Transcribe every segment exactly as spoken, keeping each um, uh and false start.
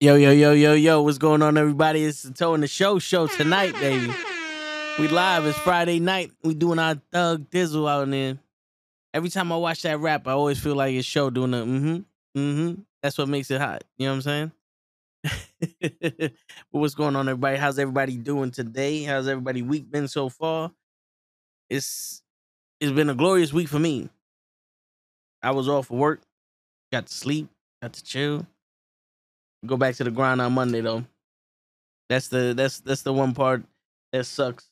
Yo, yo, yo, yo, yo, what's going on, everybody? It's the Toe in the Show show tonight, baby. We live. It's Friday night. We doing our Thug Dizzle out there. Every time I watch that rap, I always feel like it's Show doing the mm-hmm, mm-hmm. That's what makes it hot. You know what I'm saying? But what's going on, everybody? How's everybody doing today? How's everybody's week been so far? It's It's been a glorious week for me. I was off of work. Got to sleep. Got to chill. Go back to the grind on Monday though. That's the that's that's the one part that sucks.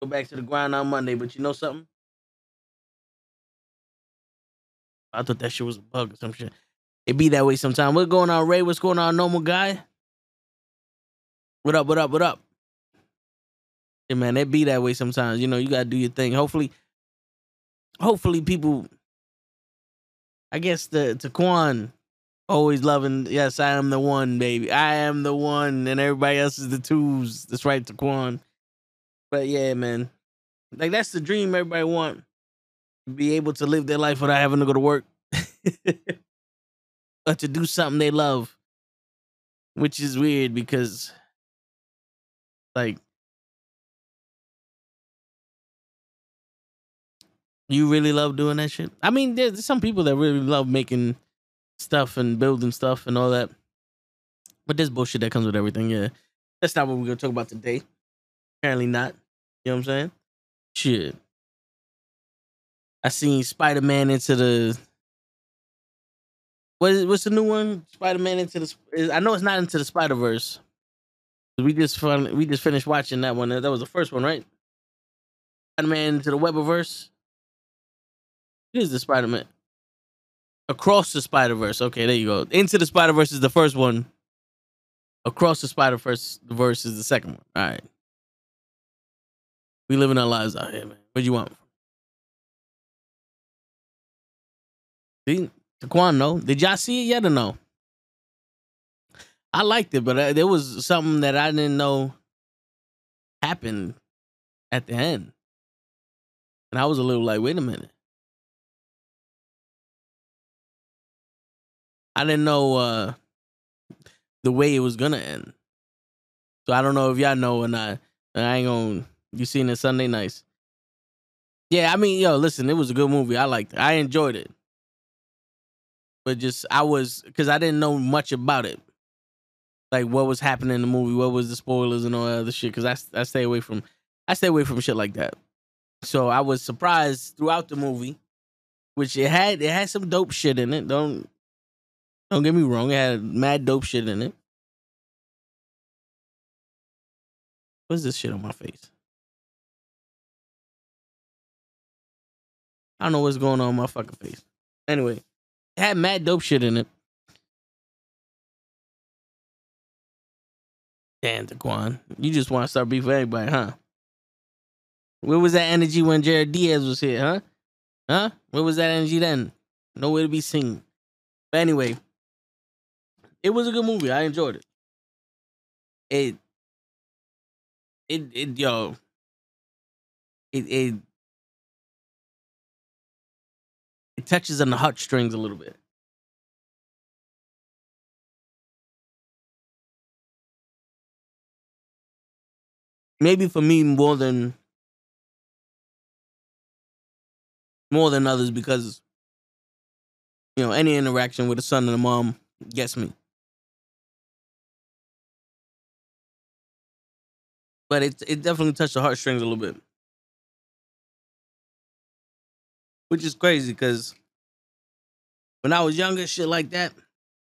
Go back to the grind on Monday, but you know something? I thought that shit was a bug or some shit. It be that way sometimes. What's going on, Ray? What's going on, Normal Guy? What up? What up? What up? Yeah, man, it be that way sometimes. You know, you gotta do your thing. Hopefully, hopefully people. I guess the Taquan. Always loving, yes, I am the one, baby. I am the one, and everybody else is the twos. That's right, Taquan. But yeah, man. Like, that's the dream everybody want. Be able to live their life without having to go to work. But to do something they love. Which is weird because, like, you really love doing that shit? I mean, there's some people that really love making stuff and building stuff and all that, but there's bullshit that comes with everything. Yeah, that's not what we're gonna talk about today. Apparently not. You know what I'm saying? Shit, I seen Spider-Man into the what is what's the new one? Spider-Man into the. I know it's not Into the Spider-Verse. We just fin- we just finished watching that one. That was the first one, right? Spider-Man Into the Webberverse. Here's the Spider-Man. Across the Spider-Verse. Okay, there you go. Into the Spider-Verse is the first one. Across the Spider-Verse verse is the second one. All right. We living our lives out here, man. What do you want? See? Taquan, no. Did y'all see it yet or no? I liked it, but I, there was something that I didn't know happened at the end. And I was a little like, wait a minute. I didn't know uh, the way it was going to end. So I don't know if y'all know or not. I ain't going to... You seen it Sunday nights. Yeah, I mean, yo, listen, it was a good movie. I liked it. I enjoyed it. But just, I was... Because I didn't know much about it. Like, what was happening in the movie? What was the spoilers and all that other shit? Because I, I stay away from... I stay away from shit like that. So I was surprised throughout the movie. Which it had... It had some dope shit in it. Don't... Don't get me wrong, it had mad dope shit in it. What's this shit on my face? I don't know what's going on in my fucking face. Anyway, it had mad dope shit in it. Damn, Taquan. You just want to start beef with everybody, huh? Where was that energy when Jared Diaz was here, huh? Huh? Where was that energy then? Nowhere to be seen. But anyway... It was a good movie. I enjoyed it. It, it, it, yo, it, it, it touches on the heartstrings a little bit. Maybe for me more than, more than others because, you know, any interaction with the son and the mom gets me. But it it definitely touched the heartstrings a little bit. Which is crazy because when I was younger, shit like that,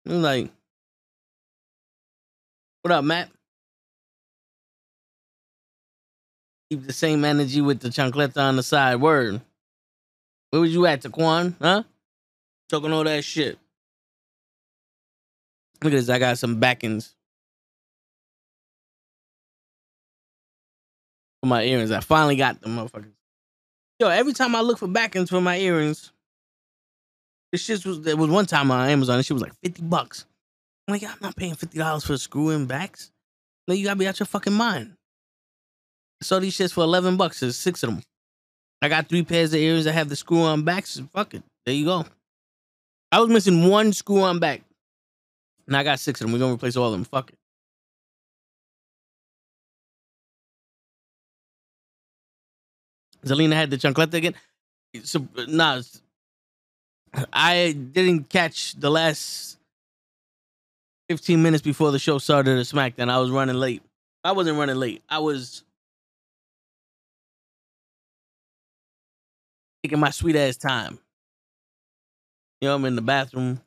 it was like, what up, Matt? Keep the same energy with the chancleta on the side. Word. Where was you at, Taquan? Huh? Talking all that shit. Look at this. I got some backings. My earrings. I finally got them motherfuckers. Yo, every time I look for backings for my earrings, this shit was there was one time on Amazon, this shit was like fifty bucks. I'm like, I'm not paying fifty dollars for screw-in backs. No, you gotta be out your fucking mind. I saw these shits for eleven bucks. There's six of them. I got three pairs of earrings that have the screw-on backs. Fuck it. There you go. I was missing one screw-on back. And I got six of them. We're gonna replace all of them. Fuck it. Zelina had the chancleta again. So, nah, I didn't catch the last fifteen minutes before the show started at SmackDown. I was running late. I wasn't running late. I was taking my sweet ass time. You know, I'm in the bathroom,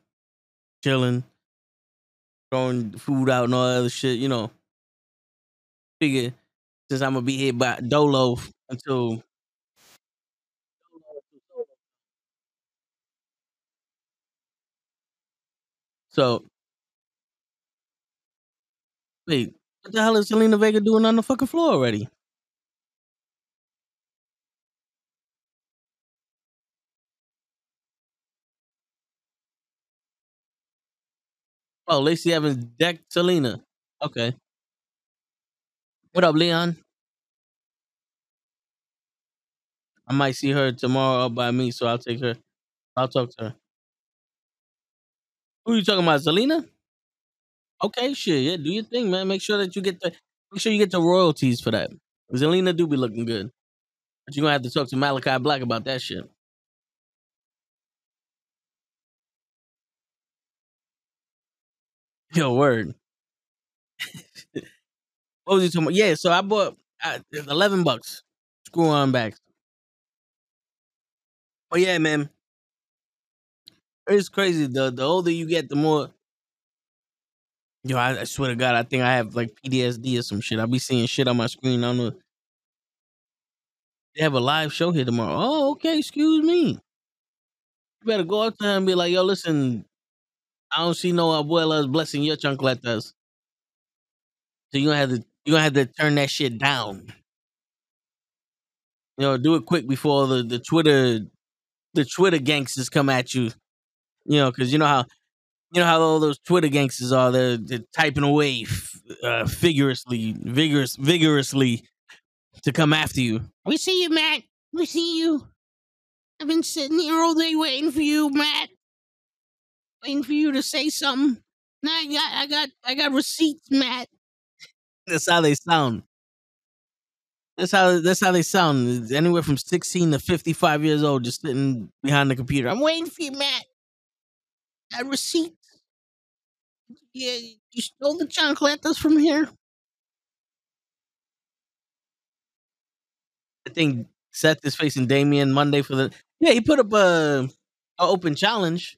chilling, throwing food out and all that other shit. You know, figure since I'm gonna be here by Dolo until. So, wait, what the hell is Selena Vega doing on the fucking floor already? Oh, Lacey Evans decked Selena. Okay. What up, Leon? I might see her tomorrow up by me, so I'll take her. I'll talk to her. Who are you talking about, Selena? Okay, shit, yeah, do your thing, man. Make sure that you get the, make sure you get the royalties for that. Zelina do be looking good, but you are gonna have to talk to Malachi Black about that shit. Yo, word. What was he talking about? Yeah, so I bought uh, eleven bucks. Screw on back. Oh yeah, man. It's crazy. The the older you get, the more. Yo, I, I swear to God, I think I have like P T S D or some shit. I'll be seeing shit on my screen. I don't know. They have a live show here tomorrow. Oh, okay. Excuse me. You better go out there and be like, yo, listen, I don't see no abuelas blessing your chancletas. So you're gonna have to you're gonna have to turn that shit down. You know, do it quick before the, the Twitter the Twitter gangsters come at you. You know, because you know how You know how all those Twitter gangsters are. They're, they're typing away uh, vigorously, vigorous, vigorously to come after you. We see you, Matt. We see you. I've been sitting here all day waiting for you, Matt. Waiting for you to say something. Now I got, I got, I got receipts, Matt. That's how they sound. That's how, that's how they sound. Anywhere from sixteen to fifty-five years old, just sitting behind the computer. I'm waiting for you, Matt. I got receipts. Yeah, you stole the chancletas from here. I think Seth is facing Damien Monday for the... Yeah, he put up a, a open challenge.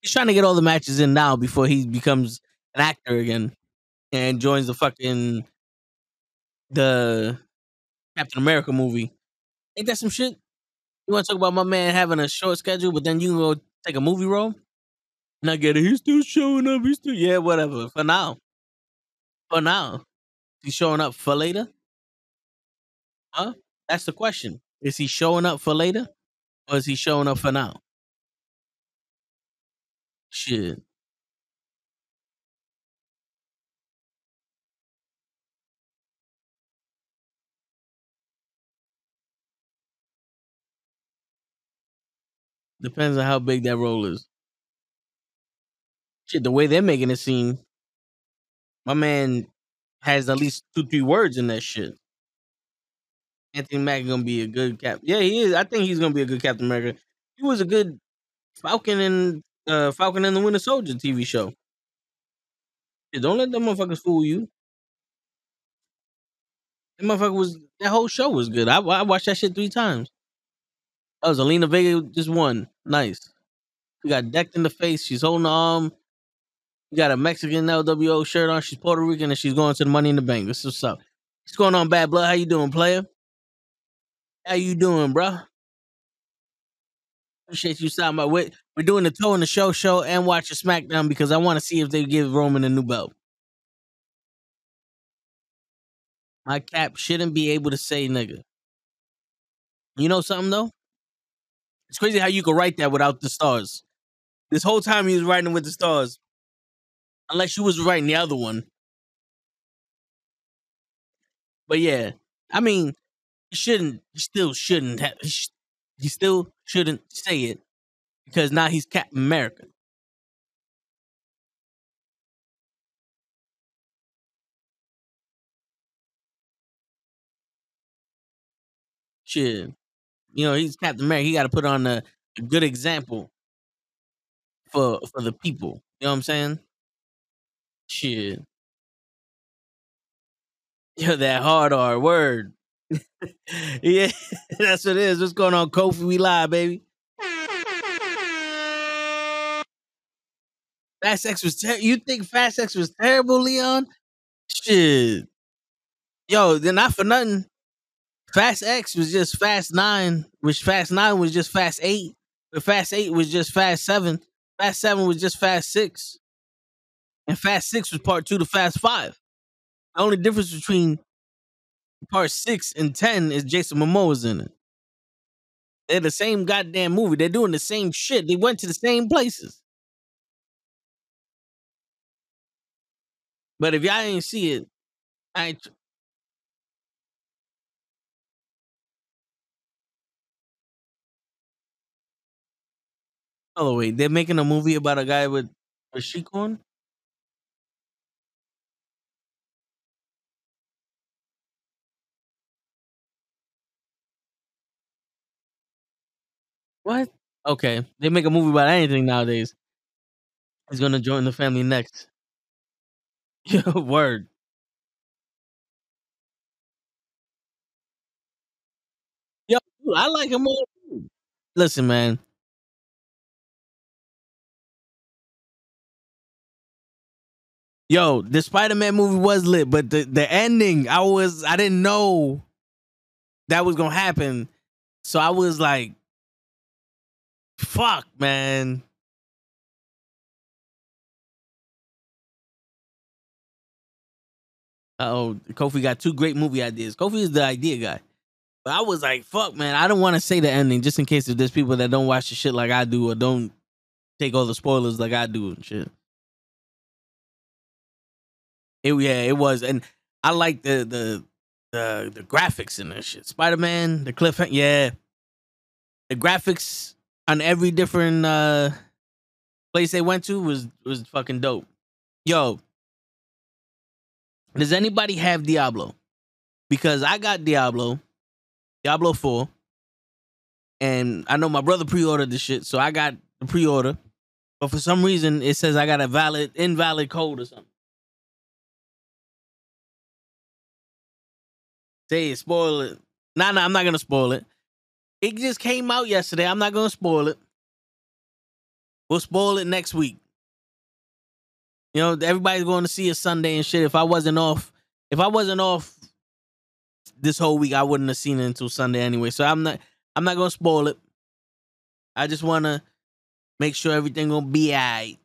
He's trying to get all the matches in now before he becomes an actor again and joins the fucking... the Captain America movie. Ain't that some shit? You want to talk about my man having a short schedule, but then you can go take a movie role? I get it. He's still showing up. He's still, yeah, whatever. For now. For now. He's showing up for later? Huh? That's the question. Is he showing up for later? Or is he showing up for now? Shit. Depends on how big that role is. Shit, the way they're making it seem, my man has at least two, three words in that shit. Anthony Mackie gonna be a good cap. Yeah, he is. I think he's gonna be a good Captain America. He was a good Falcon and uh, Falcon and the Winter Soldier T V show. Shit, don't let them motherfuckers fool you. That motherfucker was that whole show was good. I, I watched that shit three times. That was Zelina Vega just won. Nice. She got decked in the face. She's holding the arm. Got a Mexican L W O shirt on. She's Puerto Rican and she's going to the Money in the Bank. This is what's up. What's going on, Bad Blood? How you doing, player? How you doing, bro? Appreciate you stopping by. We're, we're doing the Toe in the Show show and watching SmackDown because I want to see if they give Roman a new belt. My cap shouldn't be able to say nigga. You know something, though? It's crazy how you could write that without the stars. This whole time he was writing with the stars. Unless you was writing the other one. But yeah, I mean, you shouldn't, you still shouldn't have, you still shouldn't say it because now he's Captain America. Shit. You know, he's Captain America. He got to put on a, a good example for for the people. You know what I'm saying? Shit. Yo, that hard R word. Yeah, that's what it is. What's going on, Kofi? We live, baby. Fast X was ter- you think Fast X was terrible, Leon? Shit. Yo, they're not for nothing. Fast X was just Fast nine, which Fast nine was just Fast eight. But Fast eight was just Fast seven. Fast seven was just Fast six. And Fast six was part two to Fast five. The only difference between part six and ten is Jason Momoa's in it. They're the same goddamn movie. They're doing the same shit. They went to the same places. But if y'all ain't see it, I ain't... Oh, wait, they're making a movie about a guy with a she corn? What? Okay, they make a movie about anything nowadays. He's gonna join the family next. Word. Yo, I like him more. Listen, man. Yo, the Spider-Man movie was lit, but the, the ending, I was I didn't know that was gonna happen. So I was like, fuck, man. Uh-oh, Kofi got two great movie ideas. Kofi is the idea guy. But I was like, fuck, man, I don't want to say the ending just in case if there's people that don't watch the shit like I do or don't take all the spoilers like I do and shit. It, yeah, it was. And I like the the the, the graphics in that shit. Spider-Man, the cliffhanger, yeah. The graphics on every different uh, place they went to was, was fucking dope. Yo, does anybody have Diablo? Because I got Diablo, Diablo four, and I know my brother pre-ordered the shit, so I got the pre-order. But for some reason, it says I got a valid, invalid code or something. Say it, spoil it. Nah, nah, I'm not gonna spoil it. It just came out yesterday. I'm not gonna spoil it. We'll spoil it next week. You know, everybody's going to see it Sunday and shit. If I wasn't off, if I wasn't off this whole week, I wouldn't have seen it until Sunday anyway. So I'm not, I'm not gonna spoil it. I just want to make sure everything gonna be alright.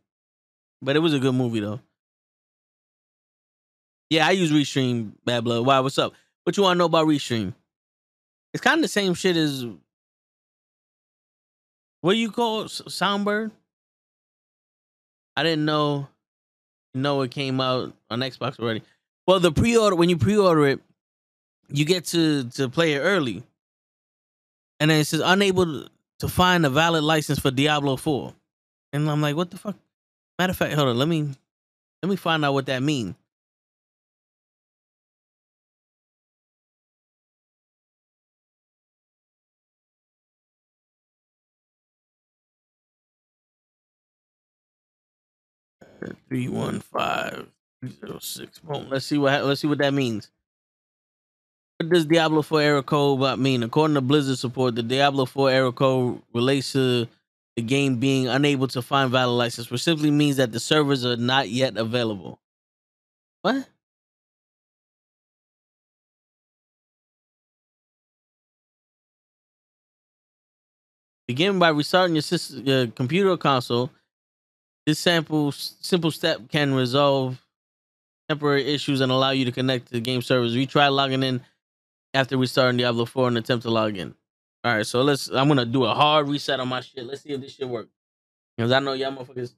But it was a good movie though. Yeah, I use Restream, Bad Blood. Why? What's up? What you want to know about Restream? It's kind of the same shit as what do you call it? Soundbird. I didn't know. No, it came out on Xbox already. Well, the pre-order, when you pre-order it, you get to, to play it early. And then it says, unable to find a valid license for Diablo four. And I'm like, what the fuck? Matter of fact, hold on, let me, let me find out what that means. Three one five zero six. Boom. Let's see what let's see what that means. What does Diablo four error code mean? According to Blizzard support, the Diablo four error code relates to the game being unable to find valid license, which simply means that the servers are not yet available. What? Begin by restarting your system, your computer or console. This sample, simple step can resolve temporary issues and allow you to connect to the game servers. Retry logging in after restarting Diablo four and attempt to log in. All right, so let's. I'm gonna do a hard reset on my shit. Let's see if this shit works. Because I know y'all motherfuckers,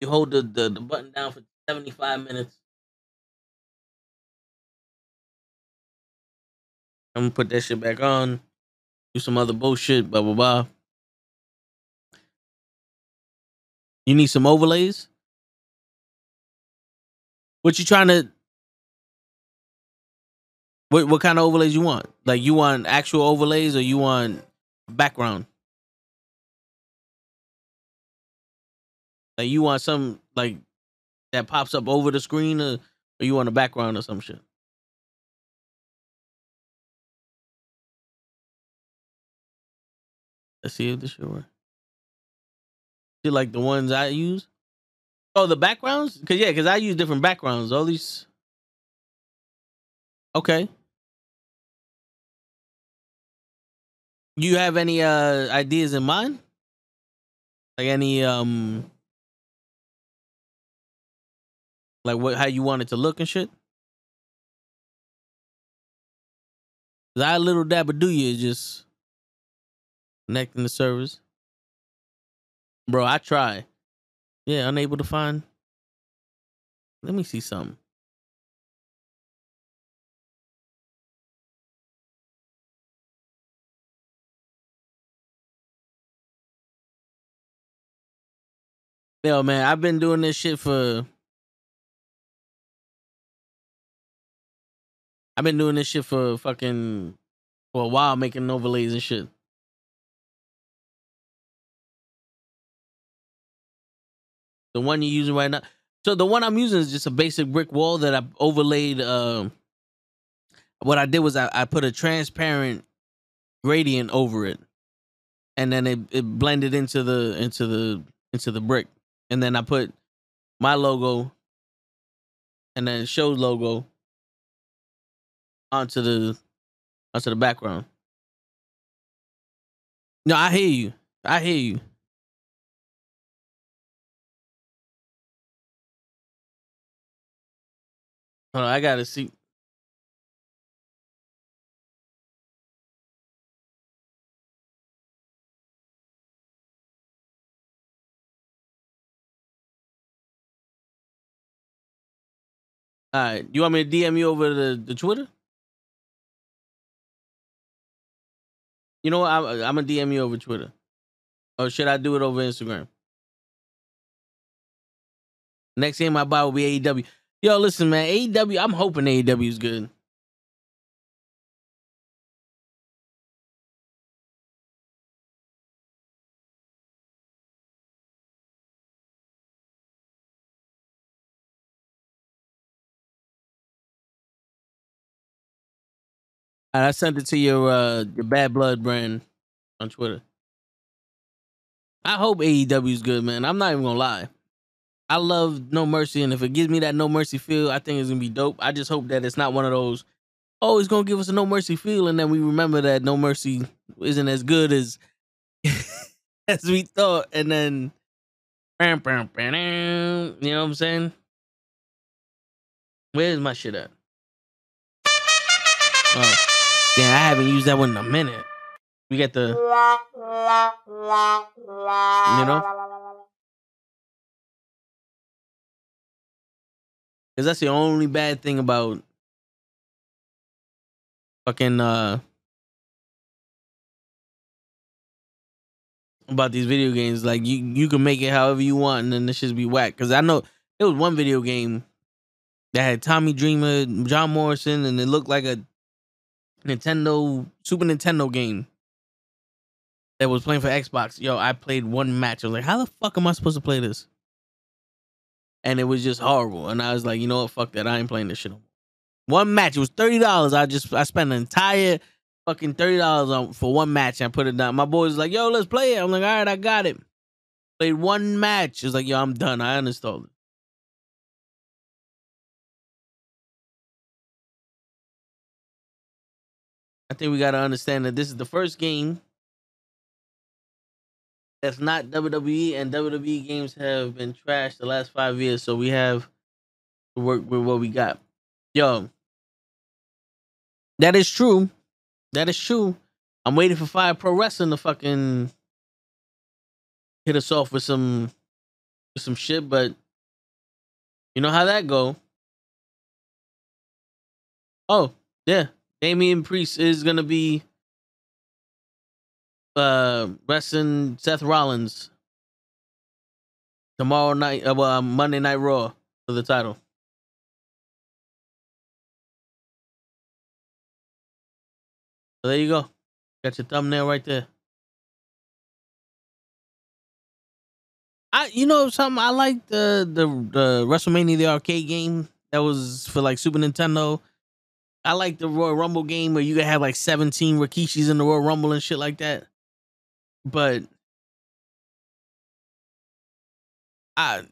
you hold the, the, the button down for seventy-five minutes. I'm gonna put that shit back on. Do some other bullshit. Blah blah blah. You need some overlays? What you trying to... What what kind of overlays you want? Like, you want actual overlays or you want background? Like, you want some like that pops up over the screen, or, or you want a background or some shit? Let's see if this shit works. See, like the ones I use. Oh, the backgrounds? Cause yeah, cause I use different backgrounds. All these. Okay. You have any uh ideas in mind? Like any um like what how you want it to look and shit? Cause our little Dabaduya is just connecting the servers. Bro, I try. Yeah, unable to find. Let me see something. Yo, man, I've been doing this shit for... I've been doing this shit for fucking... For a while, making overlays and shit. The one you're using right now. So the one I'm using is just a basic brick wall that I overlaid. Uh, what I did was I, I put a transparent gradient over it, and then it, it blended into the into the into the brick. And then I put my logo and then show logo onto the onto the background. No, I hear you. I hear you. Hold on, I gotta see. All right, you want me to D M you over the, the Twitter? You know what? I'm, I'm gonna D M you over Twitter. Or should I do it over Instagram? Next game I buy will be A E W. Yo, listen, man, A E W, I'm hoping A E W is good. All right, I sent it to your, uh, your Bad Blood brand on Twitter. I hope A E W is good, man. I'm not even gonna lie. I love No Mercy, and if it gives me that No Mercy feel, I think it's going to be dope. I just hope that it's not one of those, oh, it's going to give us a No Mercy feel, and then we remember that No Mercy isn't as good as as we thought, and then, bam, bam, bam, bam, you know what I'm saying? Where's my shit at? Oh, yeah, I haven't used that one in a minute. We got the, you know? Cause that's the only bad thing about fucking uh about these video games. Like you, you can make it however you want, and then this shit be whack. Cause I know there was one video game that had Tommy Dreamer, John Morrison, and it looked like a Nintendo Super Nintendo game that was playing for Xbox. Yo, I played one match. I was like, how the fuck am I supposed to play this? And it was just horrible. And I was like, you know what? Fuck that. I ain't playing this shit no more. One match. It was thirty dollars. I just, I spent an entire fucking thirty dollars on, for one match. And I put it down. My boys was like, yo, let's play it. I'm like, all right, I got it. Played one match. It's like, yo, I'm done. I uninstalled it. I think we got to understand that this is the first game that's not W W E, and W W E games have been trashed the last five years, so we have to work with what we got. Yo, that is true. That is true. I'm waiting for Fire Pro Wrestling to fucking hit us off with some with some shit, but you know how that go. Oh, yeah. Damian Priest is going to be Uh, wrestling Seth Rollins tomorrow night, uh, well, Monday Night Raw for the title. So there you go. Got your thumbnail right there. I, you know something, I like the, the the WrestleMania the arcade game that was for like Super Nintendo. I like the Royal Rumble game where you can have like seventeen Rikishis in the Royal Rumble and shit like that. But I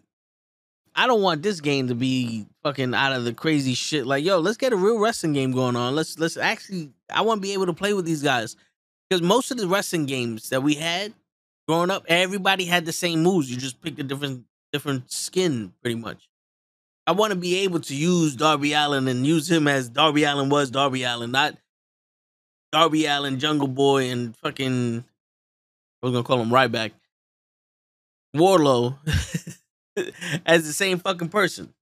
I don't want this game to be fucking out of the crazy shit. Like, yo, let's get a real wrestling game going on. Let's let's actually, I want to be able to play with these guys, because most of the wrestling games that we had growing up, everybody had the same moves. You just picked a different different skin, pretty much. I want to be able to use Darby Allin and use him as Darby Allin was Darby Allin, not Darby Allin, Jungle Boy, and fucking, I was gonna call him Ryback, Warlow, as the same fucking person.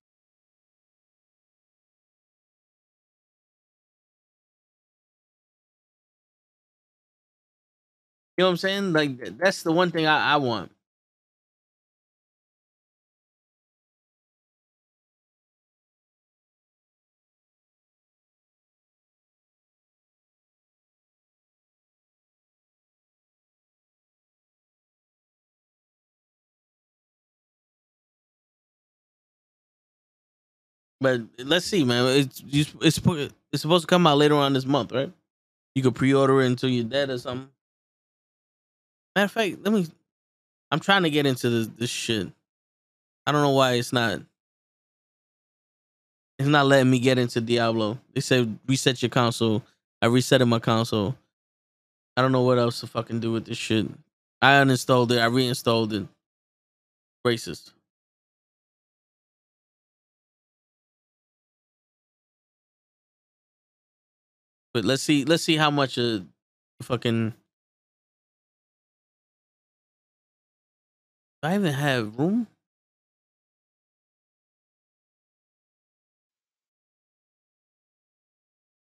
You know what I'm saying? Like, that's the one thing I, I want. But let's see, man. It's it's it's supposed to come out later on this month, right? You could pre-order it until you're dead or something. Matter of fact, let me. I'm trying to get into this this shit. I don't know why it's not. It's not letting me get into Diablo. They said reset your console. I resetted my console. I don't know what else to fucking do with this shit. I uninstalled it. I reinstalled it. Racist. But let's see. Let's see how much a fucking. Do I even have room?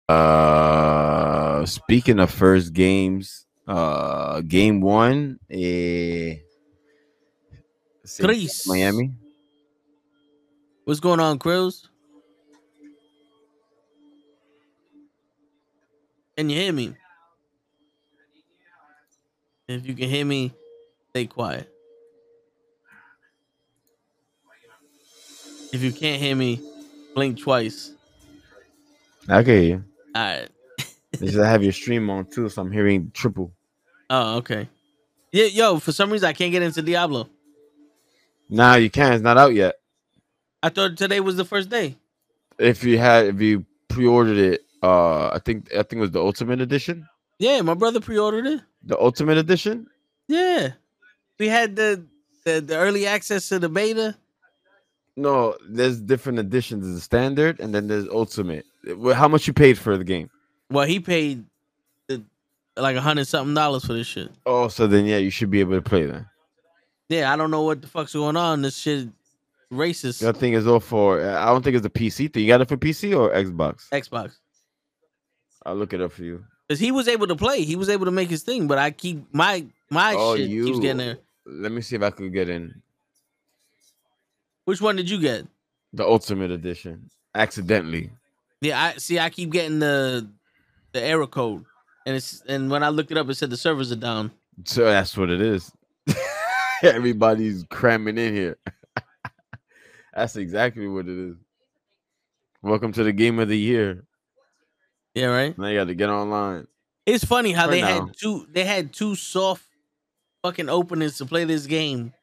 Uh, speaking of first games, uh, game one, eh, Chris. Miami. What's going on, Chris? Can you hear me? If you can hear me, stay quiet. If you can't hear me, blink twice. I can hear you. All right. Because I have your stream on too, so I'm hearing triple. Oh, okay. Yeah, yo, for some reason I can't get into Diablo. Nah, you can't. It's not out yet. I thought today was the first day. If you had, if you pre-ordered it, uh, I think I think it was the Ultimate Edition. Yeah, my brother pre-ordered it. The Ultimate Edition. Yeah, we had the the, the early access to the beta. No, there's different editions. There's standard, and then there's ultimate. How much you paid for the game? Well, he paid like a hundred something dollars for this shit. Oh, so then yeah, you should be able to play that. Yeah, I don't know what the fuck's going on. This shit racist. That thing is all for. I don't think it's a P C thing. You got it for P C or Xbox? Xbox. I'll look it up for you. Cause he was able to play. He was able to make his thing, but I keep my my oh, shit you. keeps getting there. Let me see if I could get in. Which one did you get? The Ultimate Edition. Accidentally. Yeah, I see. I keep getting the the error code, and it's and when I looked it up, it said the servers are down. So that's what it is. Everybody's cramming in here. That's exactly what it is. Welcome to the game of the year. Yeah, right. Now you got to get online. It's funny how For they now. had two. They had two soft fucking openings to play this game.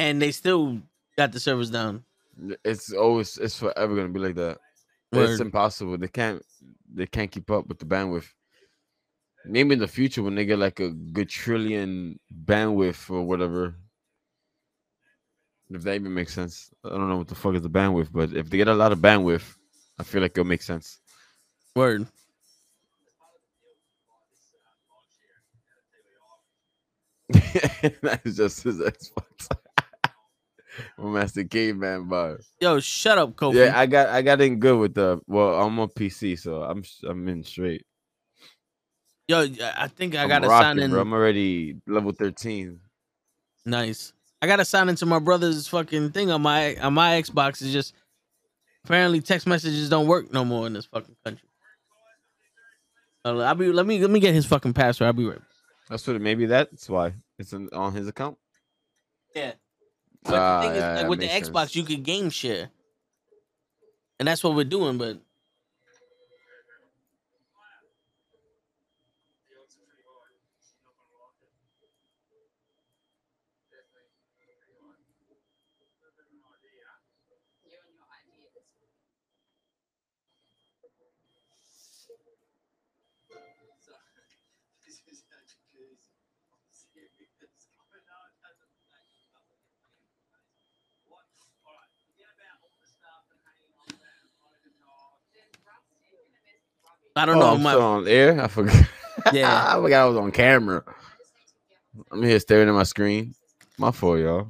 And they still got the servers down. It's always, it's forever gonna be like that. Word. It's impossible. They can't, they can't keep up with the bandwidth. Maybe in the future when they get like a good trillion bandwidth or whatever, if that even makes sense. I don't know what the fuck is the bandwidth, but if they get a lot of bandwidth, I feel like it'll make sense. Word. That's just his Xbox. Master Caveman bar. Yo, shut up, Kofi. Yeah, I got I got in good with the. Well, I'm on P C, so I'm I'm in straight. Yo, I think I got to sign in. Bro. I'm already level thirteen. Nice. I got to sign into my brother's fucking thing on my on my Xbox. It's just apparently text messages don't work no more in this fucking country. I'll be let me let me get his fucking password. I'll be right. That's what it, maybe that's why it's in, on his account. Yeah. But uh, the thing is, yeah, like with the Xbox, sense. You could game share, and that's what we're doing. But I don't oh, know. I'm my... still on air. I forgot. Yeah, I forgot I was on camera. I'm here staring at my screen. My fault, y'all.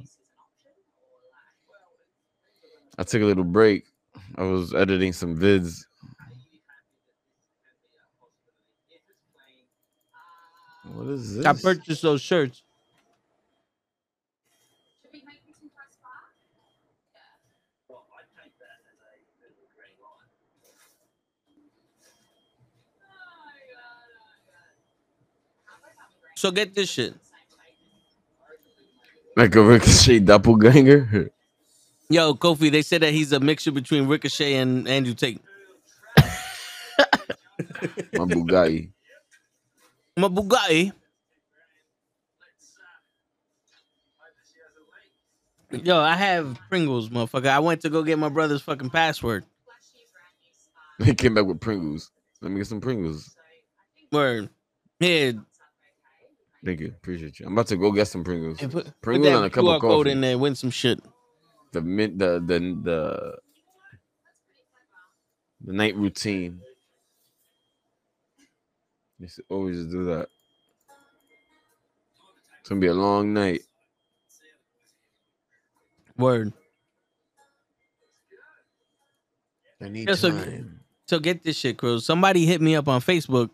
I took a little break. I was editing some vids. What is this? I purchased those shirts. So get this shit. Like a Ricochet doppelganger? Yo, Kofi, they said that he's a mixture between Ricochet and Andrew Tate. My Bugatti. My Bugatti. Yo, I have Pringles, motherfucker. I went to go get my brother's fucking password. He came back with Pringles. Let me get some Pringles. Word. Yeah. Thank you. Appreciate you. I'm about to go get some Pringles. Hey, put, Pringles put and a cup of coffee. In there, win some shit. The mint, the, the the the night routine. You should always do that. It's gonna be a long night. Word. I need yeah, so, time. So get this shit, Cruz. Somebody hit me up on Facebook.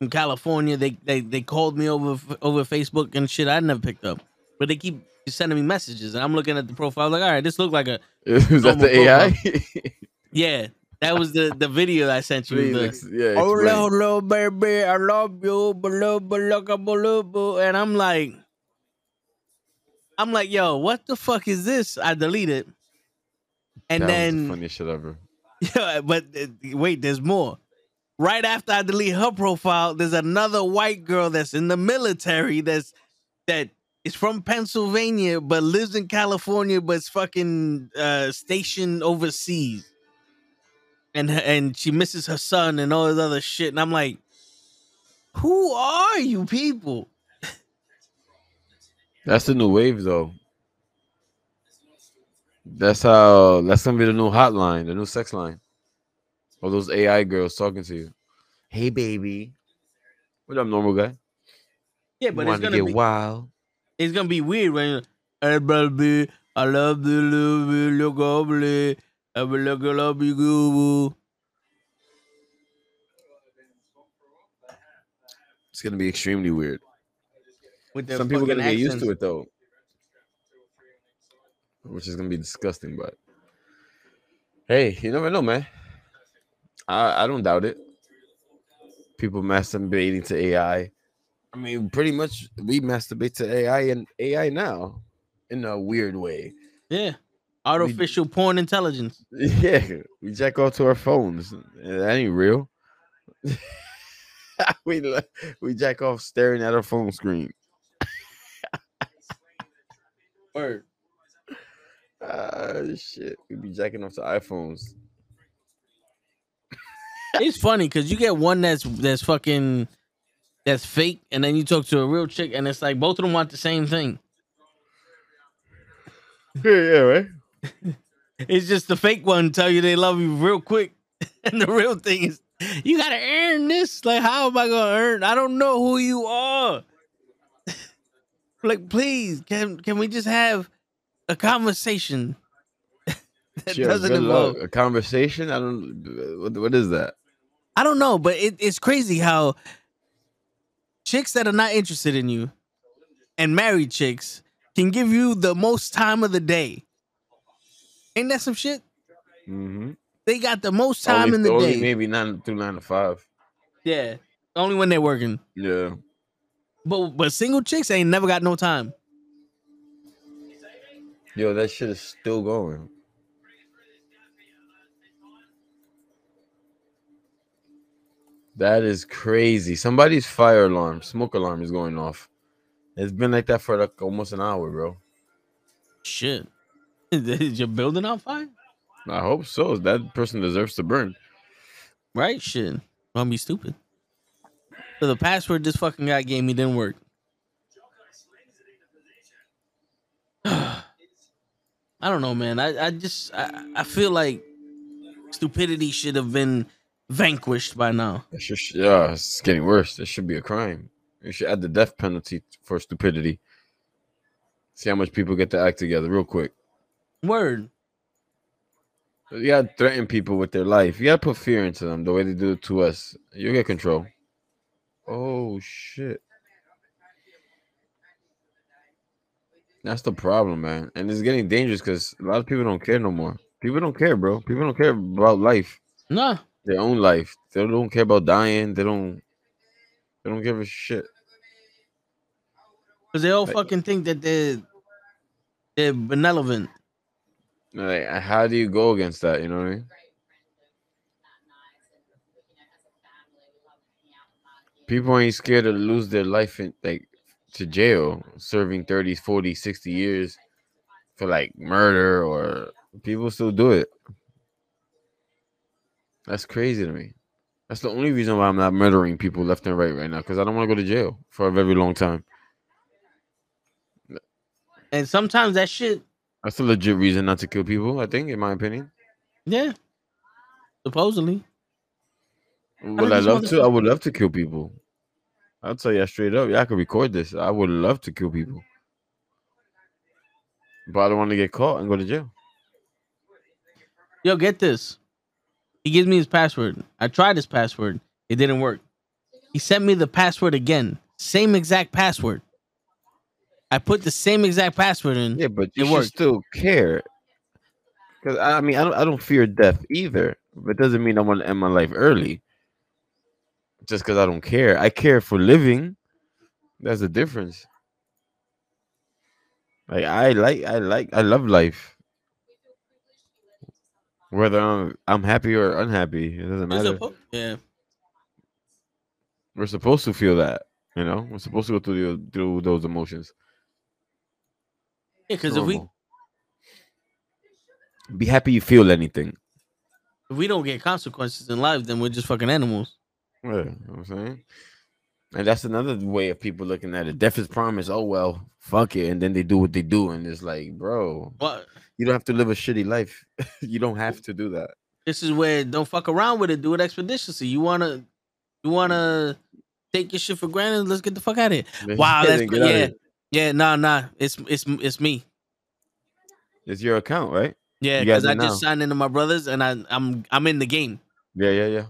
In California, they, they they called me over over Facebook and shit. I never picked up, but they keep sending me messages, and I'm looking at the profile like, all right, this looked like a was that the profile. A I? Yeah, that was the the video that I sent you. Please, the, yeah, oh no, no, baby, I love you, blah, blah, blah, blah, blah. And I'm like, I'm like, yo, what the fuck is this? I deleted, and that then was the funniest shit ever. Yeah, but uh, wait, there's more. Right after I delete her profile, there's another white girl that's in the military that's that is from Pennsylvania but lives in California but's fucking uh, stationed overseas, and and she misses her son and all this other shit. And I'm like, who are you people? That's the new wave, though. That's how. That's gonna be the new hotline, the new sex line. All those A I girls talking to you. Hey, baby. What up, normal guy? Yeah, but you it's going to be wild. It's going to be weird when you're hey, baby, I love you, love you, look lovely. I will look love you, goo. It's going to be extremely weird. With Some people are going to get used to it, though. Which is going to be disgusting, but... Hey, you never know, man. I, I don't doubt it. People masturbating to A I. I mean, pretty much we masturbate to A I and A I now in a weird way. Yeah. Artificial we, porn intelligence. Yeah. We jack off to our phones. That ain't real. we, we jack off staring at our phone screen. Word. Uh, shit. We be jacking off to iPhones. It's funny because you get one that's that's fucking that's fake, and then you talk to a real chick, and it's like both of them want the same thing. Yeah, yeah, right. It's just the fake one tell you they love you real quick, and the real thing is you gotta earn this. Like, how am I gonna earn? I don't know who you are. Like, please, can can we just have a conversation that sure, doesn't involve luck. A conversation? I don't. What, what is that? I don't know, but it, it's crazy how chicks that are not interested in you and married chicks can give you the most time of the day. Ain't that some shit? Mm-hmm. They got the most time only, in the only day. Maybe nine through nine to five. Yeah, only when they're working. Yeah. But but single chicks ain't never got no time. Yo, that shit is still going. That is crazy. Somebody's fire alarm, smoke alarm is going off. It's been like that for like almost an hour, bro. Shit. Is your building on fire? I hope so. That person deserves to burn. Right? Shit. Don't be stupid. So the password this fucking guy gave me didn't work. I don't know, man. I, I just, I, I feel like stupidity should have been vanquished by now. It's just, yeah, it's getting worse. This should be a crime. You should add the death penalty for stupidity. See how much people get to act together real quick. Word. You gotta threaten people with their life. You gotta put fear into them the way they do it to us. You get control. Oh shit. That's the problem, man. And it's getting dangerous because a lot of people don't care no more. People don't care, bro. People don't care about life. Nah. Their own life. They don't care about dying. They don't they don't give a shit. Because they all like, fucking think that they're they're benevolent. Like, how do you go against that? You know what I mean? People ain't scared to lose their life in, like, to jail, serving thirty, forty, sixty years for like murder, or people still do it. That's crazy to me. That's the only reason why I'm not murdering people left and right right now, because I don't want to go to jail for a very long time. And sometimes that shit... That's a legit reason not to kill people, I think, in my opinion. Yeah. Supposedly. Would I, I love to? I would love to kill people. I'll tell you straight up. Yeah, I could record this. I would love to kill people. But I don't want to get caught and go to jail. Yo, get this. He gives me his password. I tried his password. It didn't work. He sent me the password again. Same exact password. I put the same exact password in. Yeah, but you should still care. Because I mean, I don't, I don't fear death either. But it doesn't mean I want to end my life early. Just because I don't care. I care for living. That's the difference. Like I like, I like, I love life. Whether I'm I'm happy or unhappy, it doesn't matter. Yeah, we're supposed to feel that. You know, we're supposed to go through the, through those emotions. Because yeah, if we be happy, you feel anything. If we don't get consequences in life, then we're just fucking animals. Yeah, you know what I'm saying, and that's another way of people looking at it. Death is promise. Oh well, fuck it, and then they do what they do, and it's like, bro, what? You don't have to live a shitty life. You don't have to do that. This is where don't fuck around with it. Do it expeditiously. You wanna, you wanna take your shit for granted. Let's get the fuck out of here. Wow, that's yeah. Yeah, nah, nah. It's it's it's me. It's your account, right? Yeah, because I now. just signed into my brothers, and I I'm I'm in the game. Yeah, yeah, yeah.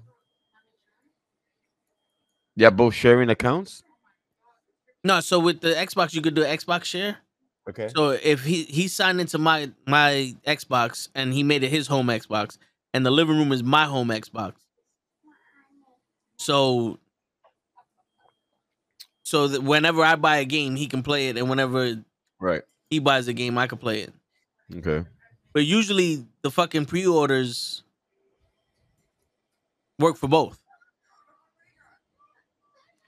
Yeah, both sharing accounts. No, so with the Xbox, you could do Xbox share. Okay. So if he he signed into my my Xbox, and he made it his home Xbox, and the living room is my home Xbox. So. So that whenever I buy a game, he can play it, and whenever right he buys a game, I can play it. Okay. But usually the fucking pre-orders work for both.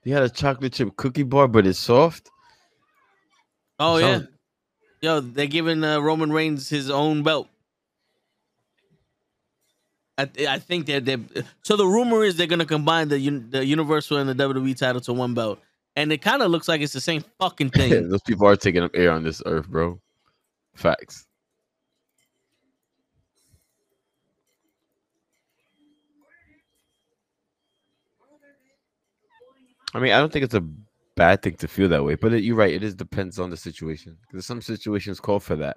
You had a chocolate chip cookie bar, but it's soft. Oh yeah, yo, they're giving uh, Roman Reigns his own belt. I th I think that they so the rumor is they're gonna combine the un the Universal and the W W E title to one belt. And it kind of looks like it's the same fucking thing. Those people are taking up air on this earth, bro. Facts. I mean, I don't think it's a bad thing to feel that way, but it, you're right. It is depends on the situation. Because some situations call for that.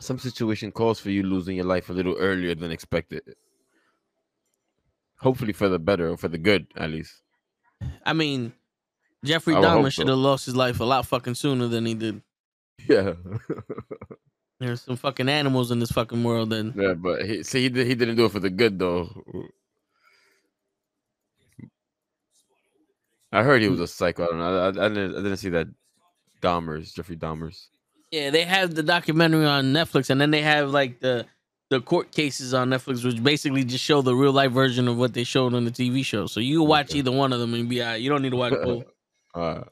Some situation calls for you losing your life a little earlier than expected. Hopefully for the better or for the good, at least. I mean, Jeffrey Dahmer should have lost his life a lot fucking sooner than he did. Yeah. There's some fucking animals in this fucking world. Then. Yeah, but he, see, he, he didn't do it for the good, though. I heard he was a psycho. I don't know. I, I, didn't, I didn't see that. Dahmer's Jeffrey Dahmer's. Yeah, they have the documentary on Netflix, and then they have like the the court cases on Netflix, which basically just show the real life version of what they showed on the T V show. So you watch okay. either one of them and be all right. You don't need to watch both. uh,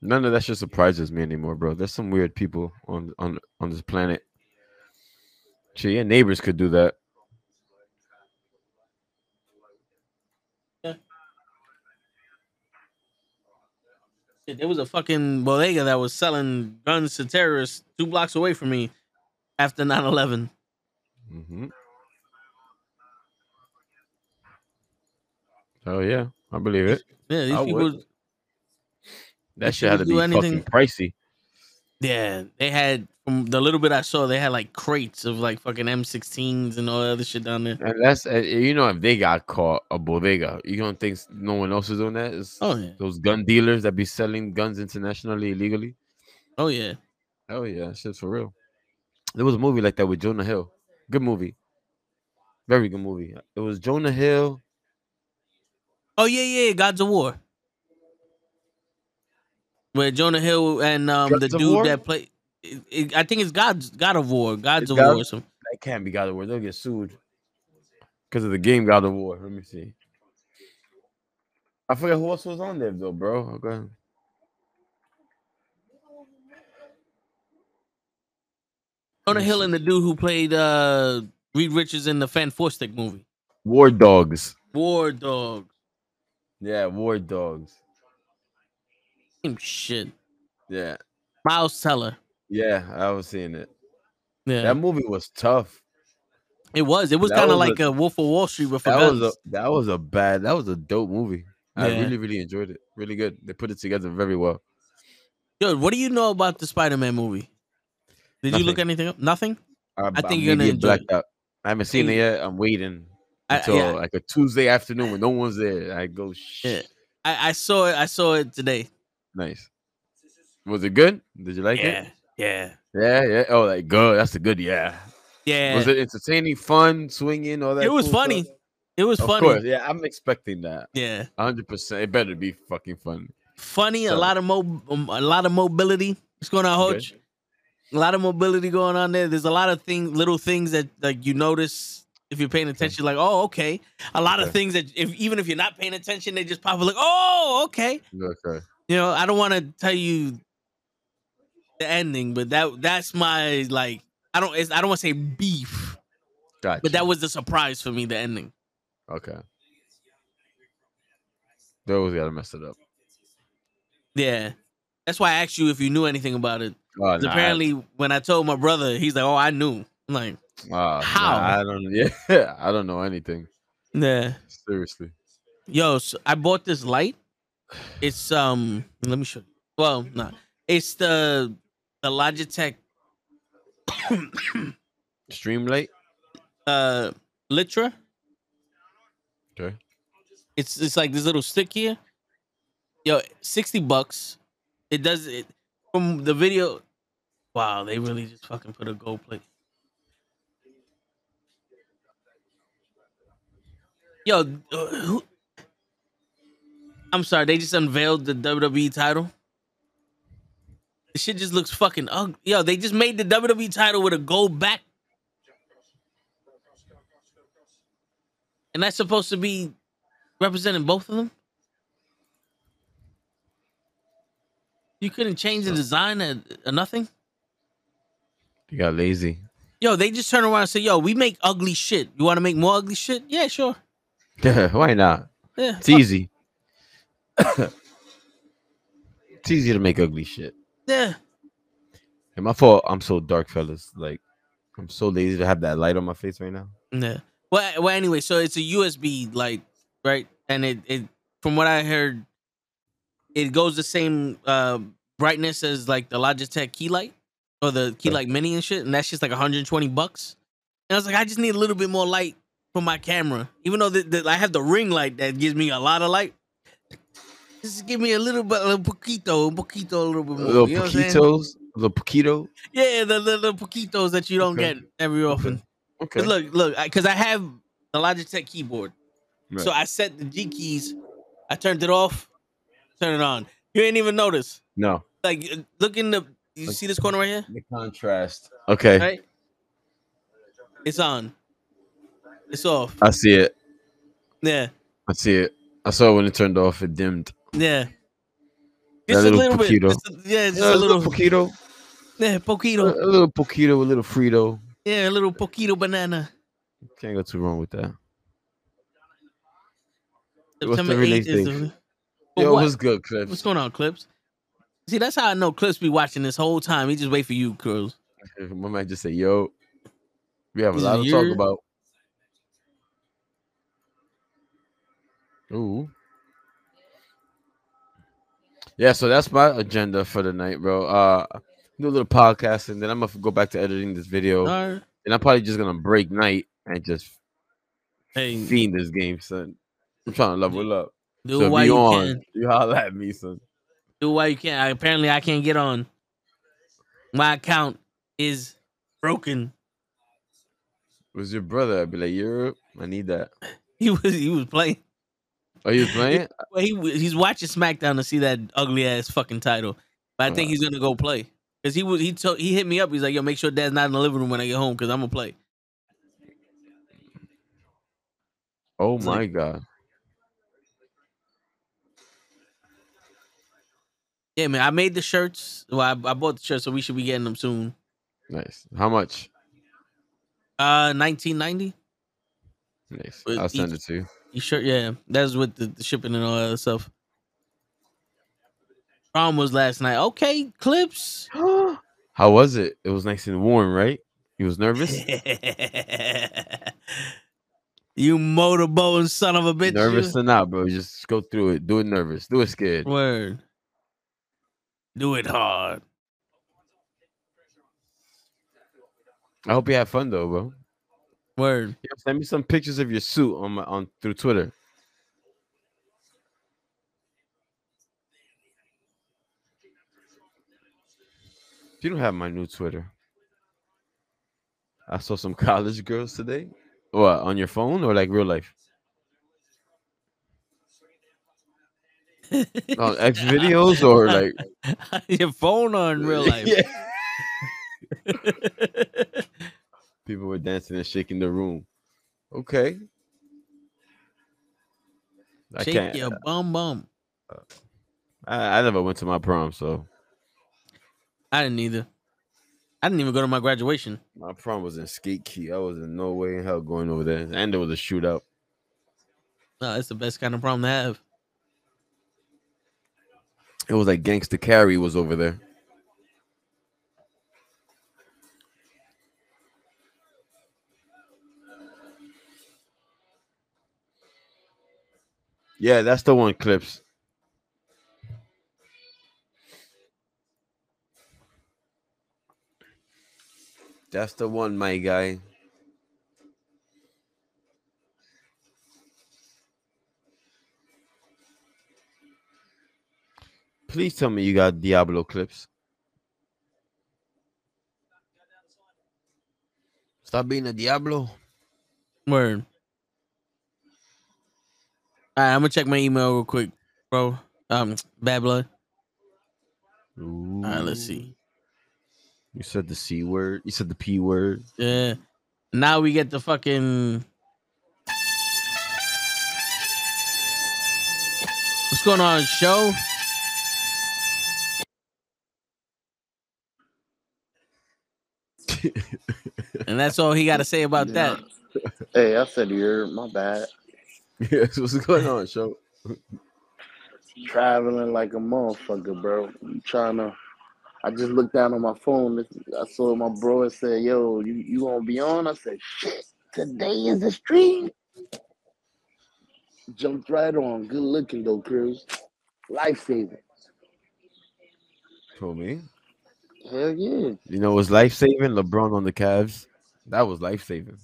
None of that shit surprises me anymore, bro. There's some weird people on on on this planet. Shit, your neighbors could do that. There was a fucking bodega that was selling guns to terrorists two blocks away from me after nine eleven. Mm-hmm. Oh, yeah. I believe it. Yeah, these I people... Would. That shit had to be anything. Fucking pricey. Yeah, they had... From the little bit I saw, they had like crates of like fucking M sixteens and all that other shit down there. And that's, you know, if they got caught, a bodega, you don't think no one else is doing that? It's oh, yeah. Those gun dealers that be selling guns internationally illegally. Oh, yeah. Oh, yeah. Shit's for real. There was a movie like that with Jonah Hill. Good movie. Very good movie. It was Jonah Hill. Oh, yeah, yeah. Gods of War. Where Jonah Hill and um, the dude War? that played. It, it, I think it's God's God of War. God's of God, War. Something. That can't be God of War. They'll get sued because of the game God of War. Let me see. I forget who else was on there though, bro. Okay. Jonah Hill and the dude who played uh, Reed Richards in the Fan Forstic movie. War Dogs. War Dogs. Yeah, War Dogs. Same shit. Yeah. Miles Teller. Yeah, I was seeing it. Yeah, that movie was tough. It was. It was kind of like a, a Wolf of Wall Street. But for that guns. was a that was a bad. That was a dope movie. Yeah. I really, really enjoyed it. Really good. They put it together very well. Yo, what do you know about the Spider-Man movie? Did Nothing. you look anything up? Nothing. I, I think you're gonna enjoy it. Out. I haven't seen I, it yet. I'm waiting until I, yeah. like a Tuesday afternoon when no one's there. I go shit. Yeah. I, I saw it. I saw it today. Nice. Was it good? Did you like yeah. it? Yeah, yeah, yeah. Oh, like good. That's a good. Yeah, yeah. Was it entertaining, fun, swinging, all that? It was cool funny. Stuff? It was of funny. Course. Yeah, I'm expecting that. Yeah, one hundred percent. It better be fucking fun. Funny. So. A lot of mo. A lot of mobility. What's going on, Hodge? A lot of mobility going on there. There's a lot of things, little things that like you notice if you're paying attention. Like, oh, okay. A lot okay. of things that if even if you're not paying attention, they just pop up. Like, oh, okay. Okay. You know, I don't want to tell you the ending, but that that's my like I don't it's, I don't want to say beef, gotcha. But that was the surprise for me, the ending. Okay, they always gotta mess it up. Yeah, that's why I asked you if you knew anything about it. Oh, nah, apparently, I, when I told my brother, he's like, "Oh, I knew." I'm like, uh, "How?" Nah, I don't. Yeah, I don't know anything. Yeah, seriously. Yo, so I bought this light. It's um. Let me show you. Well, no. Nah. It's the the Logitech Streamlight uh Litra. Okay. It's it's like this little stick here. Yo, sixty bucks. It does it from the video. Wow, they really just fucking put a gold plate. Yo, uh, who I'm sorry, they just unveiled the W W E title. This shit just looks fucking ugly. Yo, they just made the W W E title with a gold back. And that's supposed to be representing both of them? You couldn't change the design or, or nothing? You got lazy. Yo, they just turn around and say, yo, we make ugly shit. You want to make more ugly shit? Yeah, sure. Yeah, why not? Yeah, it's fuck. easy. It's easy to make ugly shit. Yeah. And my fault. I'm so dark, fellas. Like, I'm so lazy to have that light on my face right now. Yeah. Well, well. Anyway, so it's a U S B light, right? And it, it from what I heard, it goes the same uh, brightness as like the Logitech Key Light or the Key Light Mini and shit. And that's just like one hundred twenty bucks. And I was like, I just need a little bit more light for my camera, even though the, the, I have the ring light that gives me a lot of light. Just give me a little bit, a little poquito, poquito, a little bit more. Little you know poquitos, little poquito. Yeah, the little poquitos that you don't okay. get every often. Okay. But look, look, because I, I have the Logitech keyboard. Right. So I set the G keys. I turned it off. Turn it on. You ain't even notice. No. Like, look in the. You like, see this corner right here? The contrast. Okay. Right? It's on. It's off. I see it. Yeah. I see it. I saw when it turned off. It dimmed. Yeah. Just a little, little bit. Just a, yeah, just yeah, a little, little poquito. Yeah, poquito. A, a little poquito, a little Frito. Yeah, a little poquito banana. Can't go too wrong with that. September eighth. Yo, what? What's good, Clips? What's going on, Clips? See, that's how I know Clips be watching this whole time. He just wait for you, Curls. My man just say, yo, we have a lot to talk about. Ooh. Yeah, so that's my agenda for the night, bro. Uh, do a little podcast, and then I'm going to go back to editing this video. Right. And I'm probably just going to break night and just hey. fiend this game, son. I'm trying to level up. Do so why you on. Can. You holler at me, son. Do why you can. I, apparently, I can't get on. My account is broken. It was your brother? I'd be like, Europe. I need that. He was. He was playing. Oh, he was playing. he, he he's watching SmackDown to see that ugly ass fucking title. But I think uh, he's gonna go play because he was. He told. He hit me up. He's like, yo, make sure Dad's not in the living room when I get home because I'm gonna play. Oh my like, god. Yeah, man, I made the shirts. Well, I, I bought the shirts, so we should be getting them soon. Nice. How much? Uh, nineteen ninety. Nice. With I'll send each, it to you. You sure? Yeah, that's with the, the shipping and all that other stuff. Prom was last night. Okay, Clips. How was it? It was nice and warm, right? You was nervous. You motorboating son of a bitch. Nervous you? Or not, bro? Just go through it. Do it nervous. Do it scared. Word. Do it hard. I hope you have fun though, bro. Word. Yo, send me some pictures of your suit on my on through Twitter. You don't have my new Twitter. I saw some college girls today. What, on your phone or like real life? On X videos or like your phone or in real life? Yeah. People were dancing and shaking the room. Okay. I Shake can't, your uh, bum bum. Uh, I, I never went to my prom, so I didn't either. I didn't even go to my graduation. My prom was in Skate Key. I was in no way in hell going over there. And there was a shootout. No, it's the best kind of prom to have. It was like Gangsta Carry was over there. Yeah, that's the one, Clips. That's the one, my guy. Please tell me you got Diablo, Clips. Stop being a Diablo. Word. All right, I'm going to check my email real quick, bro. Um, Bad Blood. Ooh. All right, let's see. You said the C word. You said the P word. Yeah. Now we get the fucking... What's going on, show? And that's all he got to say about yeah. that. Hey, I said you're my bad. Yes, what's going on, show? Traveling like a motherfucker, bro. I'm trying to. I just looked down on my phone. I saw my bro and said, "Yo, you you gonna be on?" I said, "Shit, today is the stream." Jumped right on. Good looking though, Cruz. Lifesaver. For me. Hell yeah. You know, it was life-saving. LeBron on the Cavs. That was life-saving.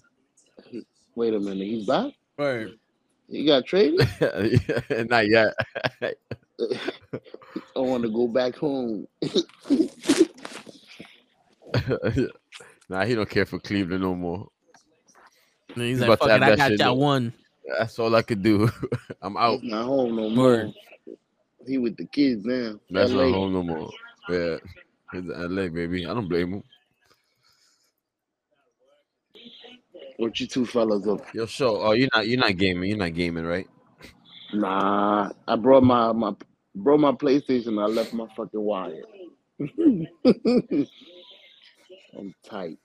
Wait a minute. He's back? Right. He got traded? Not yet. I want to go back home. Nah, he don't care for Cleveland no more. And he's, he's like, fuck it, I got that, that one. That's all I could do. I'm out. He's not home no more. Word. He with the kids now. That's L A. Not home no more. Yeah. He's in L A, baby. I don't blame him. What you two fellas up? Yo, show. Oh, you're not. You're not gaming. You're not gaming, right? Nah, I brought my my brought my PlayStation. I left my fucking wire. I'm tight.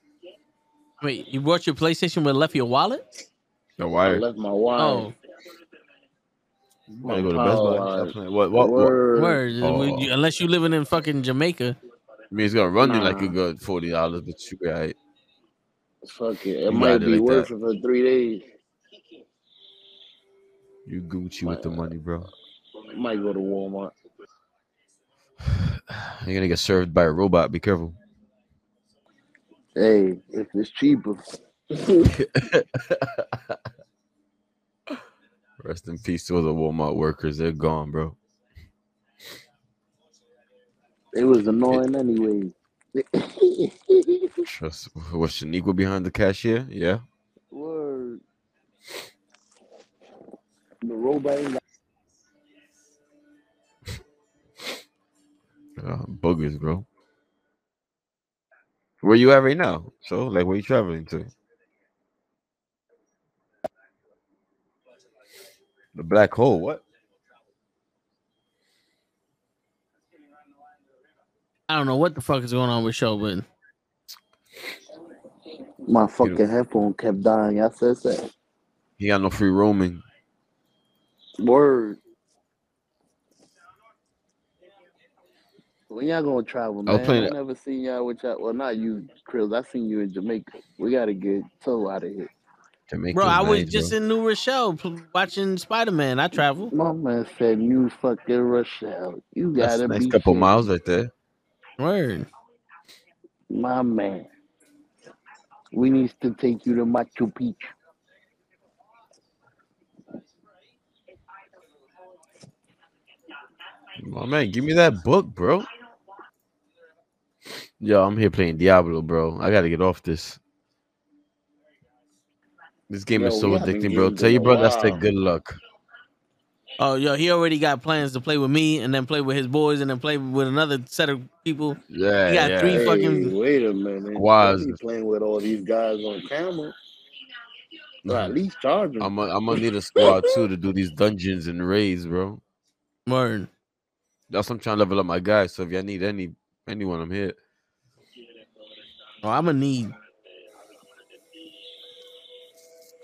Wait, you brought your PlayStation but left your wallet? Your wire. I left my wallet. Oh. My go to Best Buy. What? What? Word. Word. Oh. Unless you living in fucking Jamaica. I mean, it's gonna run nah. you like a good forty dollars, but you right. Fuck it. It you might be like worth it for three days. You Gucci might, with the money, bro. Might go to Walmart. You're gonna get served by a robot. Be careful. Hey, if it's cheaper. Rest in peace to all the Walmart workers. They're gone, bro. It was annoying anyway. Trust. Was Shaniqua behind the cashier? Yeah. Word. The robot. Ain't uh, boogers, bro. Where you at right now? So, like, where you traveling to? The black hole. What? I don't know what the fuck is going on with show, but my fucking Beautiful. headphone kept dying. I said that. He got no free roaming. Word. When y'all gonna travel, man? I, I it. never seen y'all with y'all. Well, not you, Chris. I seen you in Jamaica. We gotta get Toe out of here. Jamaica, bro, I was nice, just bro. in New Rochelle watching Spider-Man. I traveled. My man said, "You fucking Rochelle. You gotta That's be." Nice couple shit. miles right there. Word. My man. We need to take you to Machu Picchu. My man, give me that book, bro. Yo, I'm here playing Diablo, bro. I gotta get off this. This game yo, is so addicting, bro. Tell your brother I said good luck. Oh, yo, he already got plans to play with me and then play with his boys and then play with another set of people. Yeah, he got yeah. three hey, fucking. Wait a minute. Why is he playing with all these guys on camera? Nah. Or at least charge them. I'm gonna need a squad too to do these dungeons and raids, bro. Word. That's what I'm trying to level up my guys. So if y'all need any anyone, I'm here. Oh, I'm gonna need.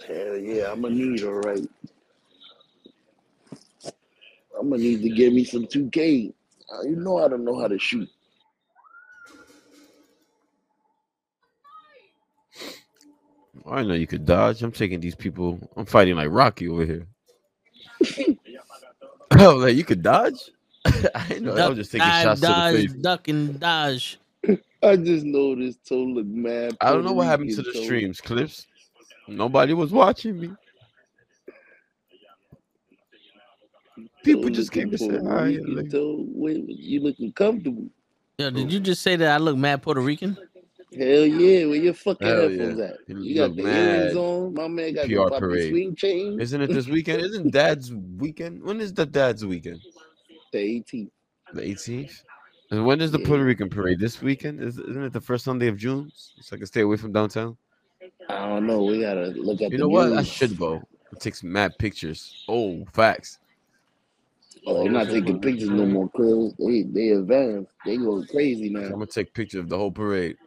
Hell yeah, I'm gonna need. All right. I'm gonna need to get me some two K. You know I don't know how to shoot. I know you could dodge. I'm taking these people. I'm fighting like Rocky over here. Oh, like you could dodge? I know. Duck, I was just taking dive, shots dodge, to the face. Duck and dodge. I just noticed totally mad. I don't know what happened to the told. streams, Clips. Nobody was watching me. People just came and said, "Hi, you looking comfortable?" Yo, did you just say that I look mad Puerto Rican? Hell yeah, where your fucking Hell headphones yeah. at? You, you got the earrings on. My man got P R the swing chain. Isn't it this weekend? Isn't Dad's weekend? When is the Dad's weekend? The eighteenth. The eighteenth. And when is the yeah. Puerto Rican parade? This weekend? Isn't it the first Sunday of June? So I can stay away from downtown. I don't know. We gotta look at. You the know what? News. I should go. It takes mad pictures. Oh, facts. Oh, they're not taking pictures no more, cuz they they advanced. They go crazy now. I'm gonna take pictures of the whole parade.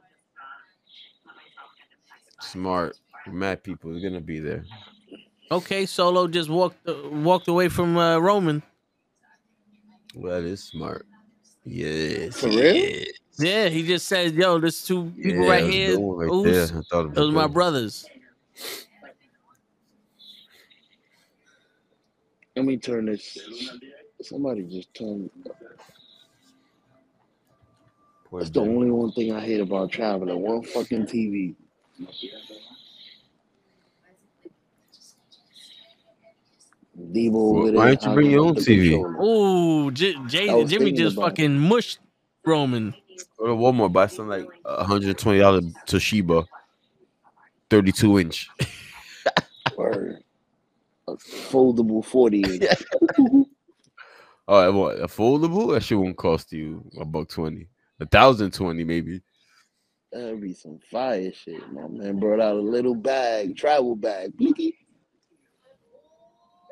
Smart, mad people are gonna be there. Okay, Solo just walked walked away from uh, Roman. Well, that is smart. Yes. For real? Yes. Yeah, he just said, "Yo, there's two people yeah, right here. Right Oops, I thought it was those my brothers." Let me turn this. Somebody just turned. That's the only one thing I hate about traveling. One fucking T V. Debo well, with why it. Why don't you bring your own T V? Oh, J J Jimmy just fucking it. mushed Roman. Go to Walmart, buy something like one hundred twenty dollars Toshiba, thirty-two inch. Word. A foldable forty-inch. Oh, what? A foldable? That shit won't cost you a buck twenty. A thousand twenty, maybe. That'd be some fire shit. My man brought out a little bag, travel bag.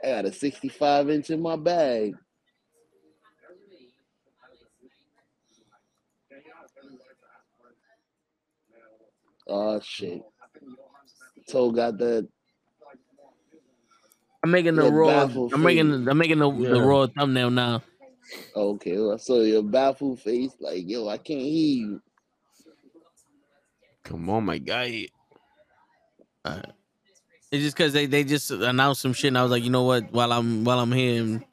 I got a sixty-five inch in my bag. Oh, shit. Toe got that. I'm making the raw. I'm making, I'm making the, yeah. the raw thumbnail now. Okay, well, so your baffled face, like, yo, I can't hear you. Come on, my guy. Uh, it's just because they, they just announced some shit, and I was like, you know what? While I'm while I'm here,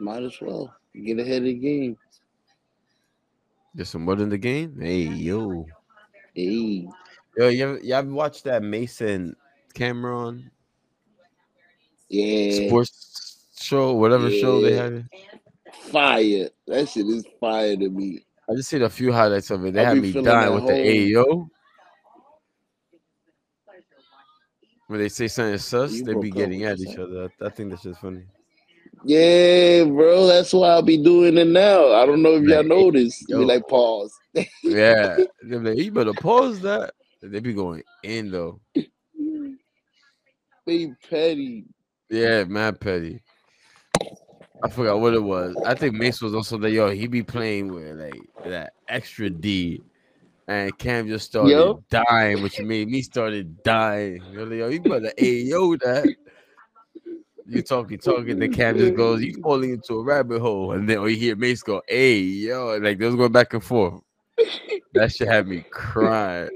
might as well get ahead of the game. There's some mud in the game. Hey, yo, hey, yo, y'all you watched that Mason Cameron? Yeah, sports show, whatever yeah. show they had. Fire! That shit is fire to me. I just seen a few highlights of it. They I'll had me dying with whole... the A O. When they say something sus, you they be getting at each other. I think that's just funny. Yeah, bro, that's why I'll be doing it now. I don't know if y'all noticed. Yo. Be like, pause. Yeah, they're like, you better pause that. They be going in though. They petty. Yeah, mad petty. I forgot what it was. I think Mace was also there. Yo, he be playing with like that extra D, and Cam just started yo. dying, which made me started dying. Really, yo, you better A O that. You talking, talking, then Cam just goes, "You falling into a rabbit hole," and then oh, you hear Mace go, "Hey, yo," and like those going back and forth. That shit had me crying.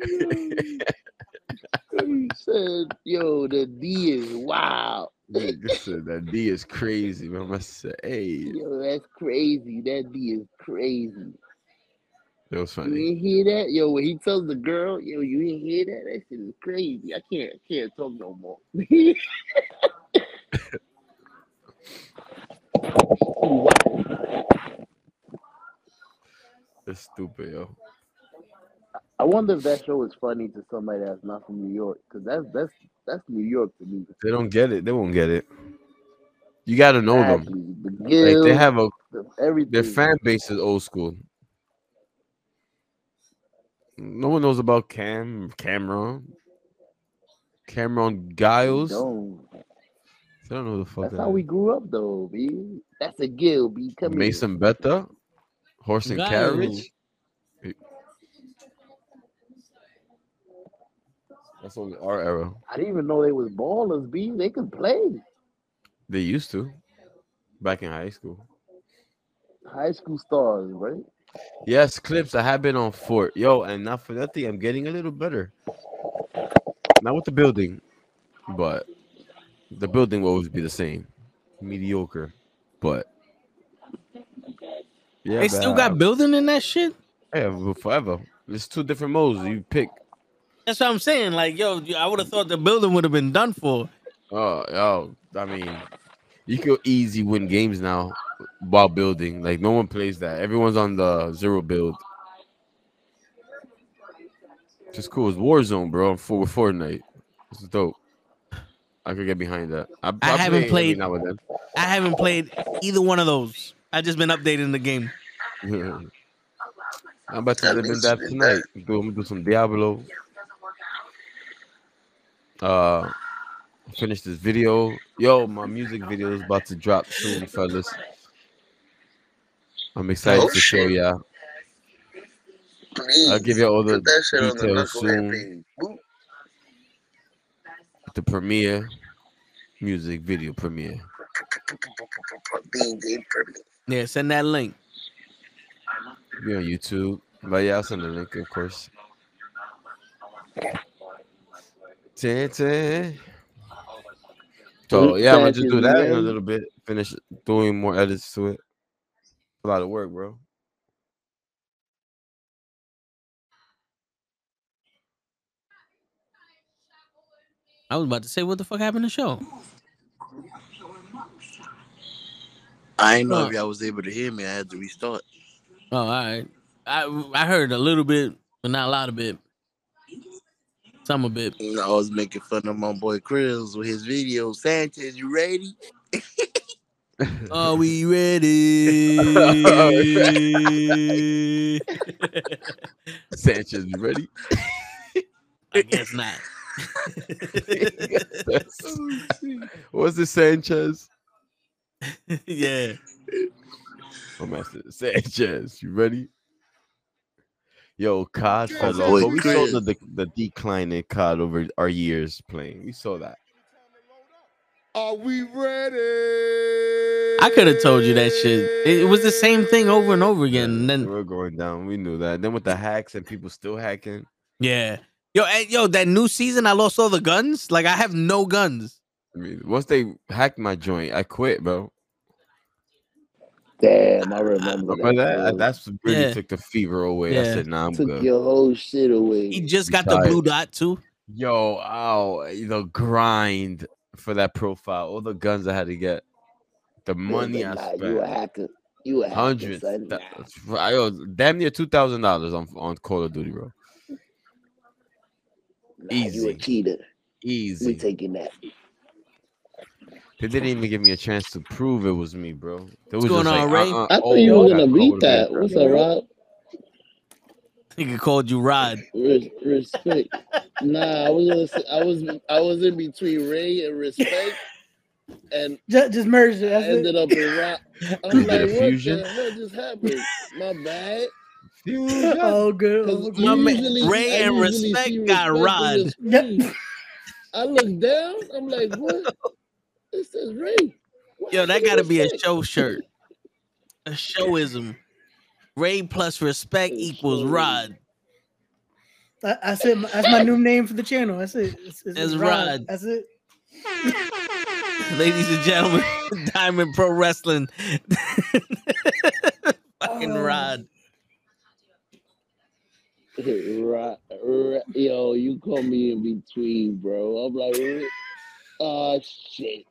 He said, "Yo, the D is wild." Yeah, this, uh, that D is crazy, man. I said, hey. Yo, that's crazy. That D is crazy. That was funny. You didn't hear that? Yo, when he tells the girl, yo, you didn't hear that? That shit is crazy. I can't, can't talk no more. That's stupid, yo. I wonder if that show is funny to somebody that's not from New York, because that's that's that's New York to me. They don't get it. They won't get it. You got to know exactly. them. The guild, like they have a the, everything. Their fan base is old school. No one knows about Cam Cameron Cameron Giles. Don't. I don't know the fuck. That's that how is. we grew up though, B. That's a guild, B. Come Mason Betta, horse and Giles. carriage. That's only our era. I didn't even know they was ballers, B. They could play. They used to. Back in high school. High school stars, right? Yes, clips. I have been on Fort. Yo, and not for nothing, I'm getting a little better. Not with the building, but the building will always be the same. Mediocre, but... yeah. They still got building in that shit? Yeah, forever. It's two different modes. You pick... That's what I'm saying. Like, yo, I would have thought the building would have been done for. Oh, yo, I mean, you could easy win games now while building. Like, no one plays that. Everyone's on the zero build. Just cool. It's Warzone, bro. For with Fortnite, it's dope. I could get behind that. I, I, I haven't play played. I haven't played either one of those. I just been updating the game. Yeah. I'm about to live in that tonight. I'm gonna do some Diablo. Uh, finish this video. Yo, my music video is about to drop soon, fellas. I'm excited oh, to show y'all. I'll give you all the details soon. The premiere, music video premiere. Yeah, send that link. Be on YouTube, but yeah, I'll send the link, of course. So yeah, I'm gonna just do that in a little bit. Finish doing more edits to it. A lot of work, bro. I was about to say, what the fuck happened to the show? I didn't know if y'all was able to hear me. I had to restart. Oh, all right. I I heard a little bit, but not a lot of it. Tell me, babe. You know, I was making fun of my boy Chris with his video. Sanchez, you ready? Are we ready? Sanchez, you ready? I guess not. What's the Sanchez? Yeah. Oh, master Sanchez, you ready? Yo, C O D fell off. But we saw the, the, the decline in C O D over our years playing. We saw that. Are we ready? I could have told you that shit. It, it was the same thing over and over again. And then we're going down. We knew that. Then with the hacks and people still hacking. Yeah. Yo, and, yo, that new season, I lost all the guns. Like, I have no guns. I mean, once they hacked my joint, I quit, bro. Damn, I remember, I remember that. that. That's really yeah. took the fever away. Yeah. I said, nah, I'm took good. Took your whole shit away. He just got the blue dot, too. Yo, ow, you know, grind for that profile. All the guns I had to get. The money I spent. You a hacker. You a hacker, Hundreds. Son. I owed damn near two thousand dollars on, on Call of Duty, bro. Nah, Easy. You a cheater. Easy. We taking that. They didn't even give me a chance to prove it was me, bro. They was What's going on, like, Ray? Uh, uh, I thought oh, you were going to beat that. Bro. What's up, Rod? Nigga called you Rod. Res respect. Nah, I was, gonna say, I, was, I was in between Ray and Respect. And just, just merged it. I ended it. up with Rod. I'm like, what, fusion? The, what just happened? My bad. Fusion. Oh, good. Usually, Ray and Respect got Rod. I look down. I'm like, what? This is Ray. What Yo, that gotta be respect? a show shirt. A showism. Ray plus Respect equals Rod. I, I said that's my new name for the channel. That's it. It's, it's, it's Rod. Rod. That's it. Ladies and gentlemen, Diamond Pro Wrestling. Fucking Rod. Rod. Yo, you call me in between, bro. I'm like, oh uh, shit.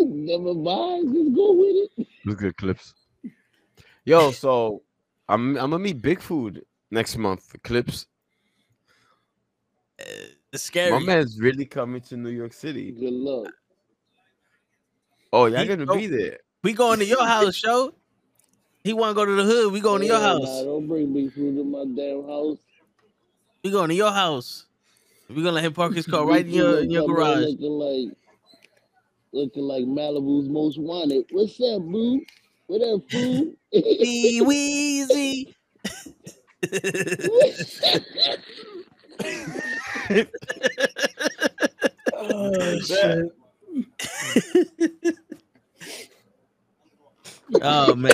Never mind. Just go with it. Look at clips. Yo, so I'm I'm gonna meet Big Food next month. Clips. Uh, it's scary. My man's really coming to New York City. Good luck. Oh, y'all gonna go, be there. We going to your house, show. He wanna go to the hood. We going yeah, to your house. Nah, don't bring Big Food to my damn house. We going to your house. We're gonna let him park his car right in your in your garage. Looking like, looking like Malibu's most wanted. What's up, boo? What up, fool? Be Weezy. Oh shit! Oh man!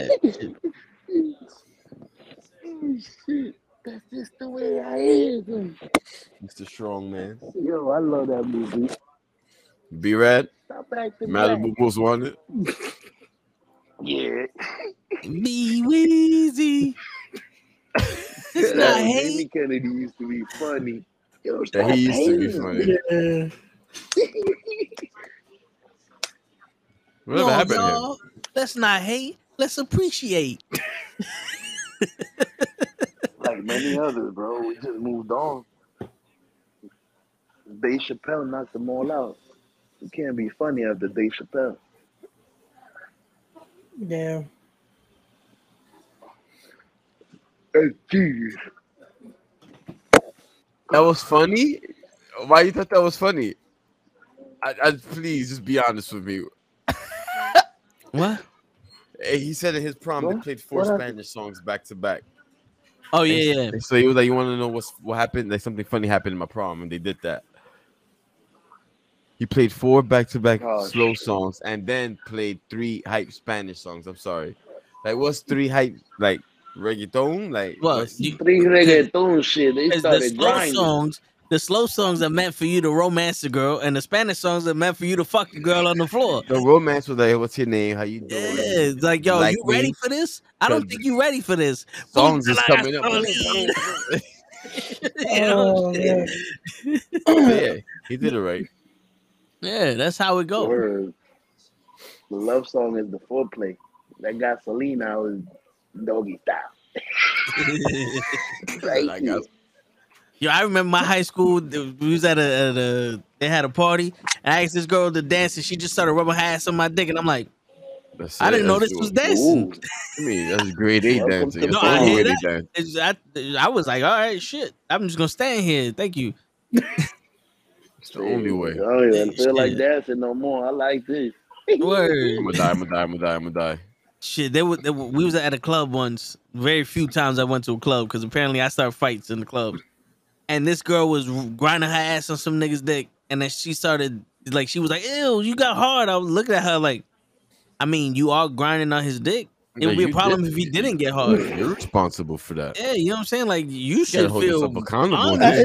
Oh, shit. That's just the way I am. Mister Strong, man. Yo, I love that movie. B-Rad? Malibu Most Wanted? Yeah. Be Weezy. It's not hate. Kennedy used to be funny. Yo, yeah, he used to be funny. Yeah. Whatever no, happened no. to him? Let's not hate. Let's appreciate. Like many others, bro, we just moved on. Dave Chappelle knocked them all out. You can't be funny after Dave Chappelle. Yeah. Hey, geez. That was funny? Why you thought that was funny? I, I please just be honest with me. What? Hey, he said in his prom what? they played four what? Spanish songs back to back. Oh yeah, yeah. So he was like, "You want to know what's what happened? Like something funny happened in my prom, and they did that." He played four back-to-back oh, slow shit. songs, and then played three hype Spanish songs. I'm sorry, like what's three hype like reggaeton? Like well, you, three reggaeton shit. They started the slow grinding. songs. The slow songs are meant for you to romance the girl, and the Spanish songs are meant for you to fuck the girl on the floor. The romance was like, what's your name? How you doing? Yeah, it's like, yo, like you me? ready for this? I don't think you ready for this. Songs Boom, is coming up. You know, oh, yeah. Yeah, he did it right. Yeah, that's how it goes. Word. The love song is the foreplay. That guy Selena is doggy style. Like, like Yo, I remember my high school. We was at a, at a they had a party. I asked this girl to dance, and she just started rubbing ass on my dick, and I'm like, that's I it. didn't that's know this was dancing. Ooh. I mean, that's grade eight dancing. No, I, hear that. Dancing. I I was like, all right, shit. I'm just gonna stand here. Thank you. It's the only way. Oh, yeah, I don't feel like dancing no more. I like this. Word. I'm gonna die. I'm gonna die. I'm gonna die. I'm gonna die. Shit, they were, they were. We was at a club once. Very few times I went to a club because apparently I start fights in the club. And this girl was grinding her ass on some nigga's dick, and then she started like she was like, "Ew, you got hard." I was looking at her like, I mean, you are grinding on his dick. It would no, be a problem did. if he didn't get hard. You're responsible for that. Yeah, you know what I'm saying? Like, you, you should feel accountable. You know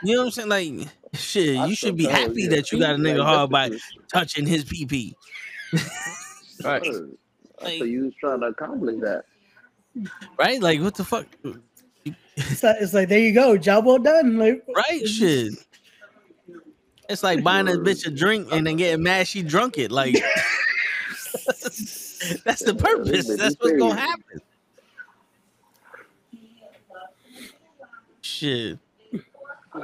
what I'm saying? Like, shit, I you should be happy yeah. that you got a nigga like, hard by touching his pee pee. Right. Like, so you was trying to accomplish that. Right? Like, what the fuck? It's like, it's like there you go. Job well done. Like, right? Shit. It's like buying a bitch a drink and then getting mad she drunk it. Like, that's the purpose. That's what's gonna happen. Shit.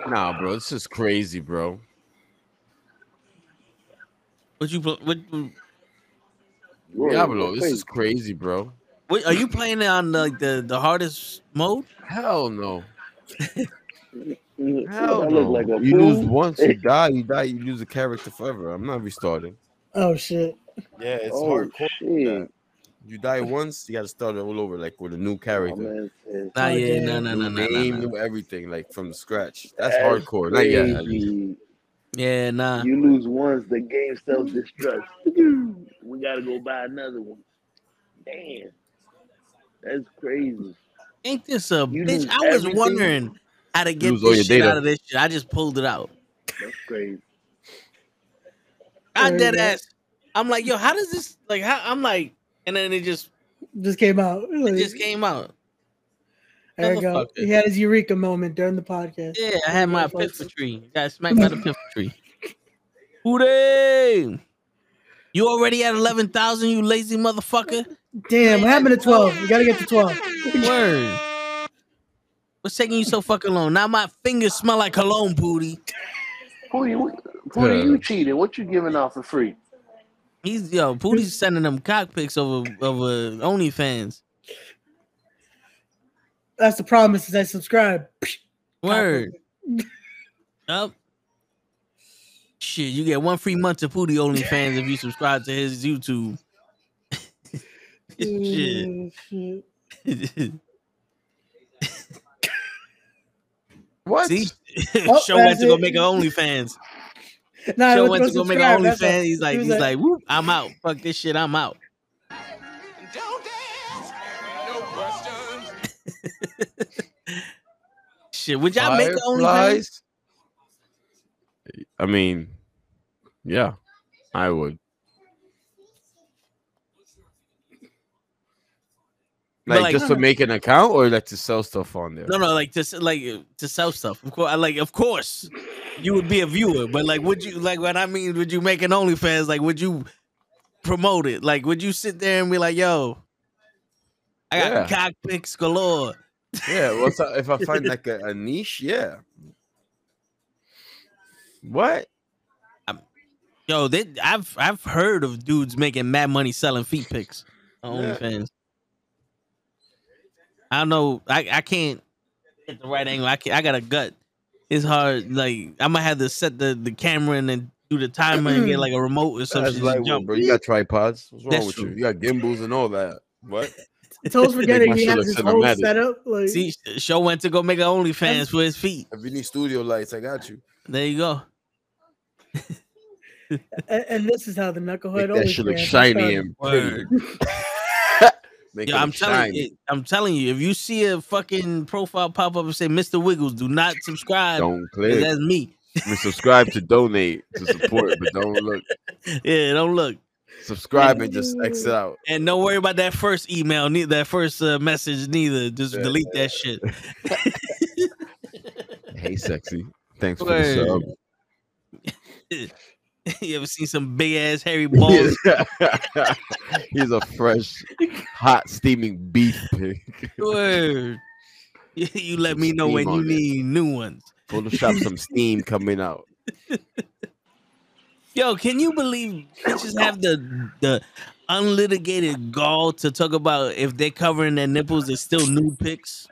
Nah, bro, this is crazy, bro. What you what? Diablo, this is crazy, bro. Wait, are you playing on like the, the hardest mode? Hell no. Hell no. Like you lose once, you die, you die, you lose a character forever. I'm not restarting. Oh shit. Yeah, it's oh, hardcore. Yeah. You die once, you gotta start it all over, like with a new character. Oh, nah, yeah, no, no, no, no, name, no, no. everything, like from scratch. That's, That's hardcore. Not yet, yeah, nah. You lose once, the game self-destructs. We gotta go buy another one. Damn, that's crazy. Ain't this a you bitch? I was everything. wondering how to get this shit data. out of this shit. I just pulled it out. That's crazy. I dead ass. I'm like, yo, how does this like? How I'm like, and then it just just came out. It just came out. There you go. He had his eureka moment during the podcast. Yeah, I had my epiphany. Got smacked by the epiphany. Who they? You already at eleven thousand, you lazy motherfucker. Damn, what happened to twelve? We gotta get to twelve. Word. What's taking you so fucking long? Now my fingers smell like cologne, booty. Booty, booty, you cheating? What you giving out for free? He's yo, Pootie's sending them cock pics over over OnlyFans. That's the promise. Is I subscribe. Word. Up. Shit, you get one free month to Pootie OnlyFans if you subscribe to his YouTube. Shit. What? See? Oh, Show went to go make her OnlyFans. Nah, Show went to go make an OnlyFans. He's like, he he's like, like I'm out. Fuck this shit. I'm out. Don't dance. No questions. Shit, would y'all make the OnlyFans? I mean, yeah, I would. Like, like just to make an account, or like to sell stuff on there? No, no, like to like to sell stuff. Of course, like of course, you would be a viewer, but like, would you like what I mean? Would you make an OnlyFans? Like, would you promote it? Like, would you sit there and be like, "Yo, I got yeah. cock pics galore." Yeah, well, so if I find like a, a niche, yeah. What? I'm, yo, they, I've I've heard of dudes making mad money selling feet pics on yeah. OnlyFans. I don't know. I, I can't get the right angle. I can't, I got a gut. It's hard. Like I'm gonna have to set the, the camera and then do the timer and get like a remote or something. Like, jump. Bro, you got tripods. What's wrong That's with true. you? You got gimbals and all that. What? Toes were getting he has his whole setup. Like... See, Show went to go make an OnlyFans for his feet. If you need studio lights, I got you. There you go. and, and this is how the knucklehead. That shit looks shiny and pretty. Yo, I'm telling you, I'm telling you, if you see a fucking profile pop up and say Mister Wiggles, do not subscribe. Don't click. That's me. We subscribe to donate to support, but don't look. Yeah, don't look. Subscribe and just exit out. And don't worry about that first email, neither that first uh, message, neither. Just yeah, delete yeah. that shit. Hey, sexy. Thanks Word. for the sub. You ever seen some big ass hairy balls? He's a fresh, hot, steaming beef pig. Word. You let me know when you need new ones. Photoshop some steam coming out. Yo, can you believe bitches have the the unlitigated gall to talk about if they're covering their nipples, there's still new pics?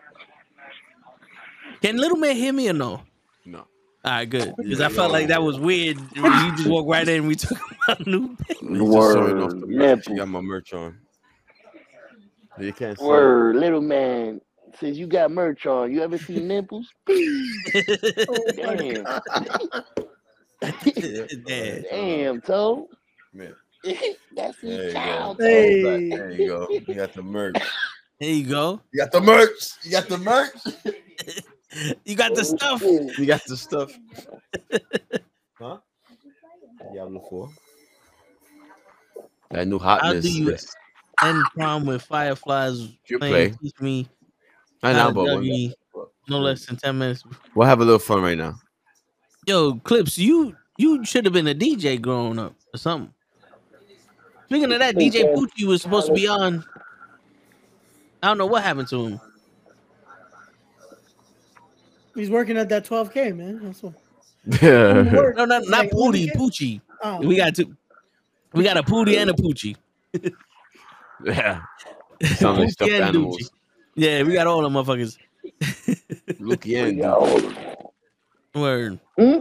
Can little man hear me or no? No. All right, good. Because I felt like that was weird. You just walk right in and we talk about new pics. Word. I got my merch on. You can't Word, it. Little man. Since you got merch on, you ever seen nipples? Oh, damn. Damn. Damn, Toe. Man. That's his child. Hey. There you go. You got the merch. There you go. You got the merch. You got the merch. You got the stuff. You got the stuff. Huh? Yeah, I'm the four. That new hotness. How do you end prom with Fireflies? You play. Teach me. I know, but no less than ten minutes. We'll have a little fun right now. Yo, Clips, you you should have been a D J growing up or something. Speaking of that, D J Poochie was supposed to be on. I don't know what happened to him. He's working at that twelve K, man. That's what. Yeah. No, not not Poochie. Poochie. Oh. We got two. We got a Poochie and a Poochie. Yeah. Sounds like stuffed animals. Doochie. Yeah, we got all the motherfuckers. Look in, word. Hmm?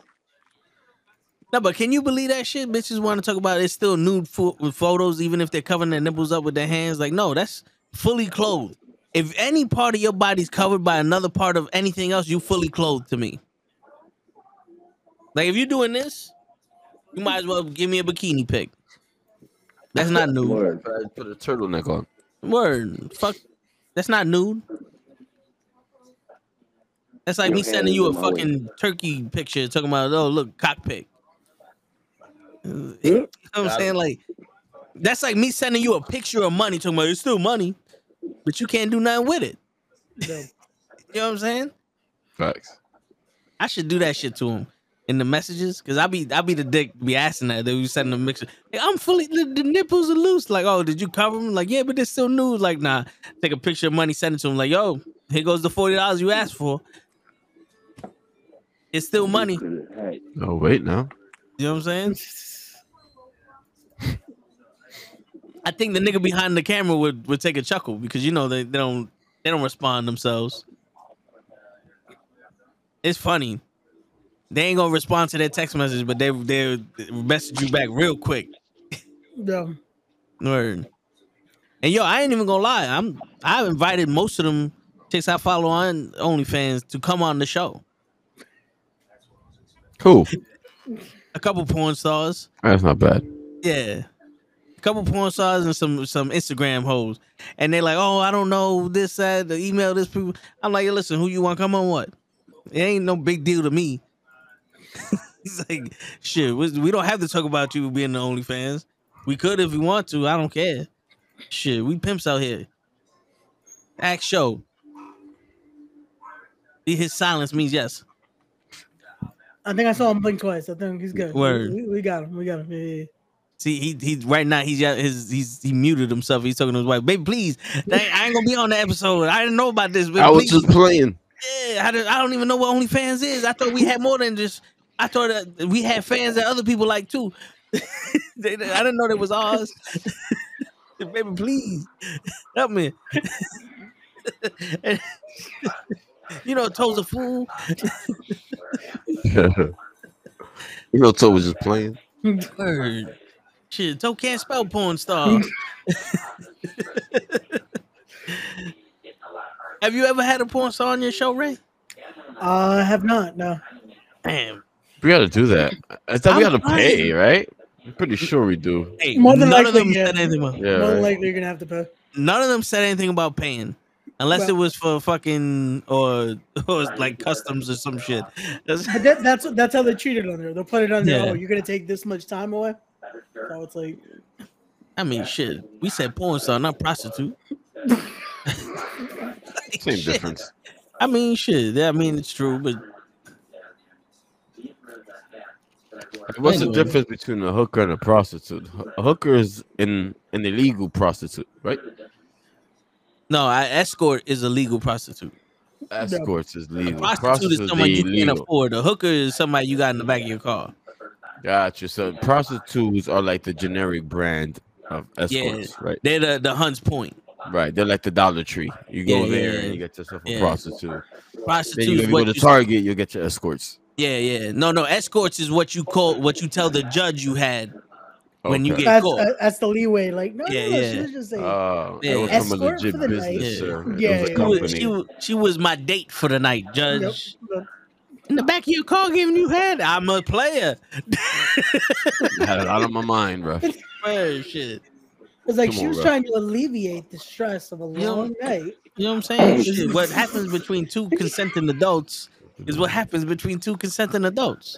No, but can you believe that shit? Bitches want to talk about it's still nude fo- photos, even if they're covering their nipples up with their hands. Like, no, that's fully clothed. If any part of your body's covered by another part of anything else, you fully clothed to me. Like, if you're doing this, you might as well give me a bikini pic. That's not nude. Word. Put a turtleneck on. Word. Fuck. That's not nude. That's like me sending you a fucking turkey picture talking about, oh, look, cockpit. You know what I'm saying? Like, that's like me sending you a picture of money talking about, it's still money, but you can't do nothing with it. You know what I'm saying? Facts. I should do that shit to him in the messages, because I be I be the dick be asking that. They be sending a mixture. Hey, I'm fully, the, the nipples are loose. Like, oh, did you cover them? Like, yeah, but they're still nude. Like, nah, take a picture of money, send it to him. Like, yo, here goes the forty dollars you asked for. It's still money. Oh, wait, now. You know what I'm saying? I think the nigga behind the camera would, would take a chuckle because, you know, they, they don't they don't respond themselves. It's funny. They ain't gonna respond to their text message, but they they message you back real quick. Yeah. Word. And yo, I ain't even gonna lie. I'm I've invited most of them chicks I follow on OnlyFans to come on the show. Who? A couple porn stars. That's not bad. Yeah. A couple porn stars and some some Instagram hoes. And they like, oh, I don't know this, that, the email, this people. I'm like, listen, who you want? Come on, what? It ain't no big deal to me. He's like, shit, we don't have to talk about you being the OnlyFans. We could if we want to. I don't care. Shit, we pimps out here. Act show. His silence means yes. I think I saw him blink twice. I think he's good. Word. We, we got him. We got him. Yeah, yeah. See, he he right now he's his he's he muted himself. He's talking to his wife. Baby, please. I ain't gonna be on the episode. I didn't know about this. Baby, I was please. just playing. Yeah, I, I don't even know what OnlyFans is. I thought we had more than just. I thought that we had fans that other people like too. they, they, I didn't know that was ours. Baby, please help me. And, you know, Toe's a fool. You know, Toe was just playing. Word. Shit, Toe can't spell porn star. Have you ever had a porn star on your show, Ray? I uh, have not, no. Damn. We gotta do that. I thought I'm we gotta pay, paying. Right? I'm pretty sure we do. Hey, more than none likely, of them yeah. said anything about yeah, more right. likely you're gonna have to pay. None of them said anything about paying. Unless well, it was for fucking or, or like customs or some shit. That's that, that's that's how they treat it on there. They'll put it on there. Yeah. Oh, you're gonna take this much time away. So it's like, I mean, shit. We said porn star, not prostitute. Like, same shit. Difference. I mean, shit. I mean, it's true, but what's anyway. The difference between a hooker and a prostitute? A hooker is in an illegal prostitute, right? No, an escort is a legal prostitute. Escorts is legal. A prostitute is someone you can't afford. A hooker is somebody you got in the back of your car. Gotcha. So prostitutes are like the generic brand of escorts, yeah, right? They're the, the Hunts Point. Right. They're like the Dollar Tree. You go yeah, there yeah, and you get yourself a yeah. prostitute. Prostitutes. Then you go to you Target, say. You'll get your escorts. Yeah, yeah. No, no. Escorts is what you call, what you tell the judge you had when okay. you get that's, caught. Uh, that's the leeway. Like, no, yeah, no, no yeah. she was just saying. Oh, yeah. It was Escort from a legit for the business, yeah. sir. Yeah, it was yeah. a company. She, was, she was my date for the night, judge. Yep, yep. In the back of your car giving you head. I'm a player. Had it out of my mind, bro. Player shit. It's like Come she on, was bro. trying to alleviate the stress of a you long know, night. You know what I'm saying? Shit, what happens between two consenting adults is what happens between two consenting adults.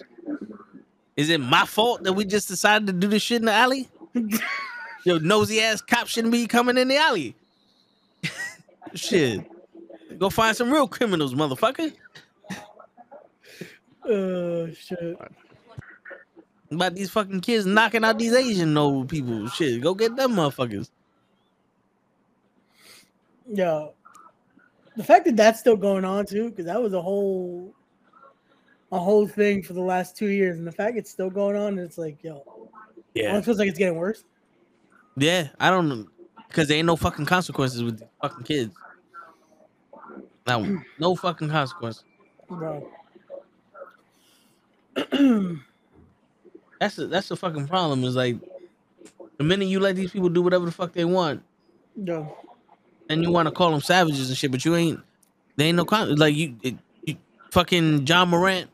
Is it my fault that we just decided to do this shit in the alley? Yo, nosy ass cop shouldn't be coming in the alley. Shit. Go find some real criminals, motherfucker. Oh, shit. About these fucking kids knocking out these Asian old people. Shit, go get them motherfuckers. Yo, the fact that that's still going on too, because that was a whole, a whole thing for the last two years, and the fact it's still going on, it's like, yo, yeah, it feels like it's getting worse. Yeah, I don't know, because there ain't no fucking consequences with fucking kids. No, no fucking consequences, bro. That's the that's the fucking problem. Is like the minute you let these people do whatever the fuck they want, yeah, and you want to call them savages and shit, but you ain't. They ain't no con like you, it, you. Fucking John Morant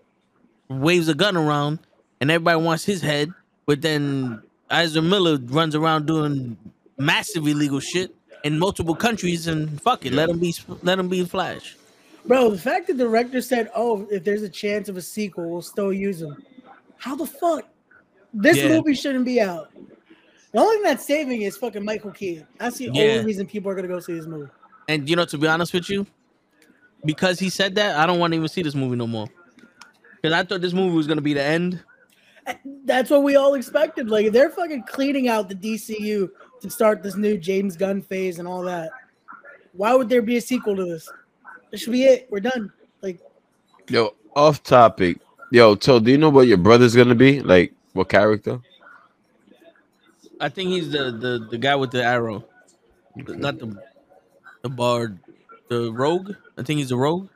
waves a gun around, and everybody wants his head. But then Ezra Miller runs around doing massive illegal shit in multiple countries, and fuck it, let him be let him be Flash. Bro, the fact the director said, "Oh, if there's a chance of a sequel, we'll still use them." How the fuck? This yeah. movie shouldn't be out. The only thing that's saving is fucking Michael Keaton. That's the yeah. only reason people are gonna go see this movie. And you know, to be honest with you, because he said that, I don't want to even see this movie no more. Because I thought this movie was gonna be the end. That's what we all expected. Like they're fucking cleaning out the D C U to start this new James Gunn phase and all that. Why would there be a sequel to this? This should be it. We're done. Like, yo, off topic. Yo, Toe, do you know what your brother's gonna be? Like, what character? I think he's the the, the guy with the arrow, okay. not the the bard, the rogue. I think he's a rogue.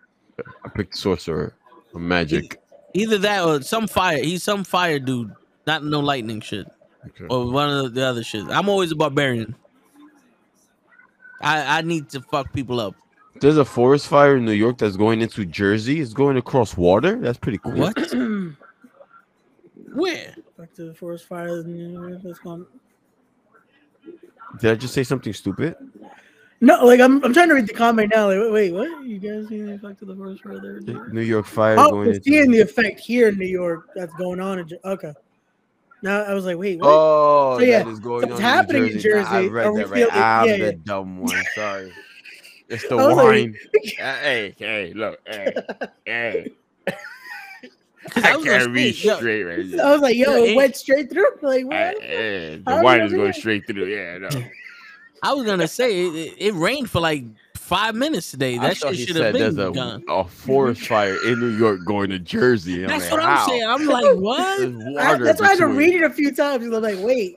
I picked sorcerer, or magic. He, either that or some fire. He's some fire dude. Not no lightning shit, okay. or one of the other shit. I'm always a barbarian. I I need to fuck people up. There's a forest fire in New York that's going into Jersey. It's going across water. That's pretty cool. What? Where? Back to the forest fire in New York that's gone. Did I just say something stupid? No, like I'm I'm trying to read the comment now. Like, wait, wait what? You guys see back to the forest fire there? The New York fire. Oh, going into seeing the effect here in New York that's going on. In Jer okay. Now I was like, wait, what? Oh, so, yeah, that is going on happening in Jersey. In Jersey. Nah, I read that right. I'm yeah, the yeah. dumb one. Sorry. It's the wine. Like, hey, hey, look, hey, hey. I, I was can't read straight, straight right now. I was like, yo, it went straight through. Like, what? I, I, the How wine is going straight through. Yeah, no. I was gonna say it, it rained for like five minutes today. That I shit should have been there's done. A, a forest fire in New York going to Jersey. That's I'm like, what I'm How? saying. I'm like, what? I, that's why I had to read it a few times. I'm like, wait.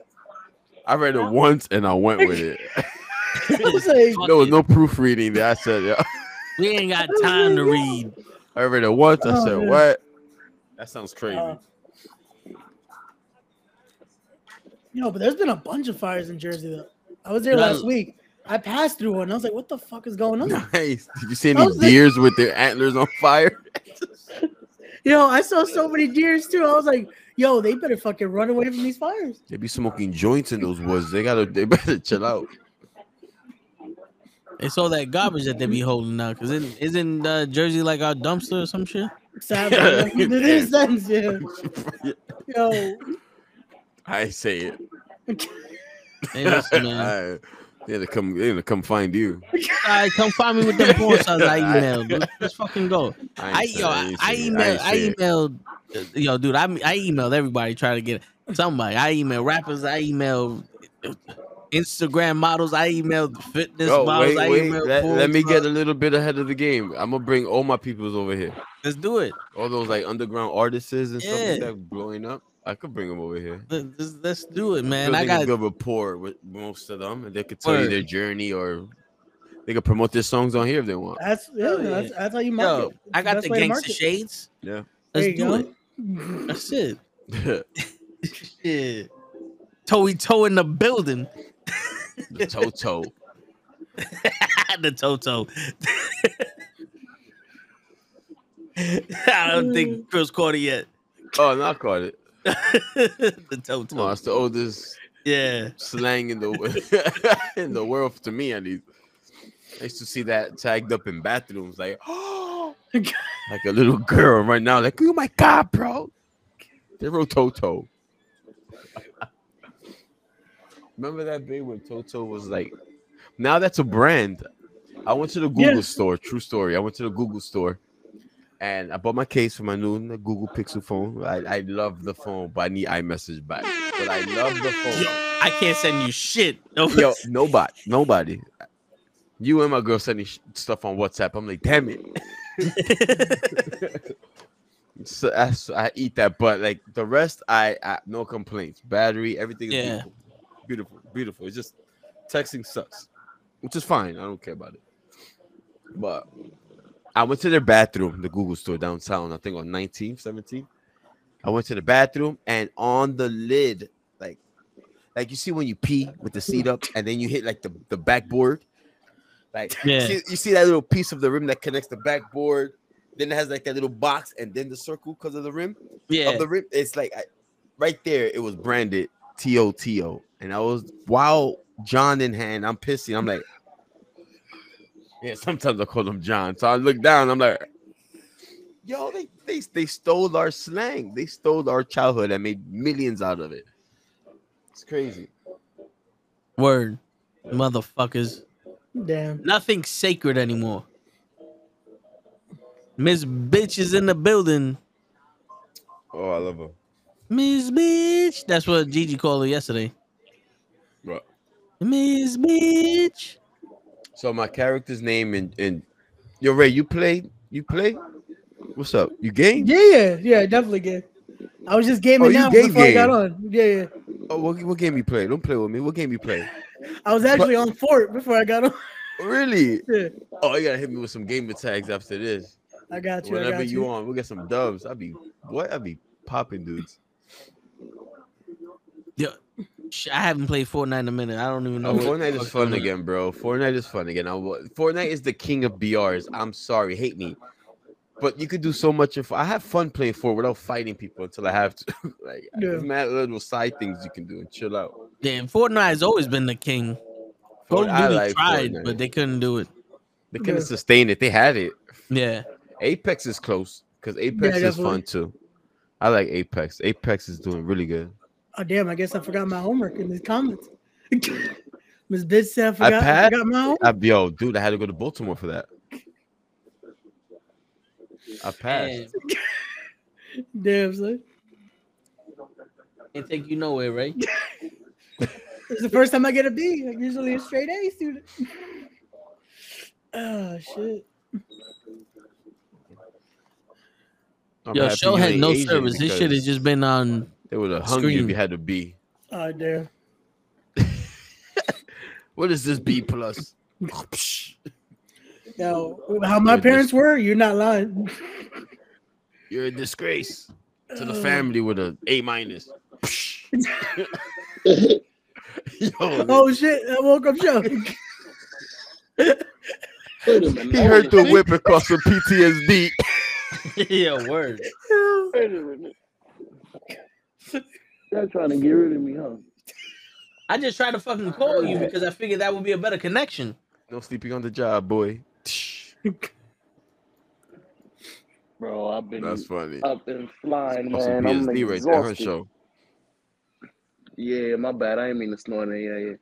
I read it once and I went with it. Was like, there was no proofreading that I said, yeah. We ain't got time to read. I read it once. I said, oh, what? That sounds crazy. Uh, no, but there's been a bunch of fires in Jersey, though. I was there last week. I passed through one. I was like, what the fuck is going on? Nice. Did you see any deers like, with their antlers on fire? Yo, I saw so many deers, too. I was like, yo, they better fucking run away from these fires. They be smoking joints in those woods. They gotta. They better chill out. It's all that garbage that they be holding now. Cause it, isn't uh, Jersey like our dumpster or some shit? Sadly, it is sense, yeah. Yo, I say it. Hey, listen, man. I, they to come. They to come find you. Alright, come find me with them porn stars I emailed. Dude. Let's fucking go. I, I yo, I, I emailed. I, I emailed. Yo, dude, I I emailed everybody trying to get somebody. I emailed rappers. I emailed Instagram models. I emailed fitness Yo, models. Wait, I wait. Let, let me models. get a little bit ahead of the game. I'm gonna bring all my peoples over here. Let's do it. All those like underground artists and yeah. stuff like that blowing up. I could bring them over here. Let's, let's do it, man. I got a good rapport with most of them, and they could tell Word. you their journey, or they could promote their songs on here if they want. That's yeah, yeah. That's, that's how you market. Yo, I got that's the Gangsta Shades. Yeah, let's do go. it. That's it. Shit. Toey toe in the building. The Toto. The Toto. I don't think Chris caught it yet. Oh, no, I caught it. The Toto. No, it's the oldest yeah. slang in the in the world to me, at least. I used to see that tagged up in bathrooms, like, oh, like a little girl right now, like, oh my God, bro. They wrote Toto. Remember that day when Toto was like, now that's a brand. I went to the Google yes. store. True story. I went to the Google store and I bought my case for my new Google Pixel phone. I, I love the phone, but I need iMessage back. But I love the phone. Yo, I can't send you shit. Yo, nobody. Nobody. You and my girl sending stuff on WhatsApp. I'm like, damn it. So I, so I eat that, but like the rest, I, I no complaints. Battery, everything is yeah. beautiful. Beautiful, beautiful. It's just texting sucks, which is fine. I don't care about it. But I went to their bathroom, the Google store downtown, I think on nineteenth, seventeenth. I went to the bathroom, and on the lid, like like you see when you pee with the seat up and then you hit like the, the backboard. Like yeah. you, see, you see that little piece of the rim that connects the backboard, then it has like that little box and then the circle because of the rim. Yeah, of the rim. It's like I, right there, it was branded T O T O. And I was while John in hand, I'm pissy. I'm like, yeah, sometimes I call him John. So I look down, I'm like, yo, they, they they stole our slang, they stole our childhood and made millions out of it. It's crazy. Word, motherfuckers. Damn. Nothing's sacred anymore. Miss Bitch is in the building. Oh, I love her. Miss Bitch. That's what Gigi called her yesterday. Right. Miss Bitch. So my character's name and and yo Ray, you play you play. What's up? You game? Yeah, yeah, yeah, definitely game. I was just gaming oh, now game before game. I got on. Yeah, yeah. Oh, what, what game you play? Don't play with me. What game you play? I was actually but, on Fort before I got on. Really? Yeah. Oh, you gotta hit me with some gamer tags after this. I got you. Whenever I got you. you on, we'll get some dubs. I'll be what? I'll be popping dudes. Yeah. I haven't played Fortnite in a minute. I don't even know. Oh, Fortnite is fun again, bro. Fortnite is fun again. I, Fortnite is the king of B Rs. I'm sorry, hate me, but you could do so much. If I have fun playing Fortnite without fighting people until I have to, like, yeah. there's mad little side things you can do and chill out. Damn, Fortnite has always been the king. Fortnite I like tried, Fortnite. But they couldn't do it. They couldn't yeah. sustain it. They had it. Yeah, Apex is close because Apex yeah, is fun it. too. I like Apex. Apex is doing really good. Oh, damn, I guess I forgot my homework in the comments. Miss Bitch said I forgot, I passed, I forgot my homework. I, yo, dude, I had to go to Baltimore for that. I passed. Damn, damn son. Can't take you nowhere, right? It's the first time I get a B. I'm usually a straight A student. Oh, shit. I'm yo, show had no Asian service. This shit has just been on... They would have hung you if you had to be. Oh, damn. What is this B plus? Now, how my parents were, you're not lying. You're a disgrace to the family with an A minus. Oh, shit. I woke up shouting. He heard the whip and caused some P T S D. Yeah, word. Wait a minute. They're trying to get rid of me, huh? I just tried to fucking call you because I figured that would be a better connection. No sleeping on the job, boy. Bro, I've been that's funny. Up and flying, man. I'm exhausted. Right there, her show. Yeah, my bad. I didn't mean to snort it. Yeah, yeah.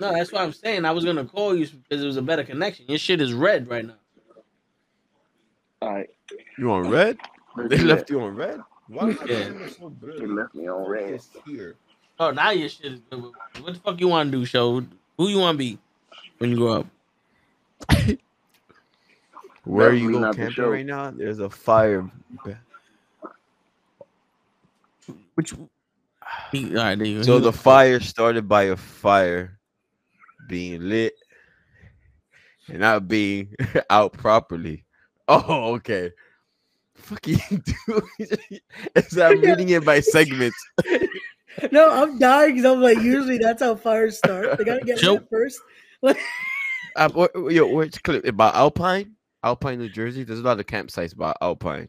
No, that's what I'm saying. I was gonna call you because it was a better connection. Your shit is red right now. All right. You on red? They left you on red. Why yeah. so they left me on red. Here. Oh, now your shit is good. What the fuck you want to do, show? Who you want to be when you grow up? Where Definitely are you going camping right now? There's a fire. Which? All right, there you go. So the fire started by a fire being lit and not being out properly. Oh, okay. Fuck you, dude. As I'm reading it by segments. No, I'm dying because I'm like, usually that's how fires start. They gotta get lit first. um, or, yo, which clip about Alpine? Alpine, New Jersey. There's a lot of campsites by Alpine.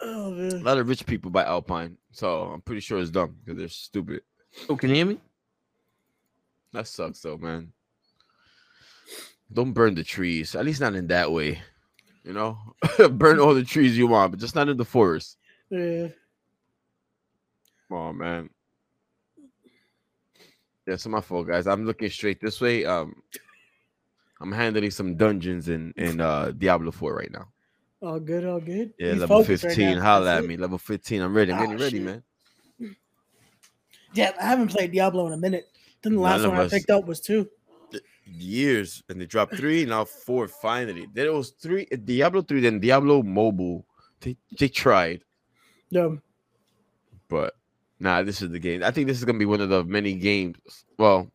Oh man, a lot of rich people by Alpine. So I'm pretty sure it's dumb because they're stupid. Oh, can you hear me? That sucks though, man. Don't burn the trees. At least not in that way. You know, burn all the trees you want, but just not in the forest. Yeah. Oh man. Yeah, so my fault, guys. I'm looking straight this way. Um. I'm handling some dungeons in, in uh, Diablo four right now. All good, all good. Yeah, you level fifteen. Right, holla at me. Level fifteen. I'm ready. I'm getting oh, ready, shit. man. Yeah, I haven't played Diablo in a minute. Then the last None one I picked up was two. Years. And they dropped three, now four finally. There was three. Diablo three, then Diablo Mobile. They, they tried. Yeah. But, nah, this is the game. I think this is going to be one of the many games. Well,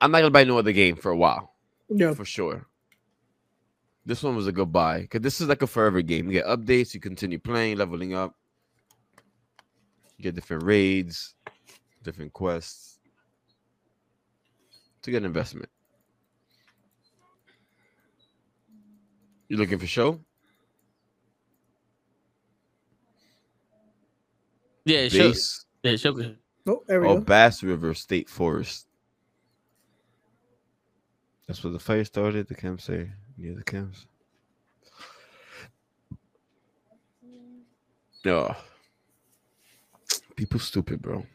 I'm not gonna buy no other game for a while. Yeah, for sure. This one was a good buy because this is like a forever game. You get updates, you continue playing, leveling up. You get different raids, different quests. It's a good investment. You looking for show? Yeah, show. Yeah, show. Oh, there we oh, go. Bass River State Forest. That's where the fire started. The camps there near the camps. No, oh. People stupid, bro.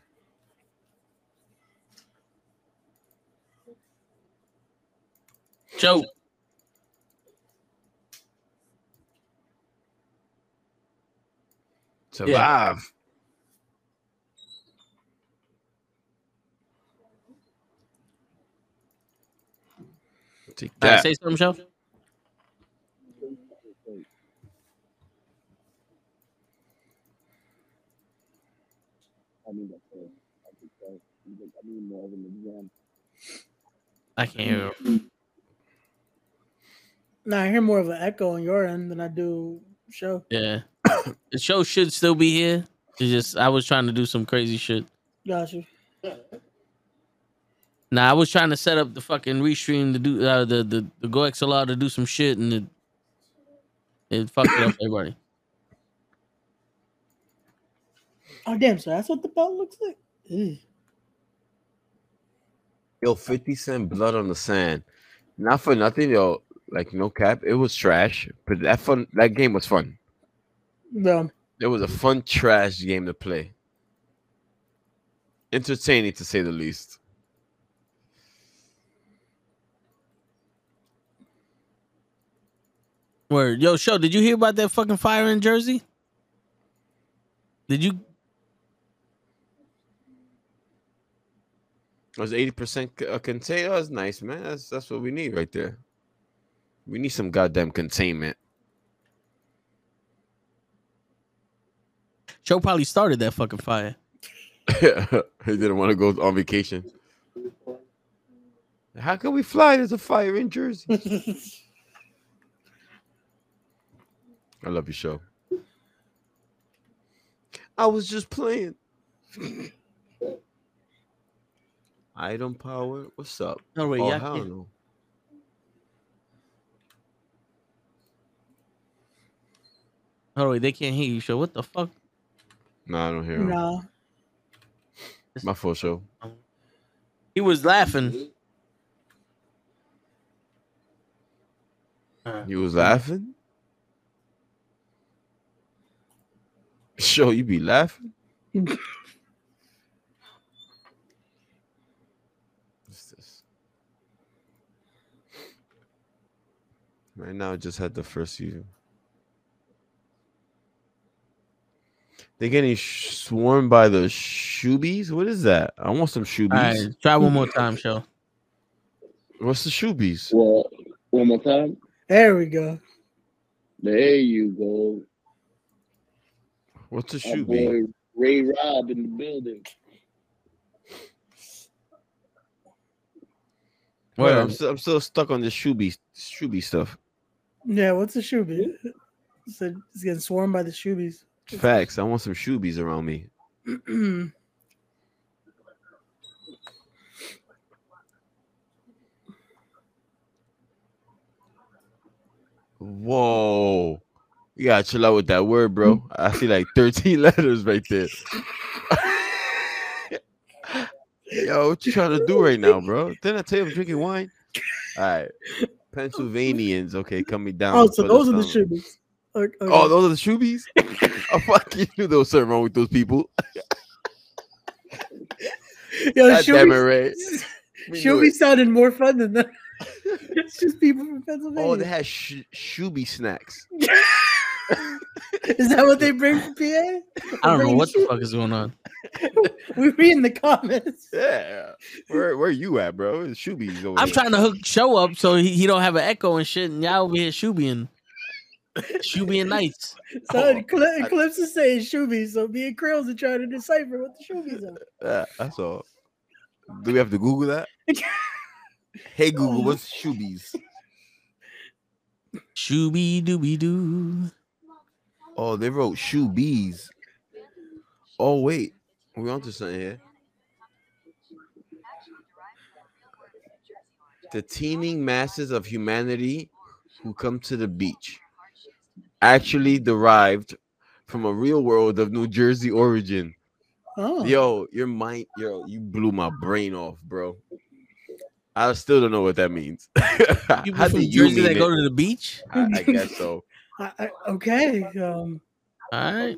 Joe. Survive. Yeah. Uh, say something, Michelle. I can't hear. No, I hear more of an echo on your end than I do show. Yeah, the show should still be here. It's just I was trying to do some crazy shit. Gotcha. Nah, I was trying to set up the fucking restream to do uh, the the the GoXLR to do some shit and it it fucked it up everybody. Oh damn! So that's what the belt looks like. Ew. Yo, fifty cent blood on the sand. Not for nothing, yo. Like no cap, it was trash, but that fun that game was fun. No, it was a fun trash game to play. Entertaining to say the least. Word. Yo, show, did you hear about that fucking fire in Jersey? Did you? It was eighty percent contained. That's nice, man. That's, that's what we need right there. We need some goddamn containment. Show probably started that fucking fire. Yeah, he didn't want to go on vacation. How can we fly? There's a fire in Jersey. I love your show. I was just playing. Item power. What's up? No, wait, oh, yeah, hell no. Oh, wait, they can't hear you, show. What the fuck? No, nah, I don't hear him. No. It's my full show. He was laughing. He was laughing? Show, you be laughing. What's this? Right now, I just had the first season. They're getting swarmed by the. Sh Shoobies? What is that? I want some Shoobies. All right, try one more time, show. What's the Shoobies? Well, one more time. There we go. There you go. What's a Shoebie? Ray Robb in the building. Wait, I'm still, I'm still stuck on the Shoebie Shoebie stuff. Yeah, what's a Shoebie? It's, it's getting swarmed by the Shoobies. Facts. I want some Shoobies around me. Whoa. You gotta chill out with that word, bro. I see like thirteen letters right there. Yo, what you trying to do right now, bro? Didn't I tell you I'm drinking wine? All right. Pennsylvanians. Okay, come me down. Oh, so those are the Shoobies. Okay. Oh, those are the Shoobies? I fucking knew there was something wrong with those people. Yo, God damn it, Ray. Shoobies sounded more fun than that. It's just people from Pennsylvania. Oh, they had sh Shoobie snacks. Is that what they bring from P A? I don't know what the fuck is going on. We're reading the comments. Yeah, where where you at, bro? It's Shoobies over I'm there. Trying to hook show up so he, he don't have an echo and shit, and y'all over here Shoobieing. Shoobieing nights. So oh, Cl I, Clips is saying Shoobies, so me and Krills are trying to decipher what the Shoobies are. Yeah, that's all. Do we have to Google that? Hey Google, what's Shoobies? Shoobie doobie doo. Oh, they wrote Shoobies. Oh wait, we're onto something here. The teeming masses of humanity who come to the beach, actually derived from a real world of New Jersey origin. Oh, yo, your mind, yo, you blew my brain off, bro. I still don't know what that means. How do you mean it? Go to the beach? I, I guess so. I, I, okay. Um, All right.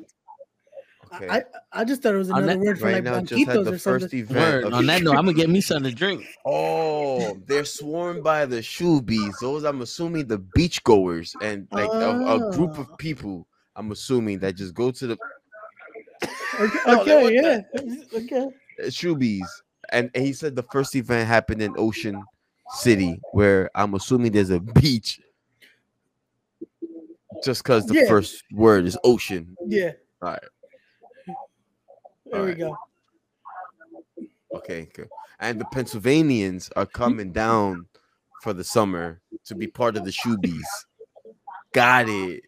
Okay. I, I just thought it was another word for right like banquitos or something. On that note, I'm gonna get me something to drink. Oh, they're swarmed by the Shoobies. Those, I'm assuming, the beachgoers and like oh. a, a group of people. I'm assuming that just go to the. Okay. oh, okay yeah. Okay. Shoobies. And, and he said the first event happened in Ocean City, where I'm assuming there's a beach. Just because the yeah. first word is ocean. Yeah. All right. There All we right. go. Okay, good. And the Pennsylvanians are coming down for the summer to be part of the Shoobies. Got it.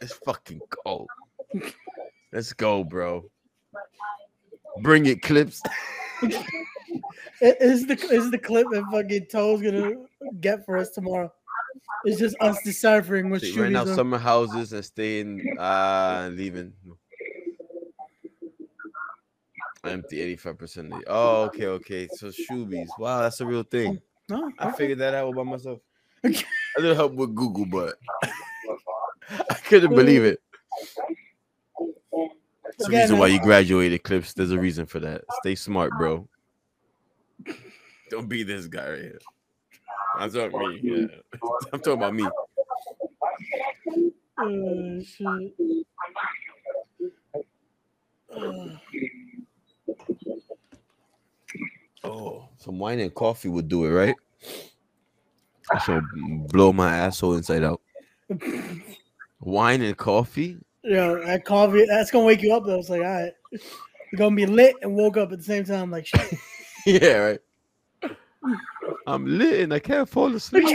Let's fucking go. Let's go, bro. Bring it, Clips. Is the is the clip that fucking Toe's gonna get for us tomorrow? It's just us deciphering what shooting. Right now, summer houses and staying, uh, leaving. Empty eighty-five percent. Oh, okay, okay. So Shoobies. Wow, that's a real thing. Oh, I figured that out by myself. I did help with Google, but I couldn't believe it. That's the reason why you graduated, Clips. There's a reason for that. Stay smart, bro. Don't be this guy right here. I'm talking about me. Yeah. I'm talking about me. Oh, shit. Oh, some wine and coffee would do it, right? I shall blow my asshole inside out. Wine and coffee? Yeah, that coffee, that's gonna wake you up though. It's like, all right, you're gonna be lit and woke up at the same time, like shit. Yeah, right. I'm lit and I can't fall asleep.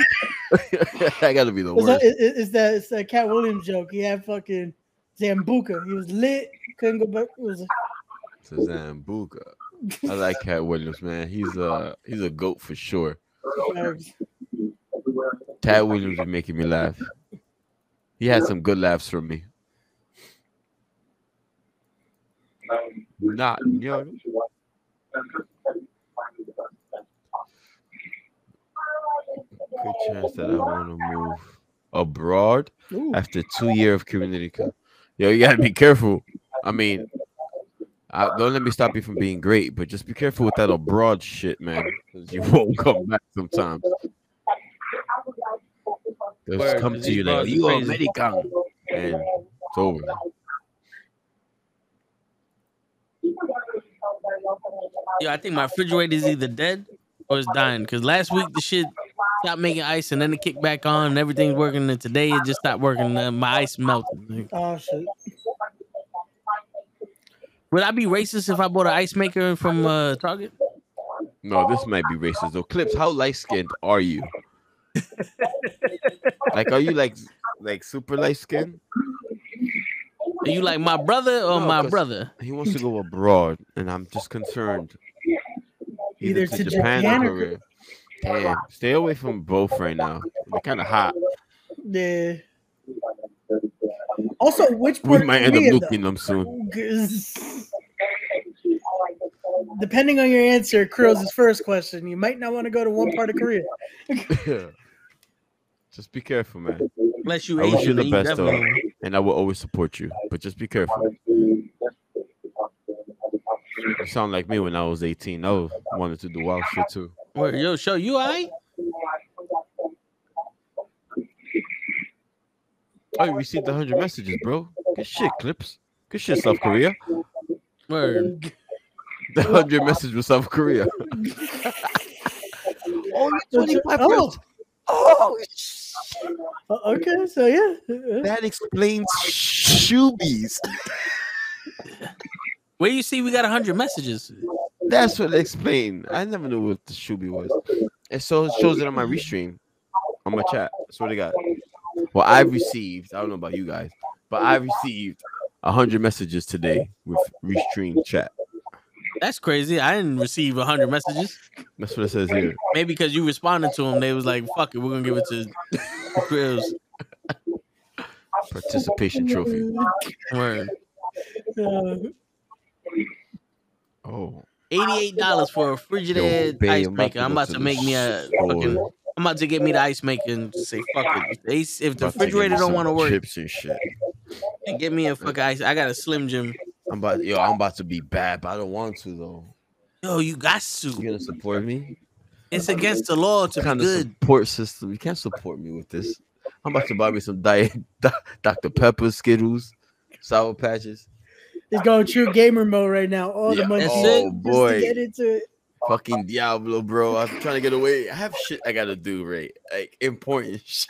I gotta be the it's worst. Like, it, it's that it's that Cat Williams joke. He had fucking Zambuca. He was lit, couldn't go back. It was a Zambuca. I like Cat Williams, man. He's a he's a goat for sure. Cat Williams is making me laugh. He had some good laughs from me. Not yo. Good chance that I want to move abroad Ooh. after two years of community. Yo, you gotta be careful. I mean, I, don't let me stop you from being great, but just be careful with that abroad shit, man. Because you won't come back sometimes. They'll just come to you like you already come, and it's over. Yo, I think my refrigerator is either dead or it's dying. Because last week the shit stopped making ice and then it kicked back on and everything's working. And today it just stopped working. And my ice melted. Like. Oh, shit. Would I be racist if I bought an ice maker from uh, Target? No, this might be racist though. Clips, how light-skinned are you? Like, are you like like super light-skinned? Are you like my brother or no, my brother? He wants to go abroad, and I'm just concerned. Either, Either to, to Japan, Japan or Korea. Damn, stay away from both right now. They're kind of hot. Yeah. Also, which part we might end up looking them soon. Depending on your answer, Krill's first question, you might not want to go to one part of Korea. Yeah. Just be careful, man. Unless you I wish you the best, definitely. Though, and I will always support you. But just be careful. You sound like me when I was eighteen. I wanted to do wild shit too. Wait, yo, show you I. Oh, you received one hundred messages, bro. Good shit, Clips. Good shit, South Korea. Word. The one hundred message was South Korea. Oh, twenty-five oh. oh, okay. So, yeah. That explains shoobies. Where you see we got one hundred messages? That's what they explained. I never knew what the shoobie was. And so it shows it on my restream, on my chat. That's what they got. Well, I've received, I don't know about you guys, but I received one hundred messages today with Restream chat. That's crazy. I didn't receive one hundred messages. That's what it says here. Maybe because you responded to them, they was like, fuck it, we're going to give it to Grills. Participation trophy. Word. Oh. eighty-eight dollars for a refrigerated Yo, ice maker. I'm about to make me a fucking... I'm about to get me the ice maker and say fuck it. They, if the refrigerator don't want to work, chips and shit. They get me a fucking ice. I got a Slim Jim. I'm about yo. I'm about to be bad, but I don't want to though. Yo, you got to. You gonna support me? It's against the law to be good. Support system. You can't support me with this. I'm about to buy me some diet Doctor Pepper, Skittles, Sour Patches. It's going true gamer mode right now. All yeah. the money. Oh boy. Just to get into it. Fucking Diablo, bro. I'm trying to get away. I have shit I gotta do, right? Like important shit.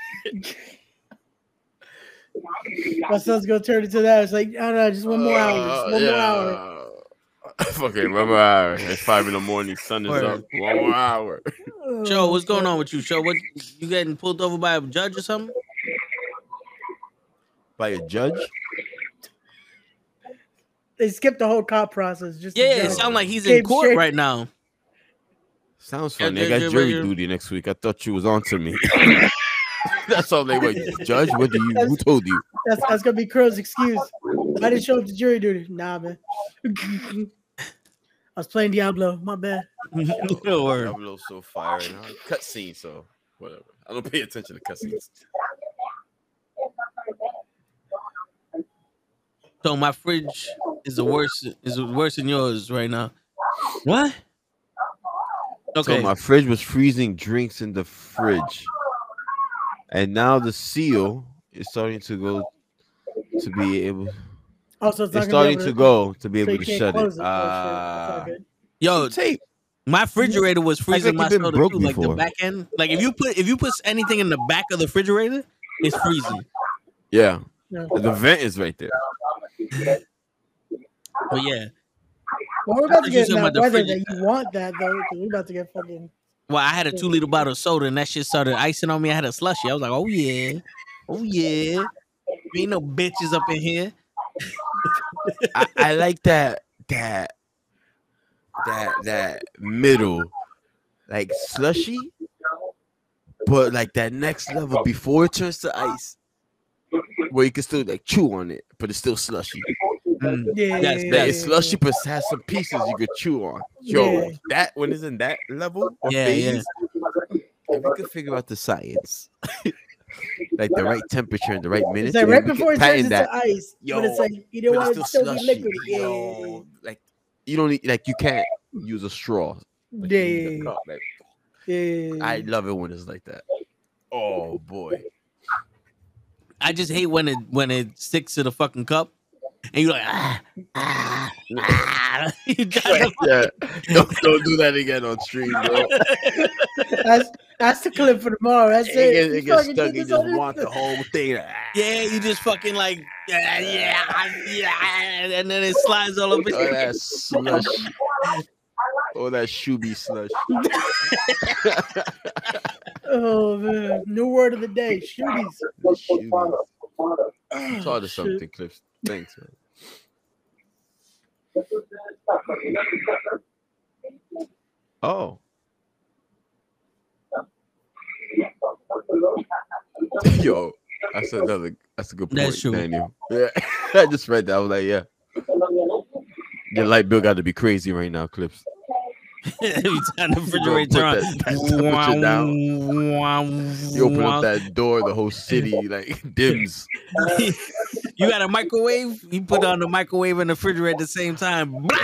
My son's gonna turn into that. It's like, I don't know, just one more uh, hour. Just one yeah. more hour. Fucking one more hour. It's five in the morning, sun is Word. Up. One more hour. Joe, what's going on with you, Joe? What you getting pulled over by a judge or something? By a judge? They skipped the whole cop process. Just yeah, it sounds like he's Came in court straight. Right now. Sounds funny. Yeah, they got jury duty next week. I thought you was on to me. That's all they were. Judge, what do you? Who told you? That's, that's gonna be Crow's excuse. I didn't show up to jury duty. Nah, man. I was playing Diablo. My bad. Diablo's so fire. Cutscene, so whatever. I don't pay attention to cutscenes. So my fridge is the worst. Is worse than yours right now. What? Okay. So my fridge was freezing drinks in the fridge, and now the seal is starting to go to be able. Oh, so it's, it's starting to, to go to be so able to shut it. it. Uh, sure. Yo, tape. My refrigerator was freezing my soda too, like the back end. Like if you put if you put anything in the back of the refrigerator, it's freezing. Yeah, yeah. The vent is right there. But yeah. Well, we're about to get that weather that you want that though. We're about to get fucking. Well, I had a two liter bottle of soda and that shit started icing on me. I had a slushy. I was like, oh yeah, oh yeah. There ain't no bitches up in here. I, I like that that that that middle, like slushy, but like that next level before it turns to ice, where you can still like chew on it, but it's still slushy. Mm. Yeah, that's yeah, that. It's slushy, but has some pieces you could chew on. Yo, yeah. That one is in that level. Or yeah, yeah. If you could figure out the science, like the right temperature and the right minutes, like right before it turns into ice. Yo, but it's like you don't want it to still be liquid. Yeah, like you don't need, like you can't use a straw. Like, yeah, yeah, cup, like. Yeah. I love it when it's like that. Oh boy, I just hate when it when it sticks to the fucking cup. and you're like, ah, ah, ah. You gotta, yeah. don't, don't do that again on stream, bro. That's, that's the clip for tomorrow. That's it. It, it, it gets stuck. You just want the whole thing. Yeah, you just fucking like, yeah, yeah, yeah, and then it slides all over. Oh, that slush. Oh, that shooby slush. Oh man, new word of the day: shoobies. Shoobies. It's all just something, Cliff. Thanks, man. Oh. Yo, that's another. That's a good point, that's Daniel. Yeah, I just read that. I was like, yeah. Your light bill got to be crazy right now, Cliffs. Every time the refrigerator on, you open up that door, the whole city like dims. You got a microwave? You put on the microwave and the refrigerator at the same time. Blah!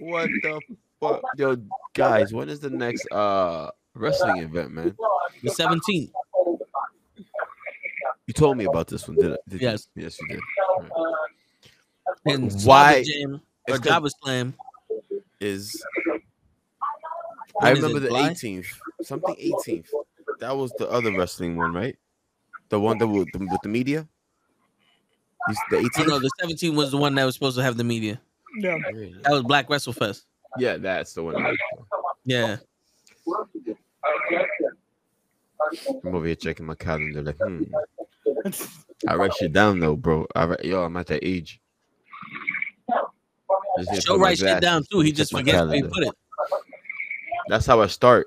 What the fuck, yo, guys? When is the next uh wrestling event, man? The seventeenth. You told me about this one, did I? Did yes, you? Yes, you did. Right. And why Jam or Java Slam is I remember the eighteenth, something eighteenth. That was the other wrestling one, right? The one that was with the, with the media. The eighteenth, no, the seventeenth was the one that was supposed to have the media. Yeah, that was Black WrestleFest. Yeah, that's the one. Yeah. I'm over here checking my calendar, like, hmm. I write shit down though, bro. I write, yo, I'm at that age. Joe writes shit down too. He just forgets where he put it. That's how I start.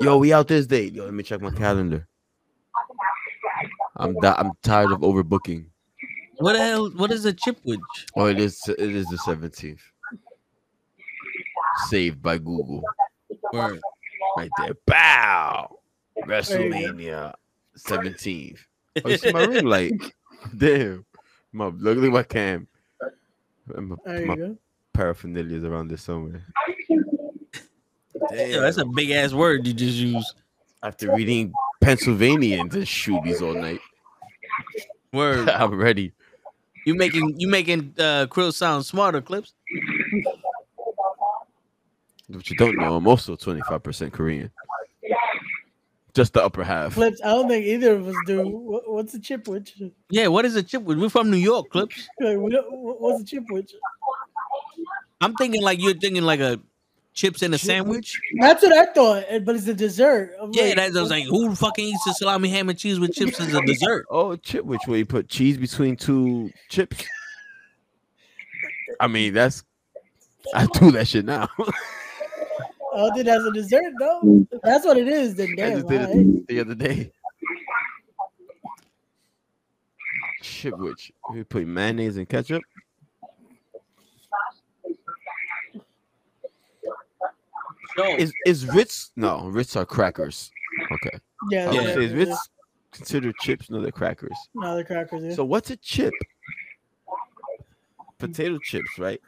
Yo, we out this date. Yo, let me check my calendar. I'm I'm tired of overbooking. What the hell? What is a chipwich? Oh, it is it is the seventeenth. Saved by Google. Word. Right there. Bow. WrestleMania seventeenth. Oh, you see my ring light. Damn. My look at my cam. My, my paraphernalia is around this somewhere. Damn. Yo, that's a big ass word you just used. After reading Pennsylvania and the shoobies all night. Word. I'm ready. You making you making uh, Krill sound smarter, Clips. What you don't know, I'm also twenty-five percent Korean. Just the upper half. Clips, I don't think either of us do. What's a chipwich? Yeah, what is a chipwich? We're from New York, Clips. Like, what's a chipwich? I'm thinking like you're thinking like a chips in a chip sandwich. That's what I thought, but it's a dessert. I'm yeah, like, that's I was like, who fucking eats a salami, ham, and cheese with chips as a dessert? Oh, chipwich, where you put cheese between two chips. I mean, that's I do that shit now. Oh, dude, that's a dessert, though. If that's what it is, then damn. I just did it right. The other day. Chipwich. We put mayonnaise and ketchup. No. Is is Ritz? No, Ritz are crackers. Okay. Yeah. yeah. Say, is Ritz yeah. considered chips? No, they're crackers. No, they're crackers. Yeah. So what's a chip? Potato chips, right?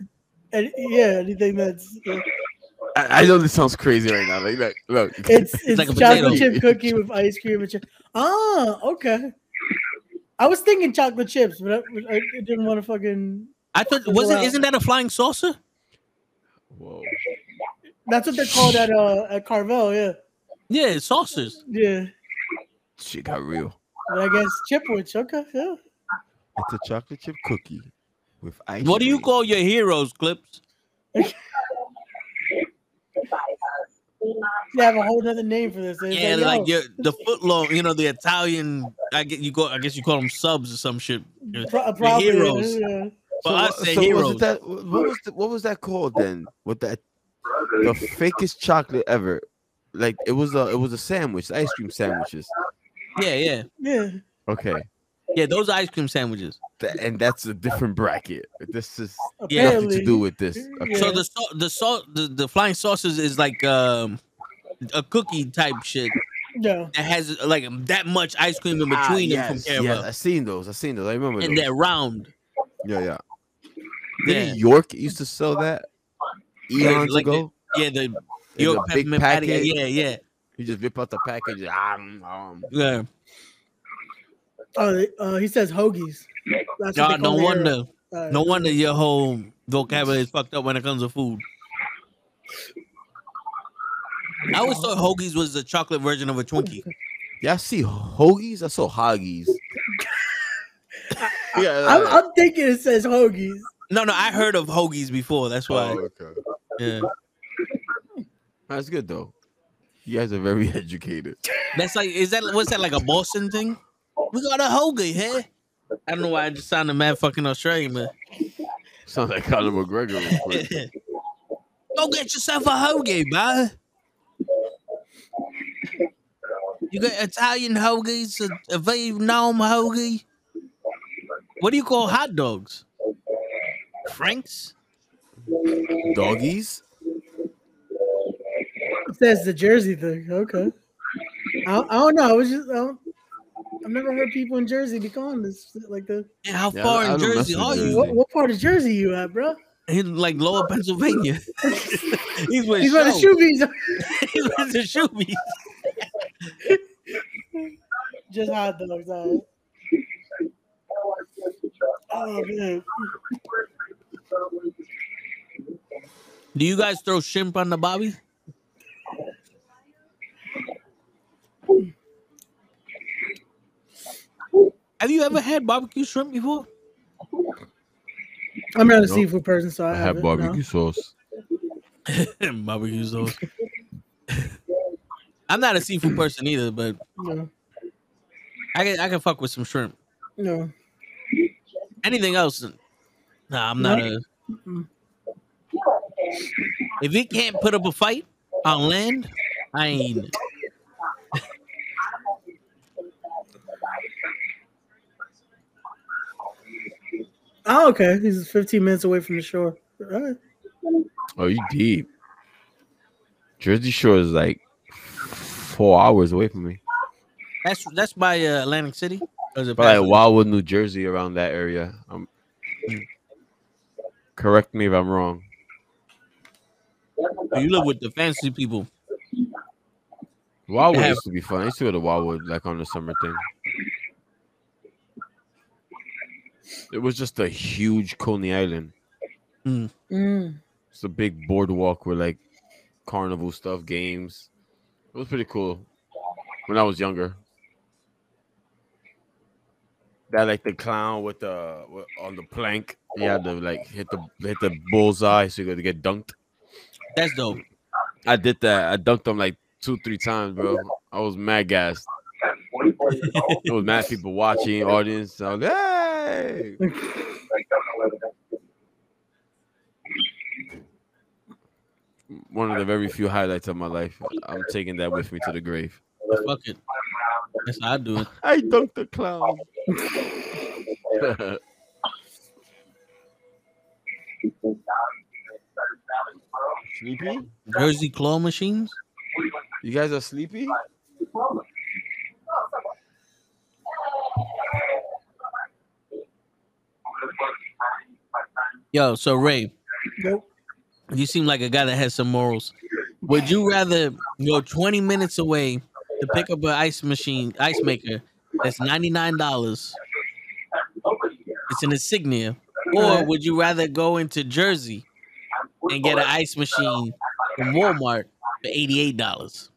And, yeah, anything that's. Uh, I, I know this sounds crazy right now. Like, like look, it's it's, it's like a chocolate chip cookie with ice cream and chip. Ah, okay. I was thinking chocolate chips, but I, I didn't want to fucking. I thought wasn't isn't that a flying saucer? Whoa, that's what they call that uh, at Carvel, yeah. Yeah, saucers. Yeah. Shit got real. But I guess chipwich, okay, yeah. It's a chocolate chip cookie with ice. What do you cream. Call your heroes, Clips? You have a whole other name for this. It's yeah, like, like your, the footlong, you know, the Italian. I get you go. I guess you call them subs or some shit. Pro the heroes. Yeah. So, I say so heroes. Was that, what was the, what was that called then? With that, the fakest chocolate ever. Like it was a it was a sandwich, ice cream sandwiches. Yeah, yeah, yeah. Okay. Yeah, those ice cream sandwiches. Th and that's a different bracket. This is yeah. nothing to do with this. Okay. So the so the so the, the flying saucers is like um a cookie type shit. Yeah. That has like that much ice cream in between ah, yes, them. Yeah, I seen those. I seen those. I remember. And those. They're round. Yeah, yeah. Didn't yeah. York used to sell that eons like ago? The, yeah, the York the big packet. Yeah, yeah. You just rip out the package. Um, um. Yeah. Uh, uh, he says hoagies. That's what they call no wonder. Uh, no wonder your whole vocabulary is fucked up when it comes to food. I always thought hoagies was the chocolate version of a Twinkie. Yeah, I see hoagies. I saw hoggies. I, I, yeah, I'm, I'm thinking it says hoagies. No, no, I heard of hoagies before. That's why. Oh, okay. Yeah. That's good though. You guys are very educated. That's like, is that what's that like a Boston thing? We got a hoagie here. I don't know why I just sounded mad fucking Australian, man. Sounds like Conor McGregor. Go get yourself a hoagie, man. You got Italian hoagies, a Vietnam hoagie. What do you call hot dogs? Franks? Doggies? It says the Jersey thing. Okay. I, I don't know. I was just, I don't, I've never heard people in Jersey be calling this like the. Yeah, how yeah, far I, in I Jersey are you? What, what part of Jersey you at, bro? In like lower Pennsylvania. He's with He's the Shoebies. He's with the Shoebies. Just hot dogs. Right. Oh man. Do you guys throw shrimp on the bobby? Have you ever had barbecue shrimp before? I'm not a seafood person, so I, I have barbecue no. sauce. Barbecue sauce. I'm not a seafood person either, but no. I can I can fuck with some shrimp. No. Anything else? Nah, I'm not no. a. Mm-mm. If he can't put up a fight on land, I ain't eating it. Oh, okay. He's fifteen minutes away from the shore. All right. Oh, you deep. Jersey Shore is like four hours away from me. That's that's by uh, Atlantic City. Or is it by like Wildwood, New Jersey, around that area. Um, correct me if I'm wrong. So you live with the fancy people. Wildwood used to be fun. I used to go to Wildwood like on the summer thing. It was just a huge Coney Island. Mm. Mm. It's a big boardwalk with like carnival stuff, games. It was pretty cool when I was younger. That like the clown with the with, on the plank. You had to like hit the hit the bullseye so you got to get dunked. That's dope. I did that. I dunked them like two, three times, bro. I was mad gassed. There was mad people watching, audience. I was like, hey! One of the very few highlights of my life. I'm taking that with me to the grave. Fuck it. That's how I do it. I dunked the clown. Sleepy? Jersey claw machines? You guys are sleepy? Yo, so Ray, nope. You seem like a guy that has some morals. Would you rather go twenty minutes away to pick up an ice machine, ice maker that's ninety-nine dollars? It's an Insignia. Or would you rather go into Jersey and get an ice machine from Walmart for eighty-eight dollars?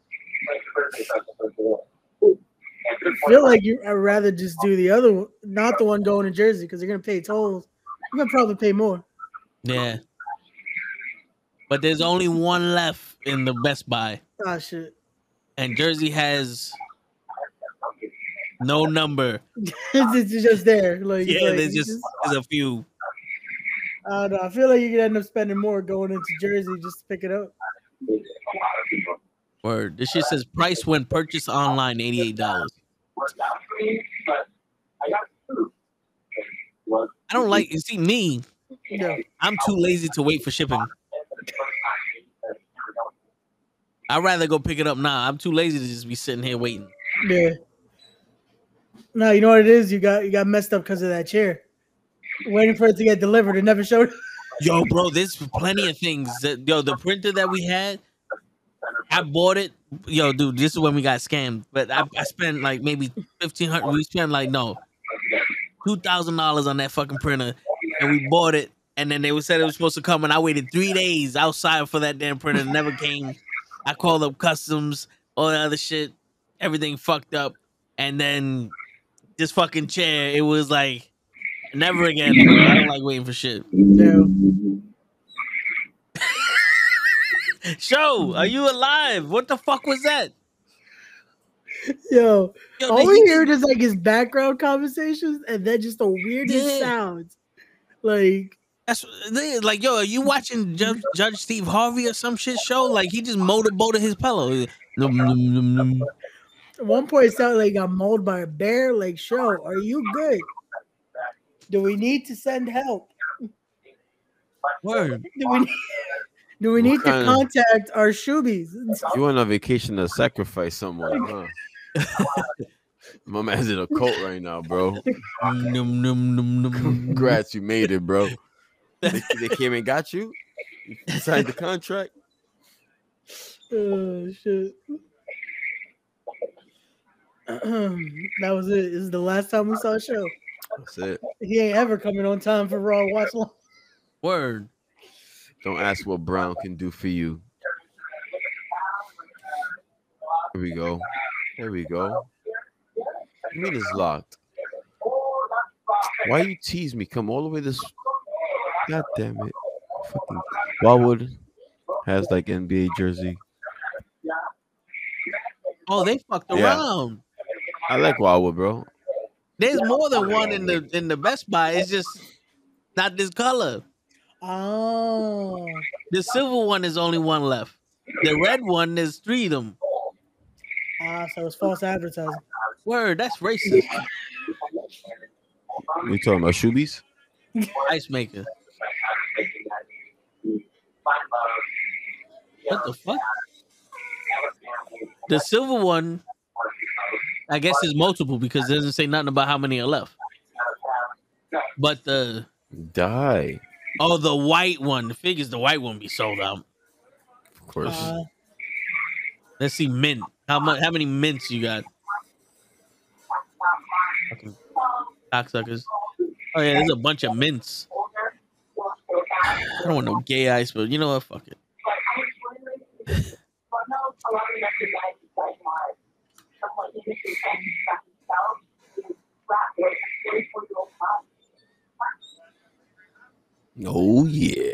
I feel like you, I'd rather just do the other one, not the one going to Jersey, because they're going to pay tolls. You're going to probably pay more. Yeah. But there's only one left in the Best Buy. Oh, shit. And Jersey has no number. It's just there. Like, yeah, like, there's just, just there's a few. I don't know. I feel like you could end up spending more going into Jersey just to pick it up. Word. This shit says price when purchased online, eighty-eight dollars. I don't like, you see me, yeah. I'm too lazy to wait for shipping. I'd rather go pick it up now. I'm too lazy to just be sitting here waiting. Yeah. No, you know what it is? You got you got messed up because of that chair. Waiting for it to get delivered. It never showed. Yo, bro, there's plenty of things. That, yo, the printer that we had, I bought it. Yo, dude, this is when we got scammed. But I, I spent like maybe fifteen hundred. We spent like, no, two thousand dollars on that fucking printer, and we bought it. And then they said it was supposed to come, and I waited three days outside for that damn printer. It never came. I called up customs, all that other shit. Everything fucked up. And then this fucking chair, it was like, never again. Bro. I don't like waiting for shit. Sho, are you alive? What the fuck was that? Yo, Yo all we hear is like his background conversations and then just the weirdest yeah. sounds. Like... That's like, yo, are you watching Judge, Judge Steve Harvey or some shit show? Like, he just motorboated his pillow. At one point, it sounded like he got mauled by a bear. Like, Sho, are you good? Do we need to send help? Word. Do we need, do we need to contact of, our shoobies? You on a vacation to sacrifice someone, huh? My man's in a cult right now, bro. Congrats, you made it, bro. They, they came and got you. You signed the contract. Oh shit! That was it. This is the last time we saw a Sho. That's it. He ain't ever coming on time for Raw watch long. Word. Don't ask what Brown can do for you. Here we go. Here we go. It is locked. Why you tease me? Come all the way this. God damn it. Fucking Wildwood has like N B A jersey. Oh, they fucked around. Yeah. I like Wildwood, bro. There's more than one in the in the Best Buy. It's just not this color. Oh. The silver one is only one left. The red one is three of them. Ah, so it's false advertising. Word, that's racist. We talking about Shoobies? Ice Maker. What the fuck? The silver one, I guess, is multiple because it doesn't say nothing about how many are left. But the die. Oh, the white one. The figures, the white one be sold out. Of course. Uh, Let's see mint. How much? How many mints you got? Fucking cocksuckers. Oh yeah, there's a bunch of mints. I don't want no gay ice, but you know what? Fuck it. Oh yeah.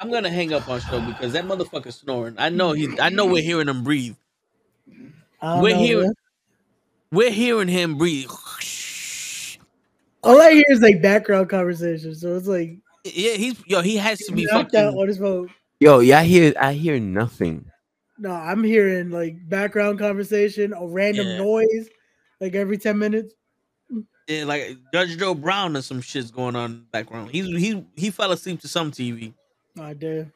I'm gonna hang up on Sho because that motherfucker's snoring. I know he. I know we're hearing him breathe. We're hearing. We're hearing him breathe. All I hear is like background conversation, so it's like, yeah, he's yo, he has to be fucking out on his phone. Yo, yeah, I hear, I hear nothing. No, I'm hearing like background conversation, a random yeah. noise, like every ten minutes. Yeah, like Judge Joe Brown or some shit's going on in the background. He's he he fell asleep to some T V. I did.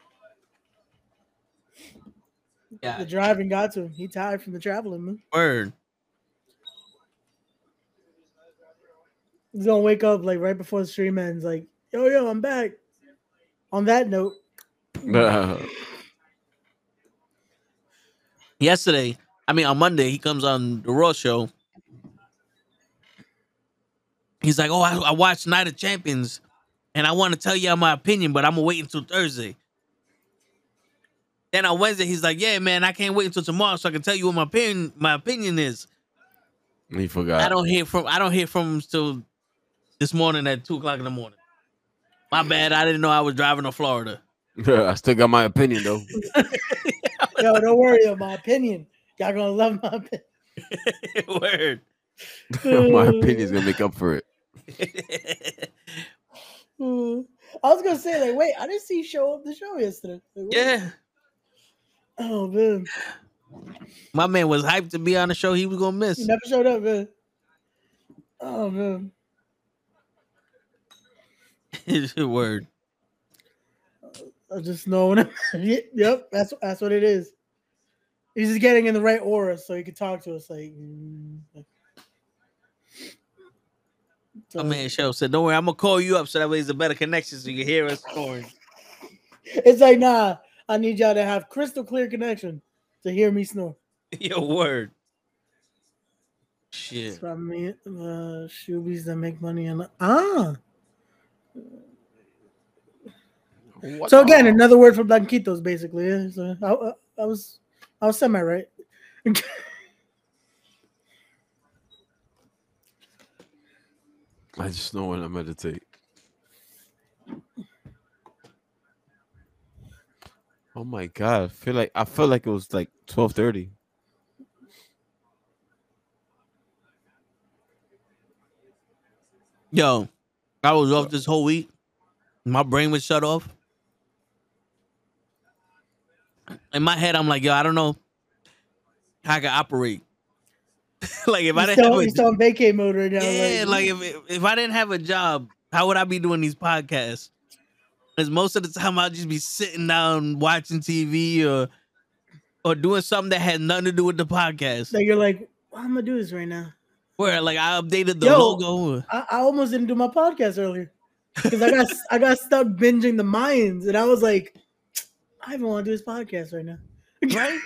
Yeah, the driving got to him. He tired from the traveling, man. Word. He's gonna wake up like right before the stream ends, like, yo, yo, I'm back. On that note, uh, yesterday, I mean, on Monday, he comes on the Raw show. He's like, oh, I, I watched Night of Champions, and I want to tell y'all my opinion, but I'm gonna wait until Thursday. Then on Wednesday, he's like, yeah, man, I can't wait until tomorrow so I can tell you what my opinion, my opinion is. He forgot. I don't hear from. I don't hear from him till this morning at two o'clock in the morning. My bad. I didn't know I was driving to Florida. I still got my opinion though. Yo, don't worry about my opinion. Y'all gonna love my opinion. Word. My opinion's gonna make up for it. mm. I was gonna say, like, wait, I didn't see Sho up the show yesterday. Like, yeah. Oh man. My man was hyped to be on the show. He was gonna miss. He never showed up, man. Oh man. Word. I just know. When I, yep, that's that's what it is. He's just getting in the right aura so he could talk to us. Like, so, my man Sho said, "Don't worry, I'm gonna call you up so that way there's a better connection so you can hear us scoring." It's like, nah, I need y'all to have crystal clear connection to hear me snore. Your word. Shit. Swap me, uh, shoebies that make money and ah. What so again, on? Another word for blanquitos, basically. So I, I, I was, I was semi right. I just know when I meditate. Oh my god! I feel like I felt like it was like twelve thirty. Yo, I was off this whole week. My brain was shut off. In my head, I'm like, yo, I don't know how I can operate. Like if he's I didn't still, have a, still on vacay mode right now. Yeah, like, like if if I didn't have a job, how would I be doing these podcasts? Because most of the time I'll just be sitting down watching T V or or doing something that had nothing to do with the podcast. Like you're like, well, I'm gonna do this right now. Where like I updated the yo, logo. I, I almost didn't do my podcast earlier because I got I got stuck binging the Mayans and I was like, I even want to do this podcast right now, right?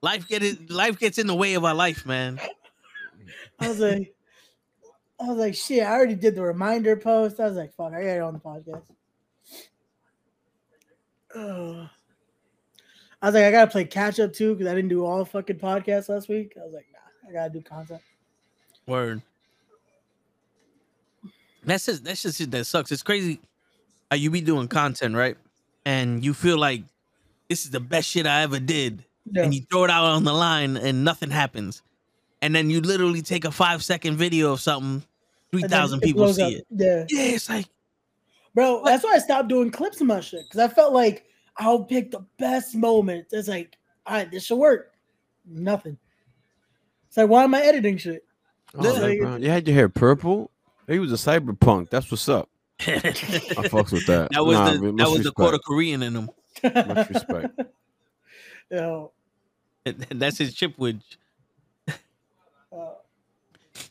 Life get it, life gets in the way of our life, man. I was like, I was like, shit, I already did the reminder post. I was like, fuck, I got it on the podcast. Ugh. I was like, I gotta play catch up too, because I didn't do all fucking podcasts last week. I was like, nah, I gotta do content. Word. That's just that's just shit that sucks. It's crazy. How you be doing content, right? And you feel like this is the best shit I ever did. Yeah. And you throw it out on the line and nothing happens. And then you literally take a five second video of something, three thousand people see up. It. Yeah. Yeah, it's like. Bro, what? That's why I stopped doing clips of my shit. Because I felt like I'll pick the best moments. It's like, all right, this should work. Nothing. It's like, why am I editing shit? Oh, like, bro. You had your hair purple? He was a cyberpunk. That's what's up. I fucks with that. That was, nah, the, that was the quarter Korean in him. Much respect. Yo. That's his chipwich. Uh,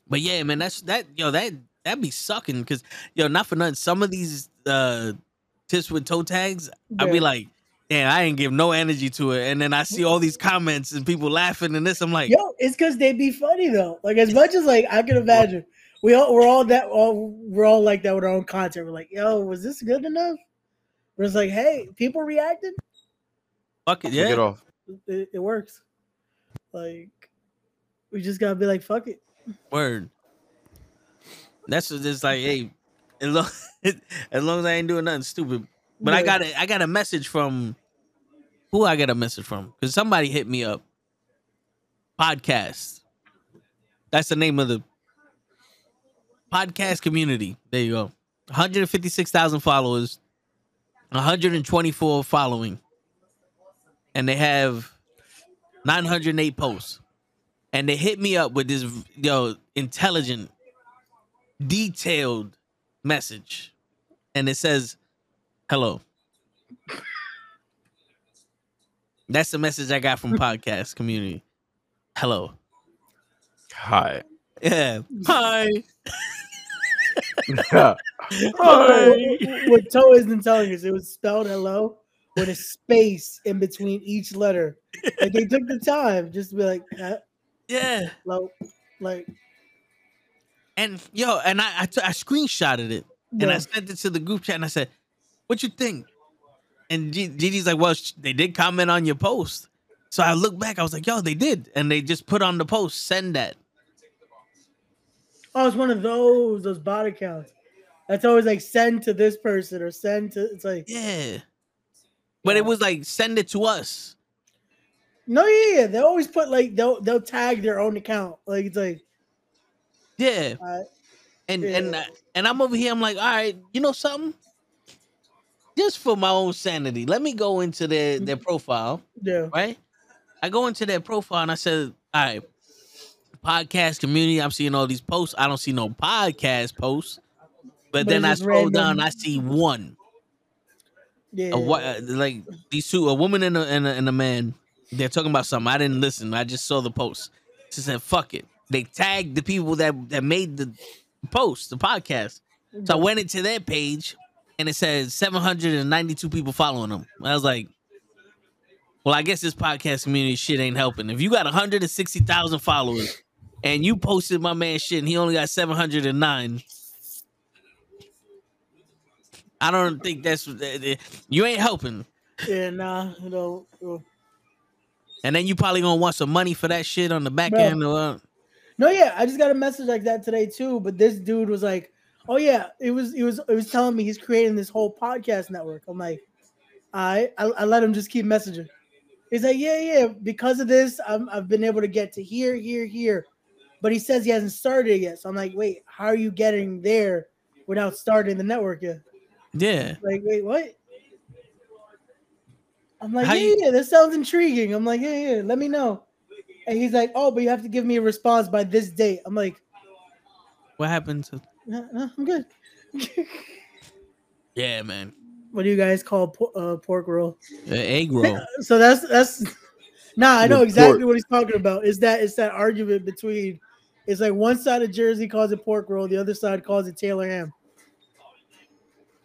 but yeah, man, that's that yo that that be sucking because yo not for nothing. Some of these uh, tips with toe tags, yeah. I'd be like, damn, I ain't give no energy to it, and then I see all these comments and people laughing and this. I'm like, yo, it's because they be funny though. Like as much as like I can imagine, we all we're all that all we're all like that with our own content. We're like, yo, was this good enough? We're just like, hey, people reacted. Fuck it, yeah. Get off. It, it works. Like we just gotta be like, fuck it. Word. That's just like, hey, as long as long as I ain't doing nothing stupid. But yeah. I got a, I got a message from who I got a message from because somebody hit me up. Podcast. That's the name of the podcast community. There you go. one hundred fifty-six thousand followers. one hundred twenty-four following. And they have nine hundred eight posts. And they hit me up with this yo intelligent, detailed message. And it says, hello. That's the message I got from podcast community. Hello. Hi. Yeah. Hi. Hi. What Toe isn't telling us, it was spelled hello. With a space in between each letter. Like they took the time just to be like, ah. Yeah. Like, like, and yo, and I, I, t- I screenshotted it. Yeah. And I sent it to the group chat and I said, what you think? And G- Gigi's like, well, sh- they did comment on your post. So I looked back, I was like, yo, they did. And they just put on the post, send that. Oh, it's one of those, those bot accounts. That's always like, send to this person or send to, it's like. Yeah. But it was like, send it to us. No, yeah, yeah. They always put like, they'll they'll tag their own account. Like, it's like. Yeah. Uh, and yeah. and and I'm over here. I'm like, all right, you know something? Just for my own sanity, let me go into their, their profile. Yeah. Right? I go into their profile and I said, all right, podcast community. I'm seeing all these posts. I don't see no podcast posts. But, but then I scroll random. down. I see one. Yeah. A, like these two, a woman and a, and a and a man, they're talking about something. I didn't listen. I just saw the post. She said, "Fuck it." They tagged the people that, that made the post, the podcast. So I went into their page, and it says seven hundred ninety-two people following them. I was like, well, I guess this podcast community shit ain't helping. If you got one hundred sixty thousand followers and you posted my man shit and he only got seven hundred nine, I don't think that's, you ain't helping. Yeah, nah, you know. Uh, and then you probably gonna want some money for that shit on the back bro. end. Or, uh, no, yeah, I just got a message like that today too. But this dude was like, "Oh yeah, it was, it was, it was telling me he's creating this whole podcast network." I'm like, I, I, I let him just keep messaging. He's like, "Yeah, yeah, because of this, I'm, I've been able to get to here, here, here." But he says he hasn't started it yet. So I'm like, "Wait, how are you getting there without starting the network yet?" Yeah. Like, wait, what? I'm like, How yeah, you- yeah, that sounds intriguing. I'm like, yeah, yeah, let me know. And he's like, oh, but you have to give me a response by this date. I'm like, what happened to? No, no, I'm good. Yeah, man. What do you guys call po- uh, pork roll? Uh, egg roll. So that's that's. Nah, I know With exactly pork. What he's talking about. Is that it's that argument between, it's like one side of Jersey calls it pork roll, the other side calls it Taylor ham.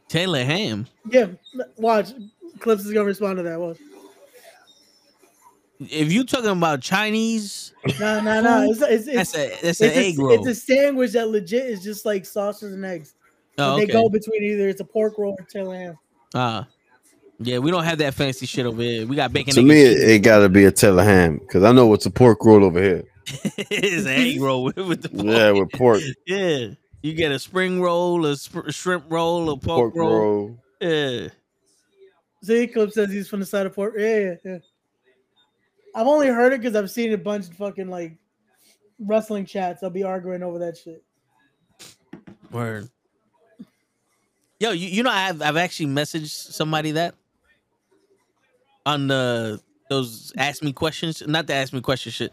Taylor ham. Yeah, watch. Clips is gonna respond to that one. If you talking about Chinese, no, no, no, it's it's it's, that's a, that's it's an a, egg roll. It's a sandwich that legit is just like sausages and eggs. Oh, okay. They go between either it's a pork roll or tail ham. Ah, uh, yeah, we don't have that fancy shit over here. We got bacon. To egg me, it, it gotta be a tail ham because I know what's a pork roll over here. It's an egg roll with, with the pork. Yeah, with pork. Yeah, you get a spring roll, a sp- shrimp roll, a pork, pork roll. roll. Yeah. Jacob says he's from the side of Port. Yeah, yeah, yeah. I've only heard it because I've seen a bunch of fucking like wrestling chats. I'll be arguing over that shit. Word. Yo, you, you know I've I've actually messaged somebody that on the those ask me questions, not the ask me questions shit.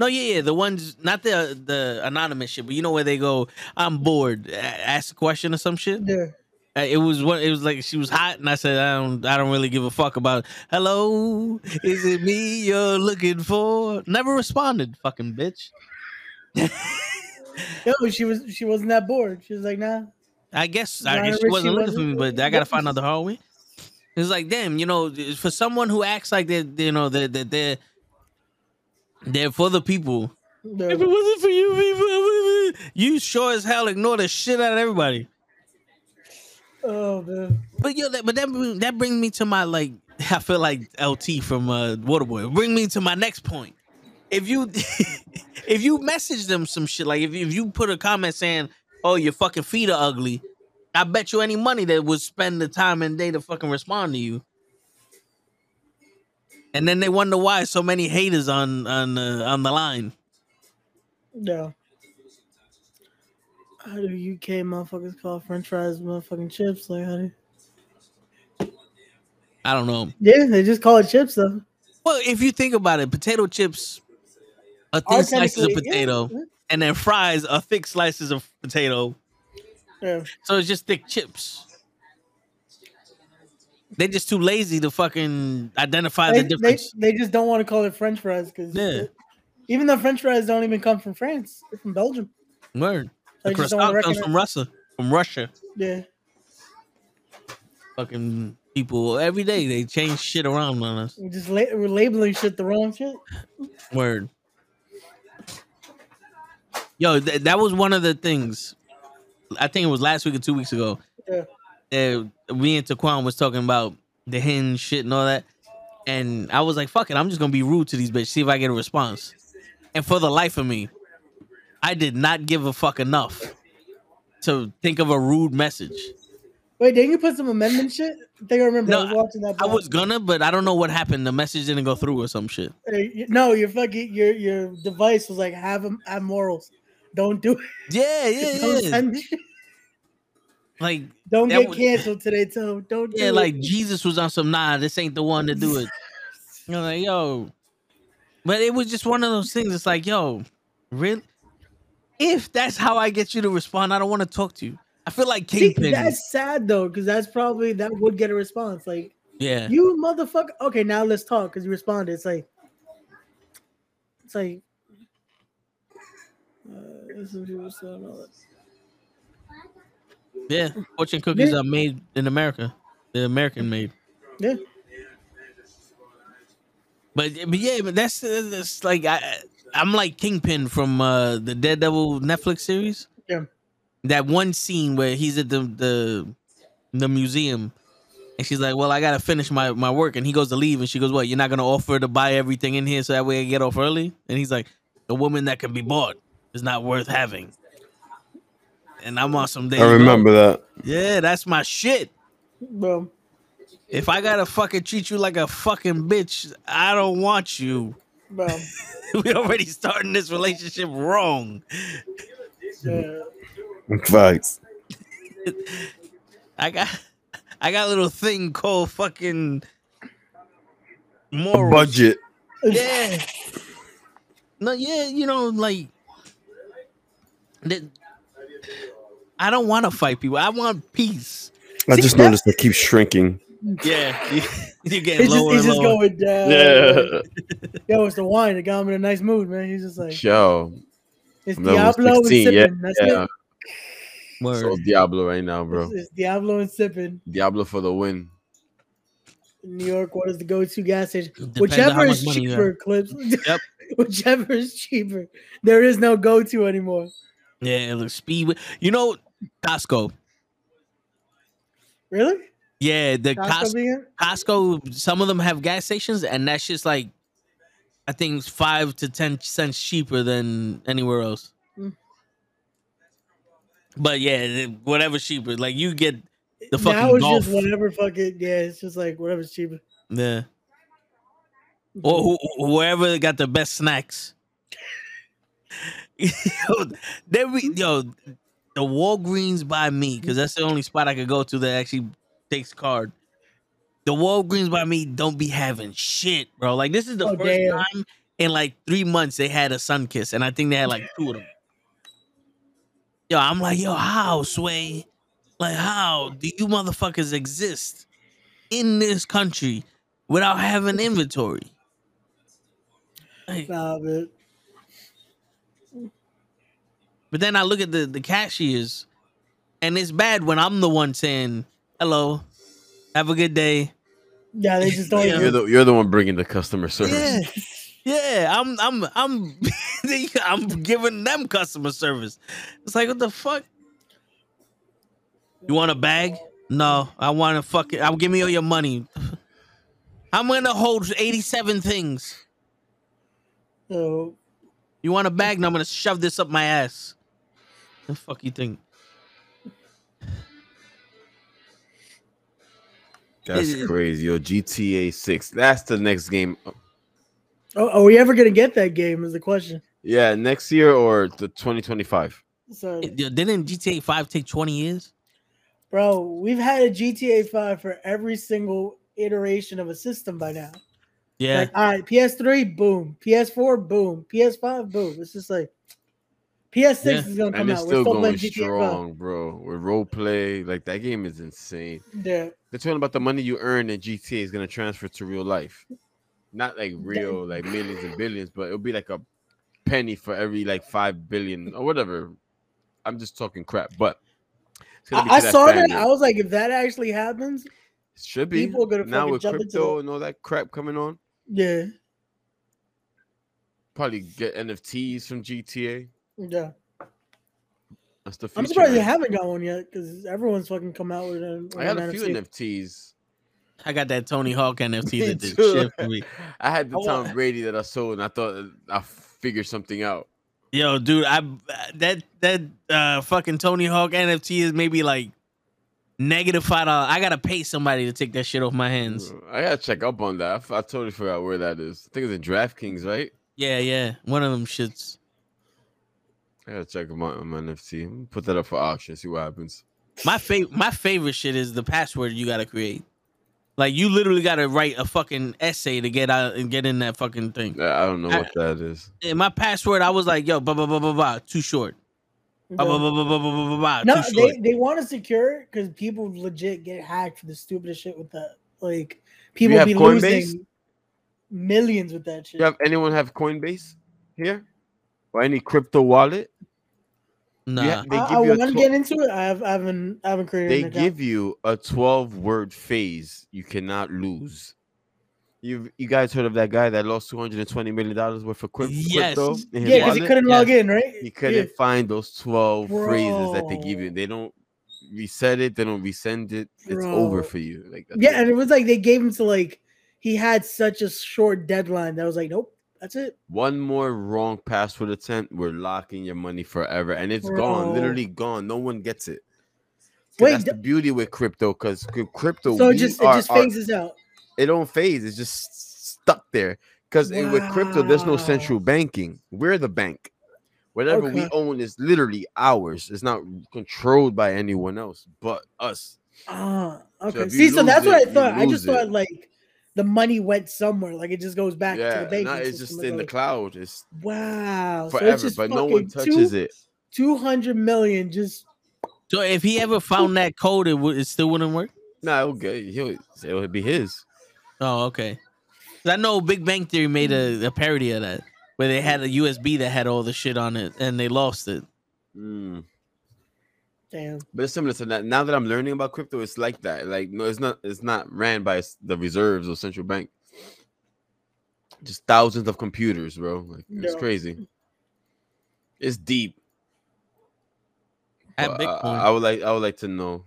No, yeah, yeah, the ones not the the anonymous shit, but you know where they go, I'm bored, ask a question or some shit. Yeah. It was what it was like. She was hot, and I said, "I don't, I don't really give a fuck about." Hello, is it me you're looking for? Never responded, fucking bitch. Yo, she was, she wasn't that bored. She was like, "Nah." I guess I guess she wasn't she looking wasn't, for me, but I gotta find out the hard way. It's like, damn, you know, for someone who acts like that, you know, that that they're, they're, they're for the people. No. If it wasn't for you, people, you sure as hell ignore the shit out of everybody. Oh man! But yo, that, but that that brings me to my like. I feel like L T from uh, Waterboy. Bring me to my next point. If you if you message them some shit, like if if you put a comment saying, "Oh, your fucking feet are ugly," I bet you any money they would spend the time and day to fucking respond to you. And then they wonder why so many haters on on uh, on the line. Yeah. How do U K motherfuckers call French fries motherfucking chips? Like, how do you... I don't know. Yeah, they just call it chips though. Well, if you think about it, potato chips are thin slices of potato, yeah. And then fries are thick slices of potato. Yeah. So it's just thick chips. They're just too lazy to fucking identify they, the difference. They, they just don't want to call it French fries because yeah. Even though French fries don't even come from France, they're from Belgium. Word. The croissant comes from Russia. From Russia. Yeah. Fucking people every day they change shit around on us. We're just la- we're labeling shit the wrong shit. Word. Yo, th- that was one of the things. I think it was last week or two weeks ago. Yeah. Uh, we and Taquan was talking about the Hinge shit and all that, and I was like, "Fuck it, I'm just gonna be rude to these bitches, see if I get a response." And for the life of me, I did not give a fuck enough to think of a rude message. Wait, didn't you put some amendment shit? I think I remember no, I was watching that. Podcast. I was gonna, but I don't know what happened. The message didn't go through or some shit. Hey, no, your fucking your your device was like have a, have morals. Don't do it. Yeah, yeah, don't yeah. Like don't get was, canceled today, Tom. Don't do yeah, it. Yeah, like Jesus was on some nah, this ain't the one to do it. You're like, yo. But it was just one of those things. It's like, yo, really? If that's how I get you to respond, I don't want to talk to you. I feel like Kingpin. See, that's sad though, because that's probably that would get a response. Like, yeah, you motherfucker. Okay, now let's talk because you responded. It's like, it's like, uh, this is what's up, all that. Yeah, fortune cookies yeah. are made in America. They're American made. Yeah. But, but yeah, but that's, that's like I I'm like Kingpin from uh, the Daredevil Netflix series. Yeah. That one scene where he's at the the the museum and she's like, "Well, I gotta finish my, my work," and he goes to leave and she goes, "What? You're not gonna offer to buy everything in here so that way I get off early?" And he's like, "A woman that can be bought is not worth having." And I'm on some days. I remember bro. that. Yeah, that's my shit, bro. If I gotta fucking treat you like a fucking bitch, I don't want you. Bro. We already starting this relationship wrong. Yeah. Facts. I got, I got a little thing called fucking moral budget. Yeah. No, yeah, you know, like that. I don't want to fight people. I want peace. I See, just noticed they keep shrinking. Yeah, you, you're getting it's lower. Just, he's lower. just going down. Yeah. Yo, it's the wine. It got him in a nice mood, man. He's just like, yo, it's Diablo and sipping. Yeah, That's yeah. it. Word. So Diablo right now, bro. It's, it's Diablo and sipping. Diablo for the win. In New York, what is the go-to gas station? Depends Whichever is cheaper. Clips. Yep. Whichever is cheaper. There is no go-to anymore. Yeah, look, Speedway. You know, Costco. Really? Yeah, the Costco, Costco. Some of them have gas stations, and that's just like, I think it's five to ten cents cheaper than anywhere else. Mm. But yeah, whatever cheaper. Like you get the fucking now it's golf. Just whatever fucking yeah. It's just like whatever's cheaper. Yeah. Or wh- whoever got the best snacks. Yo, they re- yo, the Walgreens by me, because that's the only spot I could go to that actually takes card. The Walgreens by me don't be having shit, bro. Like this is the oh, first damn. time in like three months they had a Sunkist, and I think they had like two of them. Yo, I'm like, yo, how Sway? Like, how do you motherfuckers exist in this country without having inventory? Like, Stop it. But then I look at the, the cashiers, and it's bad when I'm the one saying, "Hello, have a good day." Yeah, they just don't. You're the you're the one bringing the customer service. Yeah, yeah. I'm I'm I'm I'm giving them customer service. It's like, what the fuck? You want a bag? No, I want to fuck it. I'll give me all your money. I'm gonna hold eighty-seven things. So, you want a bag? No, I'm gonna shove this up my ass. The fuck you think? That's crazy, yo. G T A six. That's the next game. Oh, are we ever gonna get that game? Is the question. Yeah, next year or the twenty twenty-five. So didn't G T A five take twenty years? Bro, we've had a G T A five for every single iteration of a system by now. Yeah. Like, all right, P S three, boom. P S four, boom. P S five, boom. It's just like. P S six yeah. is gonna come and it's out. Still We're still going strong, G T A five. Bro. With role play, like that game is insane. Yeah, they're talking about the money you earn in G T A is gonna transfer to real life, not like real, like millions and billions, but it'll be like a penny for every like five billion or whatever. I'm just talking crap, but I, I that saw that. I was like, if that actually happens, it should be. People are gonna now with jump crypto and all that crap coming on. Yeah, probably get N F Ts from G T A. Yeah, that's the future. I'm surprised you haven't got one yet because everyone's fucking come out with an. I got a few N F Ts. I got that Tony Hawk N F T that did shit for me. I had the Tom Brady that I sold, and I thought I figured something out. Yo, dude, I that that uh, fucking Tony Hawk N F T is maybe like negative five dollars. I gotta pay somebody to take that shit off my hands. I gotta check up on that. I, I totally forgot where that is. I think it's in DraftKings, right? Yeah, yeah, one of them shits. I gotta check them out on my N F T. Put that up for auction. See what happens. My favorite, my favorite shit is the password you gotta create. Like you literally gotta write a fucking essay to get out and get in that fucking thing. I don't know I, what that is. In my password, I was like, "Yo, blah blah blah blah blah, too short." Blah blah blah blah blah blah blah blah. No, they they want to secure it because people legit get hacked for the stupidest shit with that. Like people be Coinbase? losing millions with that shit. You have anyone have Coinbase here? Or any crypto wallet? No, nah. I, I want to get into it. I, have, I haven't, I haven't created. They give you a twelve-word phrase you cannot lose. You've you guys heard of that guy that lost two hundred twenty million dollars worth of crypto? Yes. In yeah, because he couldn't yes. log in, right? He couldn't yeah. find those twelve Bro. phrases that they give you. They don't reset it, they don't resend it. Bro. It's over for you. Like that's Yeah, it. and it was like they gave him to like he had such a short deadline that I was like, nope, that's it. One more wrong password attempt, we're locking your money forever, and it's Bro. gone, literally gone. No one gets it. Wait, that's the beauty with crypto, because crypto so it just it are, just phases are, out. It don't phase. It's just stuck there. Because wow. with crypto, there's no central banking. We're the bank. Whatever okay. we own is literally ours. It's not controlled by anyone else but us. Ah, okay. So See, so that's it, what I thought. I just it. thought like the money went somewhere. Like it just goes back yeah, to the bank. Nah, it's just in the cloud. It's wow. forever, so it's but no one touches two, it. two hundred million just. So if he ever found that code, it, would, it still wouldn't work? Nah, okay. He'll, it'll be his. Oh, okay. I know Big Bang Theory made a, a parody of that, where they had a U S B that had all the shit on it, and they lost it. Mm. Damn. But it's similar to that. Now that I'm learning about crypto, it's like that. Like, no, it's not. It's not ran by the reserves or central bank. Just thousands of computers, bro. Like, no. It's crazy. It's deep. At Bitcoin. I, I would like. I would like to know.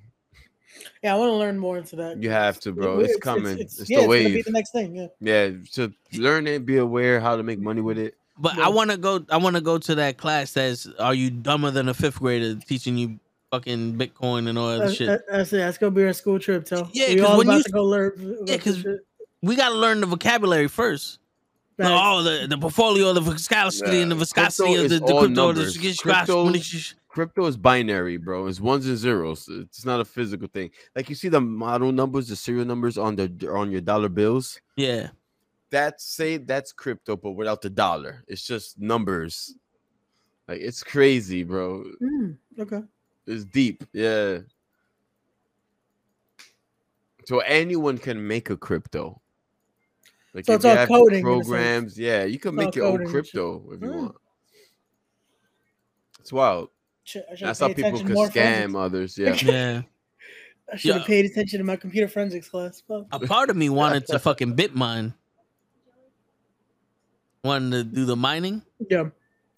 Yeah, I want to learn more into that. You have to, bro. It's, it's coming. It's, it's, it's yeah, the wave. It's gonna be the next thing. Yeah. Yeah. To learn it, be aware how to make money with it. But yeah. I want to go. I want to go to that class. That's are you dumber than a fifth grader teaching you fucking Bitcoin and all that uh, shit? Uh, that's it. That's gonna be our school trip, though. Yeah, because when about you to go learn. Yeah, because we gotta learn the vocabulary first. Right. No, oh, the the portfolio, the viscosity, yeah. and the viscosity crypto of the, the crypto. The crypto, crypto is binary, bro. It's ones and zeros. It's not a physical thing. Like you see the model numbers, the serial numbers on the on your dollar bills. Yeah, that's say that's crypto, but without the dollar. It's just numbers. Like it's crazy, bro. Mm, okay, it's deep. Yeah. So anyone can make a crypto. Like so if it's you all have coding programs, yeah, you can it's make your own crypto if you hmm. want. It's wild. Should, should That's how people can scam forensics. others. Yeah, yeah. I should have yeah. paid attention to my computer forensics class. Well, a part of me wanted to fucking bit mine. Wanted to do the mining. Yeah.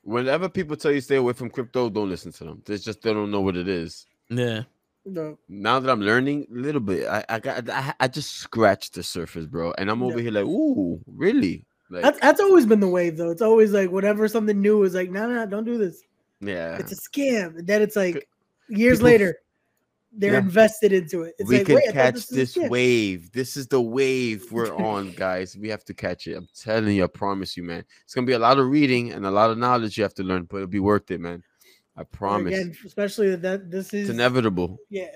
Whenever people tell you stay away from crypto, don't listen to them. It's just they don't know what it is. Yeah. No. Now that I'm learning a little bit, I I got I, I just scratched the surface, bro, and I'm over yeah. here like, ooh, really? Like, that's that's always been the wave, though. It's always like whenever something new is like, no, nah, no, nah, don't do this. Yeah, it's a scam. And then it's like years People, later, they're yeah. invested into it. It's we like, can wait, catch this, this wave. This is the wave we're on, guys. We have to catch it. I'm telling you, I promise you, man. It's gonna be a lot of reading and a lot of knowledge you have to learn, but it'll be worth it, man. I promise. Again, especially that this is it's inevitable. Yeah.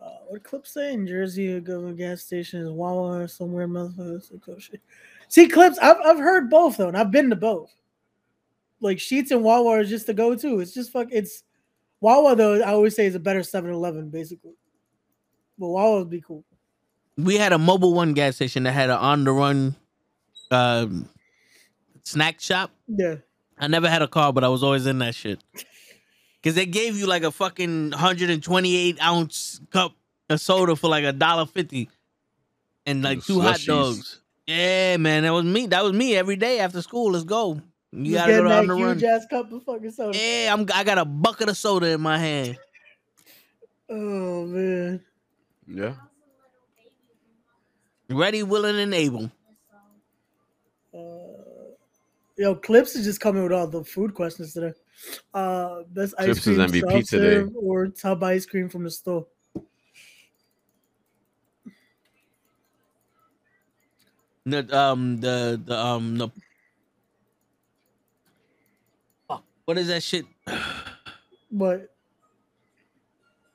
Uh, what clips say in Jersey? Go to a gas station is Wawa or somewhere, motherfucker. See clips. I've I've heard both though, and I've been to both. Like Sheetz and Wawa is just the go-to. It's just fuck. It's Wawa though. I always say is a better seven eleven basically, but Wawa would be cool. We had a Mobile One gas station that had an on-the-run um, snack shop. Yeah. I never had a car, but I was always in that shit. Because they gave you like a fucking one hundred twenty-eight ounce cup of soda for like a dollar fifty. And like two hot dogs. Yeah, man. That was me. That was me every day after school. Let's go. You, you gotta go down the run. Ass cup of fucking soda. Yeah, I'm, I got a bucket of soda in my hand. Oh, man. Yeah. Ready, willing, and able. Yo, Clips is just coming with all the food questions today. Uh, best ice Clips cream is M V P today, or tub ice cream from the store. The um the the um the oh, what is that shit? What?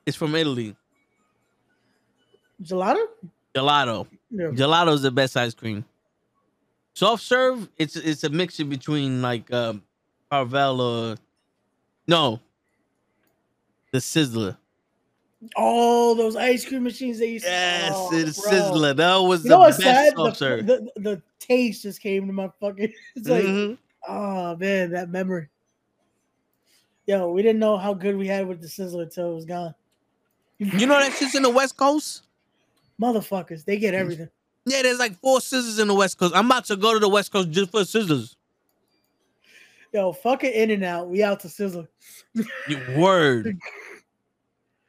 It's from Italy. Gelato. Gelato. Yeah. Gelato is the best ice cream. Soft serve, it's it's a mixture between like um, Parvel or no, the Sizzler. Oh, those ice cream machines they used. Yes, oh, the Sizzler. That was you the best sad? soft the, serve. The, the, the taste just came to my fucking. It's like, mm-hmm. oh man, that memory. Yo, we didn't know how good we had with the Sizzler until it was gone. You know that shit's in the West Coast, motherfuckers. They get everything. Yeah, there's like four scissors in the West Coast. I'm about to go to the West Coast just for scissors. Yo, fucking In and Out. We out to sizzle. Word.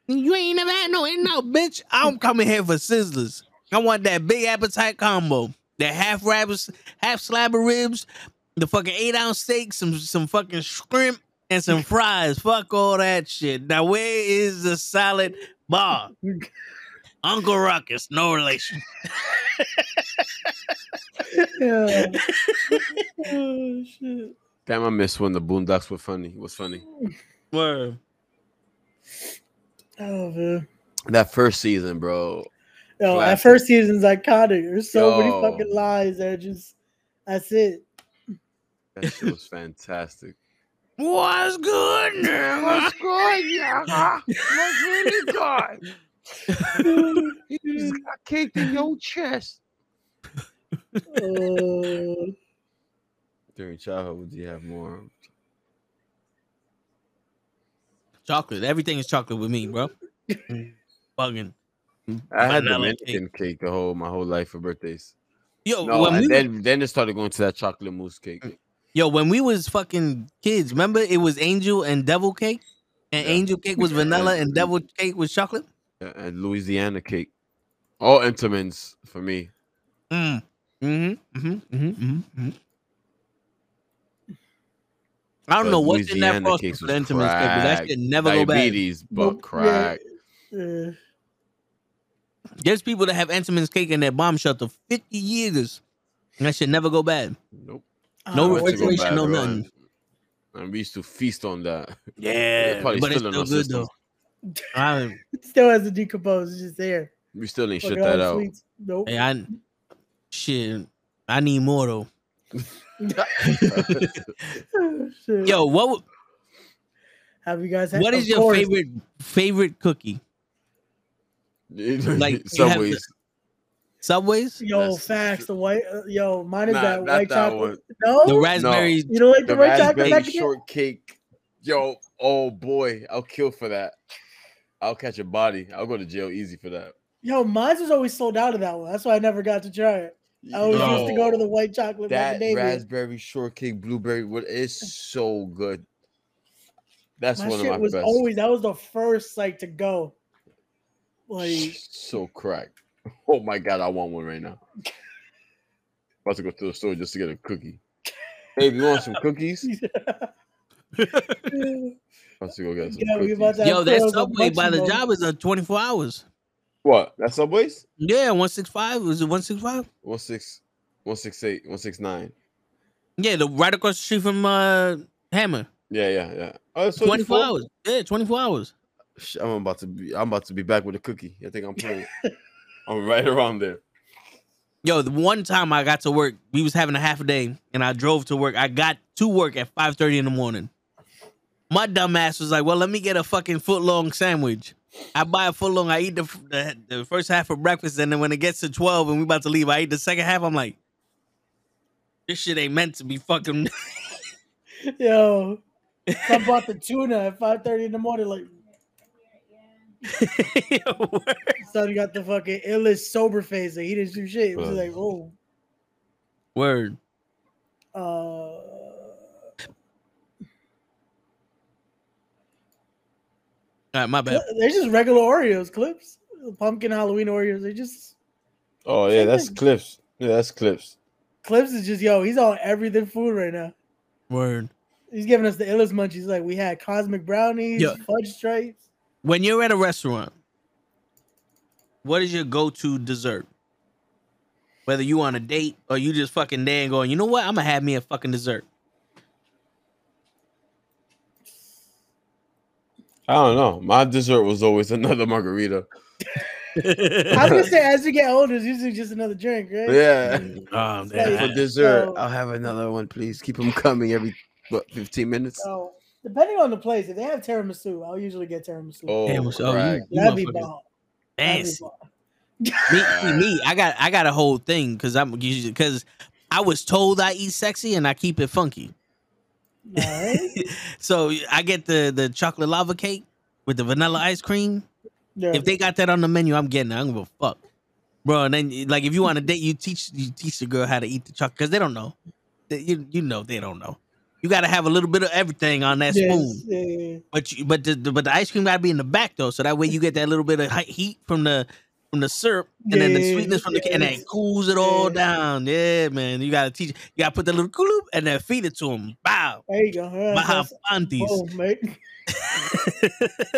You ain't never had no In and Out, bitch. I'm coming here for sizzlers. I want that big appetite combo. That half rabbits, half slab of ribs, the fucking eight ounce steak, some some fucking shrimp, and some fries. Fuck all that shit. Now where is the salad bar? Uncle Ruckus, no relation. Yeah. Oh shit. Damn, I miss when the Boondocks were funny. Was funny. Word. Oh man. That first season, bro. Yo, that first season's iconic. There's so Yo. many fucking lies that just that's it. That shit was fantastic. What's good, nigga? What's good, nigga? What's really good? You just got caked in your chest. Uh, During childhood, would you have more chocolate? Everything is chocolate with me, bro. Bugging. I had the Mexican cake. cake the whole my whole life for birthdays. Yo, no, when we then were... then it started going to that chocolate mousse cake. Yo, when we was fucking kids, remember it was angel and devil cake, and yeah. angel cake was vanilla and devil cake was chocolate. And Louisiana cake, all Entenmann's for me. Mm. Mm-hmm, mm-hmm, mm-hmm, mm-hmm. I don't but know what's Louisiana in that process for the Entenmann's cake, but that shit never Diabetes, go back. Diabetes, but crack. Yeah. There's people that have Entenmann's cake in their bomb shelter for fifty years, and that shit never go bad. Nope. No oh, refrigeration, no bro. nothing. And we used to feast on that. Yeah, but still it's still good system. though. I, it still hasn't decomposed. It's just there. We still ain't shut that out. Sweets. Nope. Hey, I, shit, I need more though. Oh, yo, what? Have you guys? Had, what is your course. favorite favorite cookie? Like Subways. To, Subways. Yo, That's facts. True. The white. Uh, yo, mine is nah, that white that chocolate. One. No, the raspberry. No. You don't like the, the white chocolate shortcake. Yo, oh boy, I'll kill for that. I'll catch a body. I'll go to jail easy for that. Yo, mine was always sold out of that one. That's why I never got to try it. I always Yo, used to go to the white chocolate. That the raspberry shortcake, blueberry, what is so good. That's my one shit of my was best. Always that was the first like to go. Like so cracked. Oh my god, I want one right now. About to go to the store just to get a cookie. Hey, you want some cookies? Yeah. Go get yeah, Yo, that Subway by the job is a twenty-four hours. What? That Subway's? Yeah, one sixty-five. Was it one sixty-five? one sixty-eight, one sixty-nine. Yeah, the right across the street from uh Hammer. Yeah, yeah, yeah. Oh, so twenty-four hours. Yeah, twenty-four hours. I'm about to be. I'm about to be back with a cookie. I think I'm playing. I'm right around there. Yo, the one time I got to work, we was having a half a day, and I drove to work. I got to work at five thirty in the morning. My dumb ass was like, well, let me get a fucking foot-long sandwich. I buy a foot-long. I eat the, the the first half for breakfast, and then when it gets to twelve and we about to leave, I eat the second half. I'm like, this shit ain't meant to be fucking... Yo, I bought the tuna at five thirty in the morning, like... Yo, so he got the fucking illest sober face. Like, he didn't do shit. It was like, oh. Word. Uh... All right, my bad. They're just regular Oreos, Clips. Pumpkin Halloween Oreos. They just. Oh yeah, that's Clips. Yeah, that's Clips. Clips is just yo. He's on everything food right now. Word. He's giving us the illest munchies. Like we had cosmic brownies, yo. fudge stripes. When you're at a restaurant, what is your go-to dessert? Whether you on a date or you just fucking there and going, you know what? I'm gonna have me a fucking dessert. I don't know. My dessert was always another margarita. I would say as you get older, it's usually just another drink, right? Yeah. Oh, man. For dessert, so, I'll have another one, please. Keep them coming every what, fifteen minutes. So, depending on the place, if they have tiramisu, I'll usually get tiramisu. Oh, tiramisu. Right. That'd be bomb. Fancy. me, me, I got, I got a whole thing because I'm because I was told I eat sexy and I keep it funky. Nice. So I get the, the chocolate lava cake with the vanilla ice cream. Yeah. If they got that on the menu, I'm getting it. I don't give a fuck. Bro, and then like if you want to date, you teach you teach the girl how to eat the chocolate because they don't know. They, you you know they don't know. You got to have a little bit of everything on that yes, spoon. Yeah. But you, but the, the but the ice cream got to be in the back though, so that way you get that little bit of heat from the from the syrup and yeah, then the sweetness from yeah, the and that cools it yeah. all down. Yeah, man, you got to teach. You got to put that little gloop and then feed it to them. Bow. There you go. Baja panties. Oh, mate.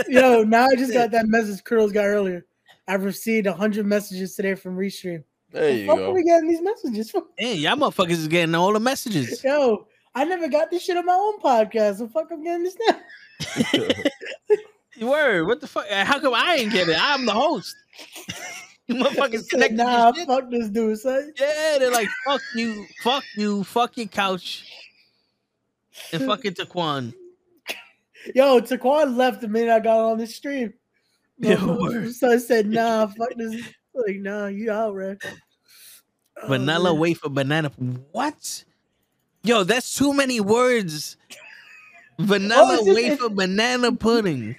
Yo, now I just got that message Curls got earlier. I've received one hundred messages today from Restream. There you go. What the fuck are we getting these messages from? Hey, y'all motherfuckers is getting all the messages. Yo, I never got this shit on my own podcast. The fuck I'm getting this now? Word, what the fuck? How come I ain't get it? I'm the host. You motherfuckers connected Nah, this shit. Fuck this dude, son. Yeah, they're like, fuck you, fuck you, fuck your couch, and fucking Taquan. Yo, Taquan left the minute I got on this stream. No, so I said, nah, fuck this. Like, nah, you out, right? Oh, vanilla man. Wafer banana. What? Yo, that's too many words. Vanilla oh, wafer it. Banana pudding.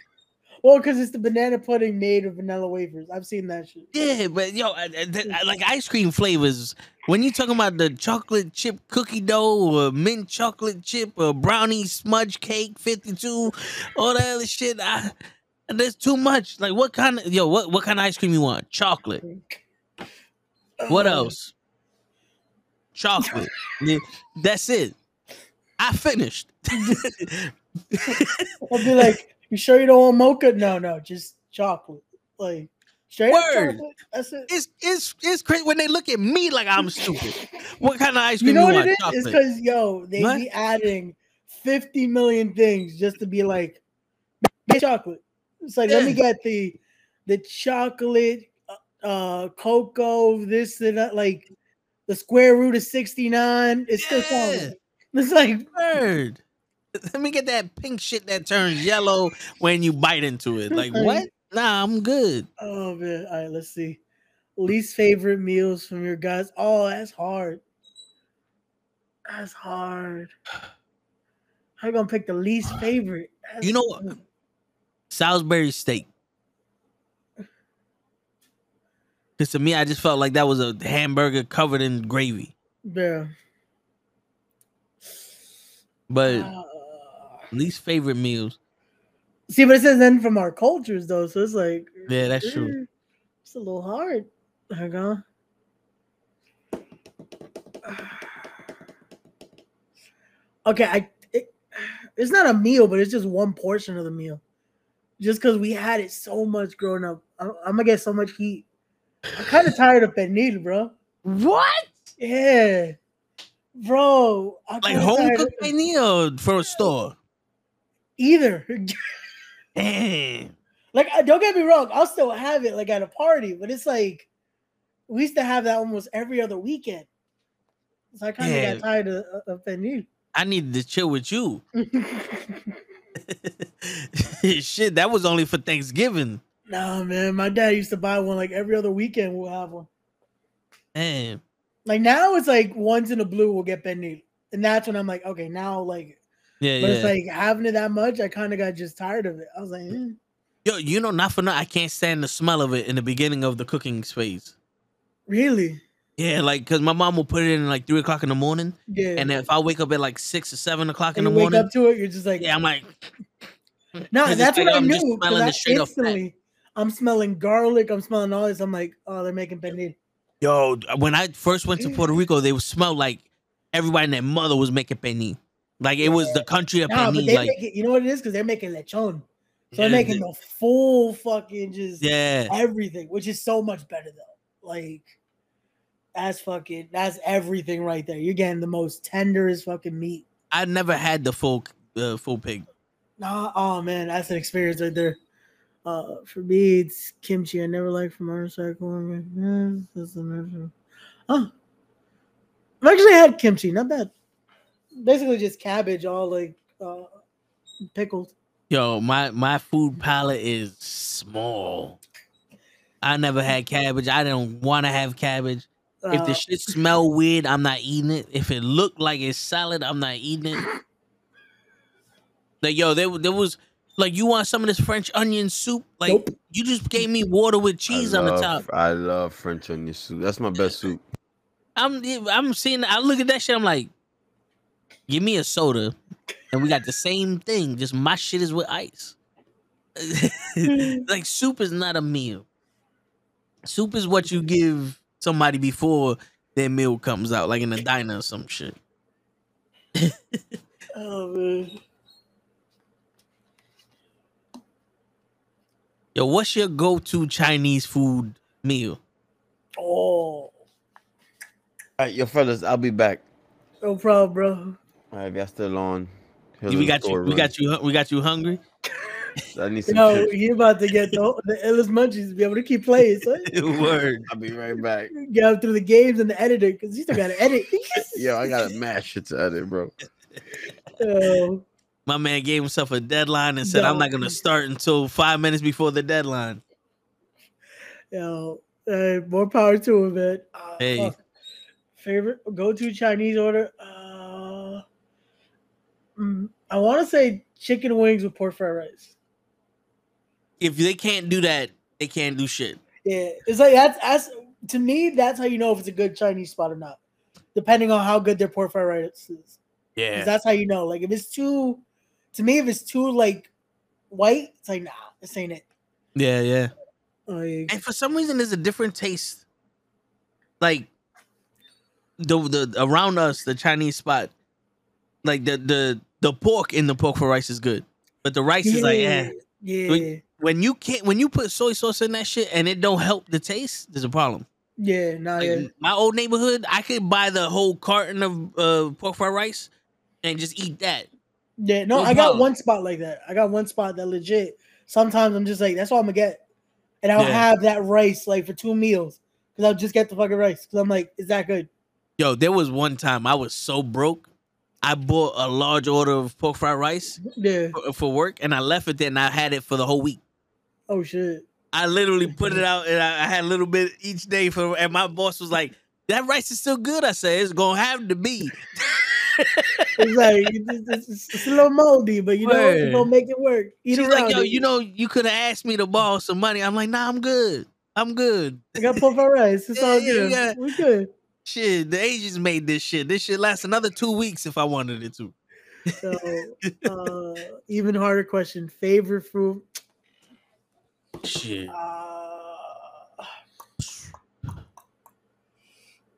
Well, because it's the banana pudding made of vanilla wafers. I've seen that shit. Yeah, but yo, I, I, I, like ice cream flavors. When you talking about the chocolate chip cookie dough or mint chocolate chip or brownie smudge cake fifty-two, all that other shit, I... And there's too much. Like, what kind of yo? What what kind of ice cream you want? Chocolate. What else? Chocolate. Yeah, that's it. I finished. I'll be like, you sure you don't want mocha? No, no, just chocolate. Like straight Word. Up chocolate. That's it. It's it's it's crazy when they look at me like I'm stupid. What kind of ice cream you, know you what want? It is? Chocolate. It's because yo, they what? Be adding fifty million things just to be like chocolate. It's like, yeah. Let me get the the chocolate, uh, cocoa, this and that, like the square root of sixty-nine. It's yeah. still solid. It's like, bird. Let me get that pink shit that turns yellow when you bite into it. Like, what? Nah, I'm good. Oh, man. All right, let's see. Least favorite meals from your guys. Oh, that's hard. That's hard. How you gonna pick the least favorite? That's you know what? Hard. Salisbury steak. Because to me, I just felt like that was a hamburger covered in gravy. Yeah. But uh, least favorite meals. See, but it says then from our cultures, though. So it's like. Yeah, that's true. It's a little hard. Hang on. Okay, I, it, it's not a meal, but it's just one portion of the meal. Just because we had it so much growing up. I'm, I'm going to get so much heat. I'm kind of tired of pernil, bro. What? Yeah. Bro. I'm like home-cooked pernil from a store? Either. Damn. Like, don't get me wrong. I'll still have it, like, at a party. But it's like, we used to have that almost every other weekend. So I kind of yeah. got tired of, of pernil. I needed to chill with you. Shit, that was only for Thanksgiving. Nah, man, my dad used to buy one like every other weekend. We'll have one. Damn. Like now, it's like once in a blue we'll get pernil, and that's when I'm like, okay, now like, yeah. But yeah. It's like having it that much, I kind of got just tired of it. I was like, eh. Yo, you know, not for nothing, I can't stand the smell of it in the beginning of the cooking phase. Really? Yeah, like because my mom will put it in like three o'clock in the morning. Yeah. And if I wake up at like six or seven o'clock in the morning, wake up to it, you're just like, yeah, I'm like. No, that's what like, I I'm knew. I instantly, I'm smelling garlic. I'm smelling all this. I'm like, oh, they're making pernil. Yo, when I first went to Puerto Rico, they would smell like everybody and their mother was making pernil. Like it was the country of nah, pernil. Like, it, you know what it is? Because they're making lechon. So yeah, they're making the full fucking just yeah. everything, which is so much better though. Like that's fucking, that's everything right there. You're getting the most tenderest fucking meat. I never had the full, uh, full pig. Nah, oh man, that's an experience right there. Uh, for me, it's kimchi. I never liked from motorcycle. Oh, I've actually had kimchi, not bad. Basically, just cabbage, all like uh, pickled. Yo, my my food palate is small. I never had cabbage. I don't want to have cabbage. Uh, if the shit smell weird, I'm not eating it. If it look like it's salad, I'm not eating it. Like, yo, there, there was, like, you want some of this French onion soup? Like, nope. You just gave me water with cheese love, on the top. I love French onion soup. That's my best soup. I'm I'm seeing. I look at that shit. I'm like, give me a soda, and we got the same thing. Just my shit is with ice. Like soup is not a meal. Soup is what you give somebody before their meal comes out, like in a diner or some shit. Oh man. Yo, what's your go-to Chinese food meal? Oh. All right, yo, fellas, I'll be back. No problem, bro. All right, y'all still on. Here's we got you. Run. We got you. We got you hungry. I need some. No, you about to get the, the illest munchies to be able to keep playing. Son. Word. I'll be right back. Get up through the games and the editor because you still got to edit. Yo, I got to mash shit to edit, bro. Oh. My man gave himself a deadline and said, no. I'm not going to start until five minutes before the deadline. Yo, uh, more power to him, man. Uh, hey. Uh, favorite go-to Chinese order? Uh, mm, I want to say chicken wings with pork fried rice. If they can't do that, they can't do shit. Yeah. It's like, that's, that's to me, that's how you know if it's a good Chinese spot or not, depending on how good their pork fried rice is. Yeah. That's how you know. Like, if it's too... To me, if it's too, like, white, it's like, nah, this ain't it. Yeah, yeah. Like, and for some reason, there's a different taste. Like, the the around us, the Chinese spot, like, the the, the pork in the pork for rice is good. But the rice yeah, is like, eh. Yeah. When, when you can't, when you put soy sauce in that shit and it don't help the taste, there's a problem. Yeah, nah, like, yeah. My old neighborhood, I could buy the whole carton of uh, pork fried rice and just eat that. Yeah, no, I got one spot like that. I got one spot that legit. Sometimes I'm just like, that's all I'm gonna get, and I'll yeah. have that rice like for two meals because I'll just get the fucking rice because I'm like, is that good? Yo, there was one time I was so broke, I bought a large order of pork fried rice yeah. for, for work, and I left it there and I had it for the whole week. Oh shit! I literally put it out and I had a little bit each day for. And my boss was like, "That rice is still good." I said, "It's gonna have to be." It's like it's, it's, it's a little moldy, but you know you're gonna make it work. Eat She's it like, yo, you know, you could have asked me to borrow some money. I'm like, nah, I'm good. I'm good. I got pork fried rice. It's yeah, all good. Yeah. We're good. Shit, the Asians made this shit. This shit lasts another two weeks if I wanted it to. So, uh, even harder question: favorite food? Shit. Uh,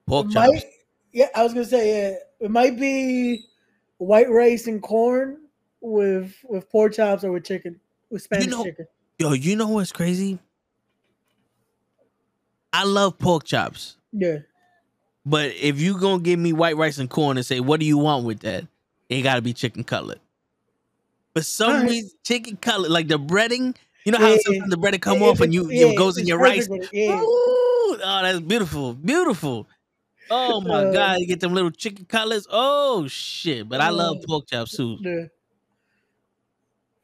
Pork chops. Might, yeah, I was gonna say yeah. It might be white rice and corn with with pork chops or with chicken, with Spanish you know, chicken. Yo, you know what's crazy? I love pork chops. Yeah. But if you gonna give me white rice and corn and say, what do you want with that? It gotta be chicken cutlet. For some right. reason, chicken cutlet, like the breading, you know how yeah, sometimes the bread it come yeah, off and you yeah, it goes in your rice? Yeah. Ooh, oh, that's beautiful. Beautiful. Oh my uh, god, you get them little chicken cutlets. Oh shit, but I love pork chop soup. Yeah.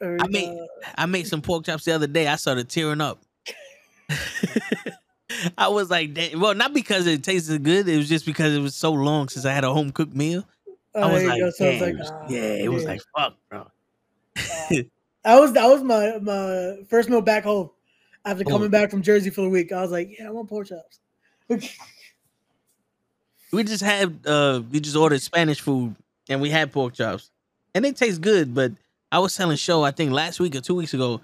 I made I made some pork chops the other day. I started tearing up. I was like, damn. Well, not because it tasted good, it was just because it was so long since I had a home cooked meal. Oh, I was like, go, so damn, like ah, yeah, it yeah. was like fuck, bro. uh, I was that was my, my first meal back home after oh. coming back from Jersey for the week. I was like, yeah, I want pork chops. We just had, uh, we just ordered Spanish food and we had pork chops and they taste good. But I was telling Show, I think last week or two weeks ago,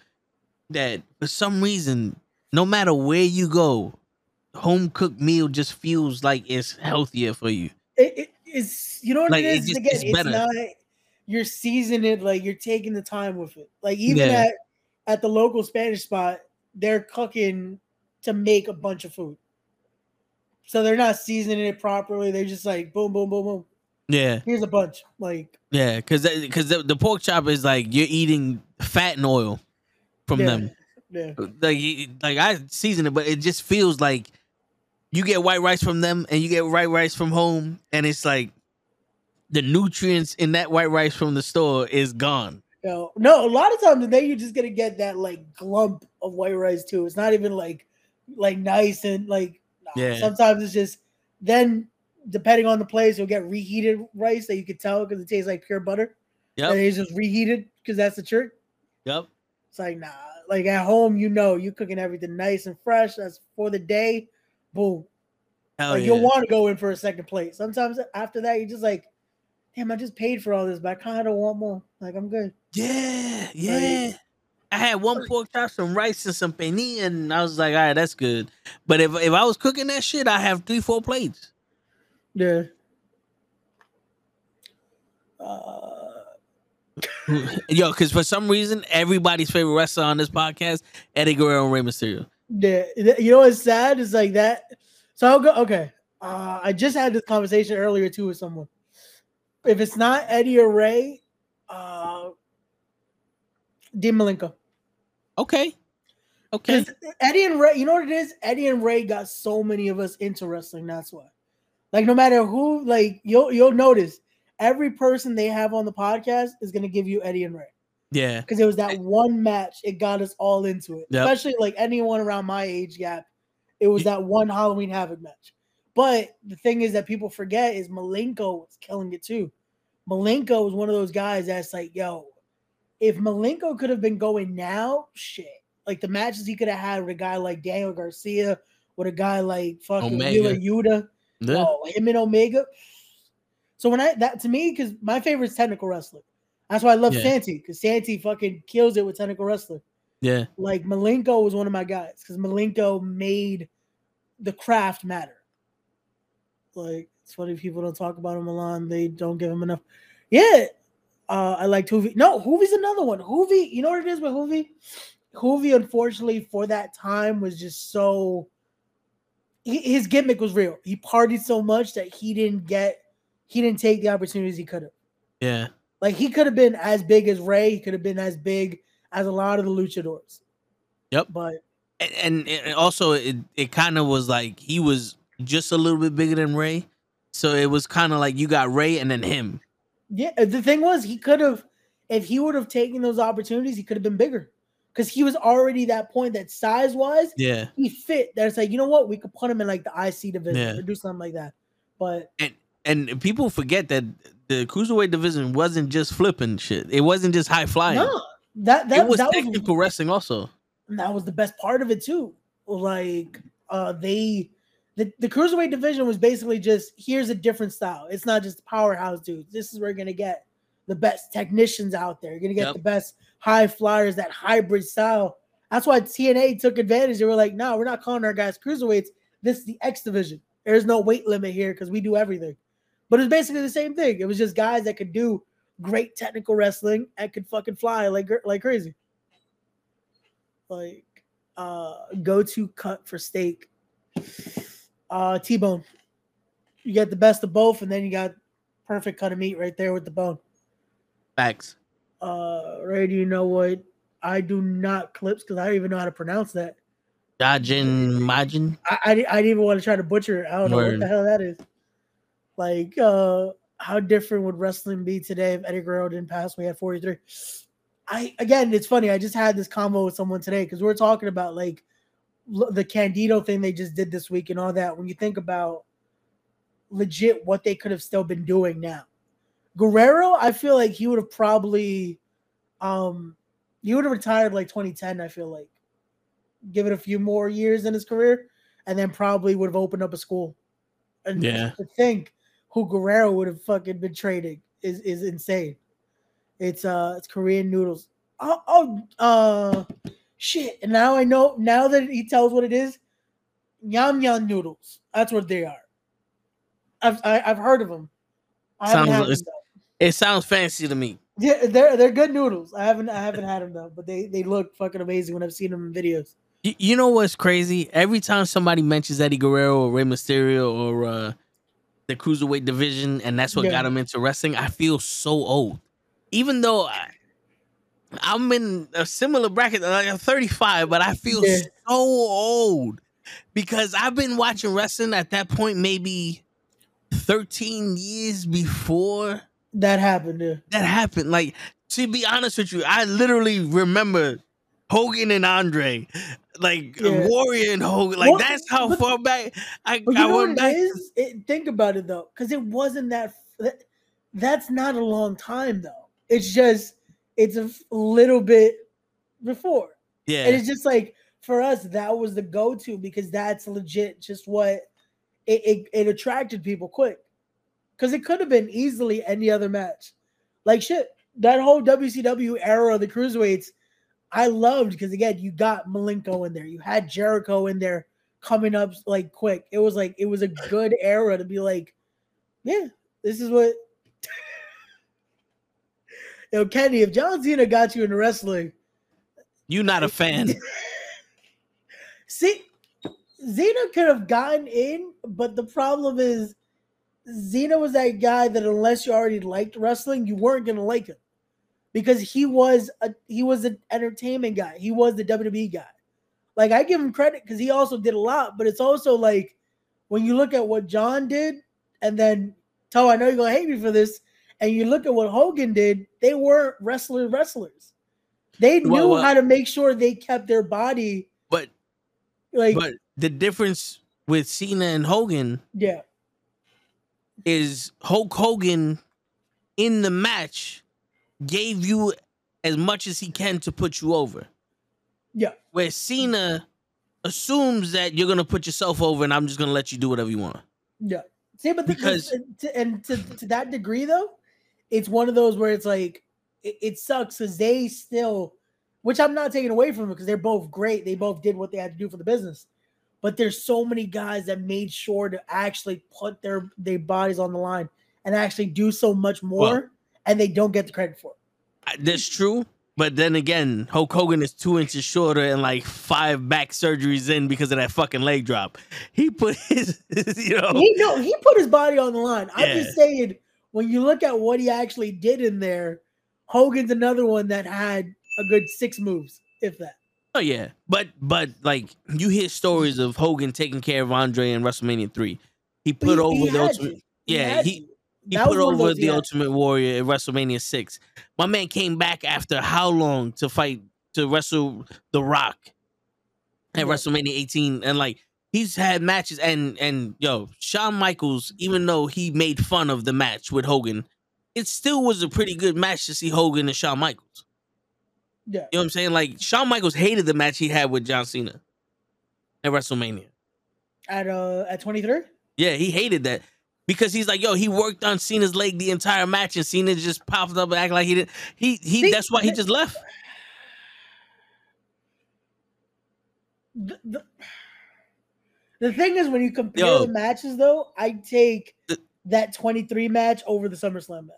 that for some reason, no matter where you go, home cooked meal just feels like it's healthier for you. It, it, it's, you know what like, it is? It just, Again, it's, it's better. Not, you're seasoning it, like you're taking the time with it. Like even yeah. at, at the local Spanish spot, they're cooking to make a bunch of food. So they're not seasoning it properly. They're just like boom, boom, boom, boom. Yeah. Here's a bunch. Like yeah, because because the, the pork chop is like you're eating fat and oil from yeah, them. Yeah. Like like I season it, but it just feels like you get white rice from them and you get white rice from home, and it's like the nutrients in that white rice from the store is gone. No, no. A lot of times today you're just gonna get that like glump of white rice too. It's not even like like nice and like. Yeah. Sometimes it's just then, depending on the place, you'll get reheated rice that you can tell because it tastes like pure butter. Yeah, it's just reheated because that's the trick. Yep. It's like nah, like at home, you know, you cooking everything nice and fresh. That's for the day. Boom. Hell like, yeah. You'll want to go in for a second plate. Sometimes after that, you're just like, damn, I just paid for all this, but I kind of want more. Like, I'm good. Yeah, yeah. Like, I had one pork chop, some rice, and some penne, and I was like, all right, that's good. But if, if I was cooking that shit, I have three, four plates. Yeah. Uh... Yo, because for some reason, everybody's favorite restaurant on this podcast, Eddie Guerrero and Rey Mysterio. Yeah, you know what's sad? It's like that. So I'll go, okay. Uh, I just had this conversation earlier, too, with someone. If it's not Eddie or Rey, uh, Dean Malenko. Okay. Okay. Eddie and Rey, you know what it is? Eddie and Rey got so many of us into wrestling. That's why. Like, no matter who, like, you'll you'll notice every person they have on the podcast is going to give you Eddie and Rey. Yeah. Because it was that one match. It got us all into it. Yep. Especially, like, anyone around my age gap. It was that one Halloween Havoc match. But the thing is that people forget is Malenko was killing it, too. Malenko was one of those guys that's like, yo, if Malenko could have been going now, shit. Like, the matches he could have had with a guy like Daniel Garcia, with a guy like fucking Wheeler Yuta, yeah. oh, him and Omega. So when I, that to me, because my favorite is technical wrestling. That's why I love yeah. Santi, because Santi fucking kills it with technical wrestling. Yeah. Like, Malenko was one of my guys, because Malenko made the craft matter. Like, it's funny people don't talk about him a lot. They don't give him enough. Yeah. Uh, I liked Hoovy. No, Hoovy's another one. Hoovy, you know what it is with Hoovy? Hoovy, unfortunately, for that time was just so he, his gimmick was real. He partied so much that he didn't get he didn't take the opportunities he could have. Yeah. Like, he could have been as big as Rey. He could have been as big as a lot of the luchadors. Yep. But and, and also it, it kind of was like he was just a little bit bigger than Rey. So it was kind of like you got Rey and then him. Yeah, the thing was, he could have, if he would have taken those opportunities, he could have been bigger because he was already that point that size wise, yeah, he fit. That's like, you know what, we could put him in like the I C division yeah. or do something like that. But and and people forget that the cruiserweight division wasn't just flipping shit; it wasn't just high flying. No, that that it was that technical was, wrestling also. That was the best part of it too. Like uh, they. The, the cruiserweight division was basically just here's a different style. It's not just powerhouse dudes. This is where you're gonna get the best technicians out there. You're gonna get yep. the best high flyers, that hybrid style. That's why T N A took advantage. They were like, no, we're not calling our guys cruiserweights. This is the X division. There's no weight limit here because we do everything. But it's basically the same thing. It was just guys that could do great technical wrestling and could fucking fly like like crazy. Like uh, go to cut for steak. Uh, T-bone. You get the best of both, and then you got perfect cut of meat right there with the bone. Facts. Uh, Ray, do you know what? I do not clips because I don't even know how to pronounce that. Dajin Majin? I, I, I didn't even want to try to butcher it. I don't Word. know what the hell that is. Like, uh, how different would wrestling be today if Eddie Guerrero didn't pass away at forty-three? I Again, it's funny. I just had this convo with someone today because we were talking about, like, the Candido thing they just did this week and all that. When you think about legit what they could have still been doing now, Guerrero, I feel like he would have probably, um, he would have retired like twenty ten. I feel like, give it a few more years in his career, and then probably would have opened up a school. And yeah. to think who Guerrero would have fucking been trading is is insane. It's uh, it's Korean noodles. Oh, oh uh. Shit, and now I know, now that he tells what it is, Yam Yam noodles. That's what they are. I've I, I've heard of them. I sounds, had them it sounds fancy to me. Yeah, they're they're good noodles. I haven't I haven't had them though, but they, they look fucking amazing when I've seen them in videos. You, you know what's crazy? Every time somebody mentions Eddie Guerrero or Rey Mysterio or uh, the cruiserweight division, and that's what yeah. got him into wrestling, I feel so old. Even though I I'm in a similar bracket. I'm thirty-five, but I feel yeah. so old because I've been watching wrestling at that point maybe thirteen years before that happened. Yeah. That happened. Like, to be honest with you, I literally remember Hogan and Andre, like yeah. Warrior and Hogan. Like, well, that's how but, far back I, but you I know went what back. It is? It, think about it though, because it wasn't that, that. That's not a long time though. It's just. It's a little bit before. Yeah. And it's just like, for us, that was the go-to because that's legit just what it, it, it attracted people quick. Because it could have been easily any other match. Like, shit, that whole W C W era of the Cruiserweights, I loved because, again, you got Malenko in there. You had Jericho in there coming up, like, quick. It was, like, it was a good era to be like, yeah, this is what... Yo, Kenny, if John Cena got you into wrestling... You're not a fan. See, Cena could have gotten in, but the problem is Cena was that guy that unless you already liked wrestling, you weren't going to like him because he was a he was an entertainment guy. He was the W W E guy. Like, I give him credit because he also did a lot, but it's also like when you look at what John did and then, Toe, I know you're going to hate me for this, and you look at what Hogan did, they weren't wrestler wrestlers. They knew well, well, how to make sure they kept their body. But like, but the difference with Cena and Hogan yeah. is Hulk Hogan in the match gave you as much as he can to put you over. Yeah. Where Cena assumes that you're going to put yourself over and I'm just going to let you do whatever you want. Yeah. See, but because the, and to, to that degree, though, it's one of those where it's like, it sucks because they still, which I'm not taking away from them because they're both great. They both did what they had to do for the business. But there's so many guys that made sure to actually put their, their bodies on the line and actually do so much more, well, and they don't get the credit for it. That's true. But then again, Hulk Hogan is two inches shorter and like five back surgeries in because of that fucking leg drop. He put his, his you know. He, no, he put his body on the line. Yeah. I'm just saying, when you look at what he actually did in there, Hogan's another one that had a good six moves, if that. Oh, yeah. But, but like, you hear stories of Hogan taking care of Andre in WrestleMania three. He put he, over he the Ultimate... You. Yeah, he, he, he put over the Ultimate Warrior at WrestleMania six. My man came back after how long to fight, to wrestle The Rock at yeah. WrestleMania eighteen. And, like, he's had matches. And, and, yo, Shawn Michaels, even though he made fun of the match with Hogan... It still was a pretty good match to see Hogan and Shawn Michaels. Yeah. You know what I'm saying? Like, Shawn Michaels hated the match he had with John Cena at WrestleMania. At uh at twenty-three? Yeah, he hated that. Because he's like, yo, he worked on Cena's leg the entire match and Cena just popped up and acted like he didn't. He he see, that's why he just left. The, the, the thing is, when you compare yo, the matches though, I take the, that twenty-three match over the SummerSlam match.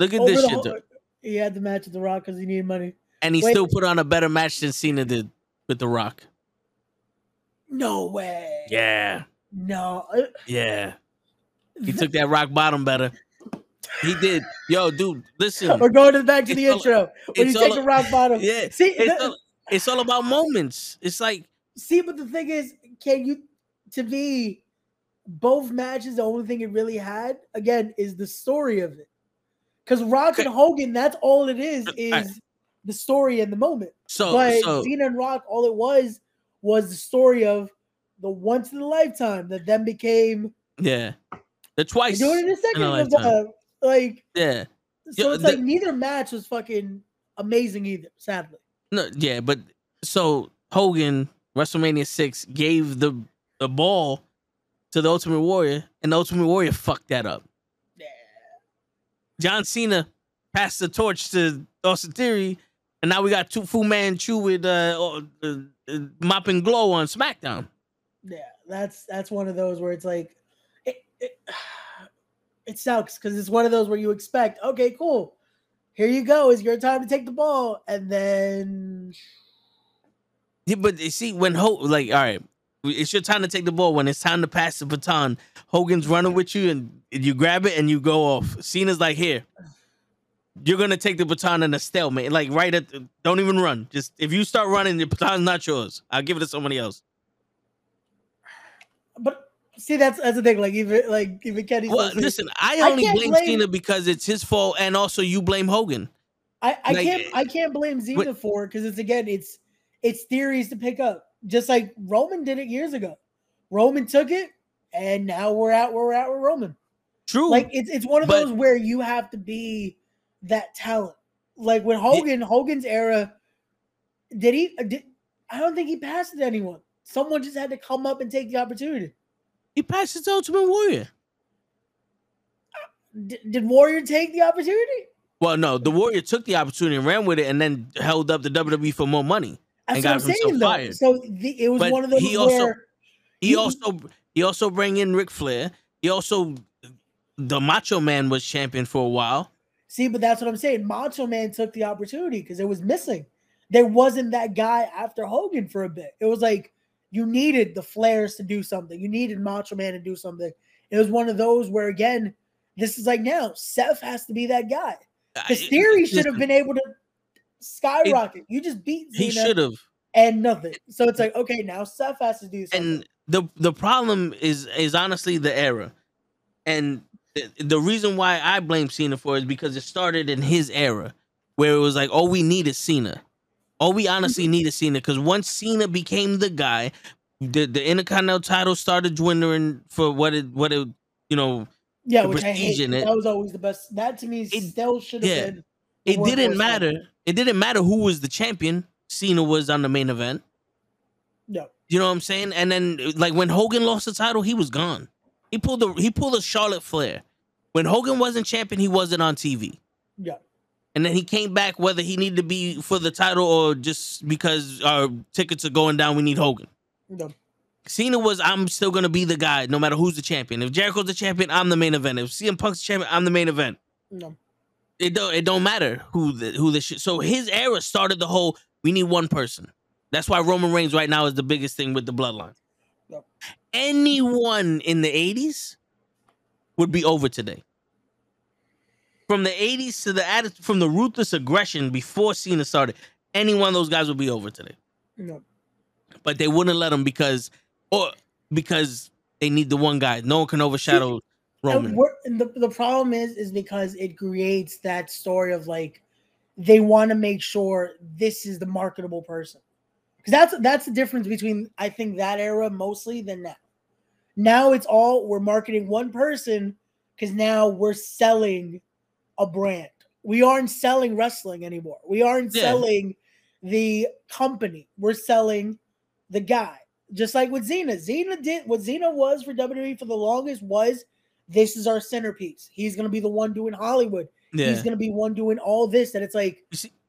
Look at over this shit, whole, though. He had the match with The Rock because he needed money. And he Wait. still put on a better match than Cena did with The Rock. No way. Yeah. No. Yeah. He took that rock bottom better. He did. Yo, dude, listen. We're going back to the all, intro. When you take the rock bottom. Yeah. See, it's, the, all, it's all about moments. It's like. See, but the thing is, can you, to me, both matches, the only thing it really had, again, is the story of it. Because Rock and Hogan, that's all it is, is right. the story and the moment. So, but so. Cena and Rock, all it was, was the story of the once in a lifetime that then became... Yeah. The twice doing it in a second. In a was, uh, like, yeah. So Yo, it's the, like neither match was fucking amazing either, sadly. No, yeah, but so Hogan, WrestleMania six, gave the, the ball... to the Ultimate Warrior, and the Ultimate Warrior fucked that up. Yeah. John Cena passed the torch to Austin Theory, and now we got two Fu Manchu with uh, uh, uh, Mop and Glow on SmackDown. Yeah, that's that's one of those where it's like, it, it, it sucks, because it's one of those where you expect, okay, cool, here you go, it's your time to take the ball, and then... Yeah, but you see, when Hope, like, all right, it's your time to take the ball. When it's time to pass the baton, Hogan's running with you and you grab it and you go off. Cena's like, here, you're going to take the baton in a stalemate. Like, right at, the, don't even run. Just, if you start running, the baton's not yours. I'll give it to somebody else. But see, that's, that's the thing. Like, even, like, even Kenny. Well, listen, I only I blame, blame Cena because it's his fault. And also you blame Hogan. I, I like, can't, I can't blame Cena but, for it. Cause it's, again, it's, it's theories to pick up. Just like Roman did it years ago. Roman took it, and now we're at where we're at with Roman. True. Like, it's it's one of but, those where you have to be that talent. Like, with Hogan, it, Hogan's era, Did he? Did, I don't think he passed it to anyone. Someone just had to come up and take the opportunity. He passed it to Ultimate Warrior. Uh, did, did Warrior take the opportunity? Well, no. The Warrior took the opportunity and ran with it and then held up the W W E for more money. That's and what got I'm saying, though. Fired. So the, it was but one of those he also, where... He, he also he also bring in Ric Flair. He also... The Macho Man was champion for a while. See, but that's what I'm saying. Macho Man took the opportunity because it was missing. There wasn't that guy after Hogan for a bit. It was like you needed the Flairs to do something. You needed Macho Man to do something. It was one of those where, again, this is like now, Seth has to be that guy. His theory should have been able to skyrocket. It, you just beat Zena. He should have. And nothing. So it's like, okay, now Seth has to do something. And the, the problem is, is honestly the era. And... The reason why I blame Cena for it is because it started in his era where it was like, all we need is Cena. All we honestly need is Cena. Because once Cena became the guy, the, the Intercontinental title started dwindling for what it, what it, you know, yeah, which I hate. It. That was always the best. That to me it, still should have yeah. been. It didn't matter. Time. It didn't matter who was the champion. Cena was on the main event. Yeah. You know what I'm saying? And then, like, when Hogan lost the title, he was gone. He pulled the he pulled a Charlotte Flair. When Hogan wasn't champion, he wasn't on T V. Yeah. And then he came back whether he needed to be for the title or just because our tickets are going down, we need Hogan. Yeah. Cena was, I'm still going to be the guy no matter who's the champion. If Jericho's the champion, I'm the main event. If C M Punk's the champion, I'm the main event. No. It don't, it don't matter who the, who this shit. So his era started the whole, we need one person. That's why Roman Reigns right now is the biggest thing with the bloodline. No. Anyone in the eighties would be over today. From the eighties to the attitude, from the ruthless aggression before Cena started, any one of those guys would be over today. No. But they wouldn't let them because, or because they need the one guy. No one can overshadow Roman. The, the problem is, is because it creates that story of like, they want to make sure this is the marketable person. That's that's the difference between, I think, that era mostly than now. Now it's all, we're marketing one person because now we're selling a brand. We aren't selling wrestling anymore. We aren't yeah. selling the company. We're selling the guy. Just like with Cena. Cena did, what Cena was for W W E for the longest was, this is our centerpiece. He's going to be the one doing Hollywood. Yeah. He's going to be one doing all this. And it's like,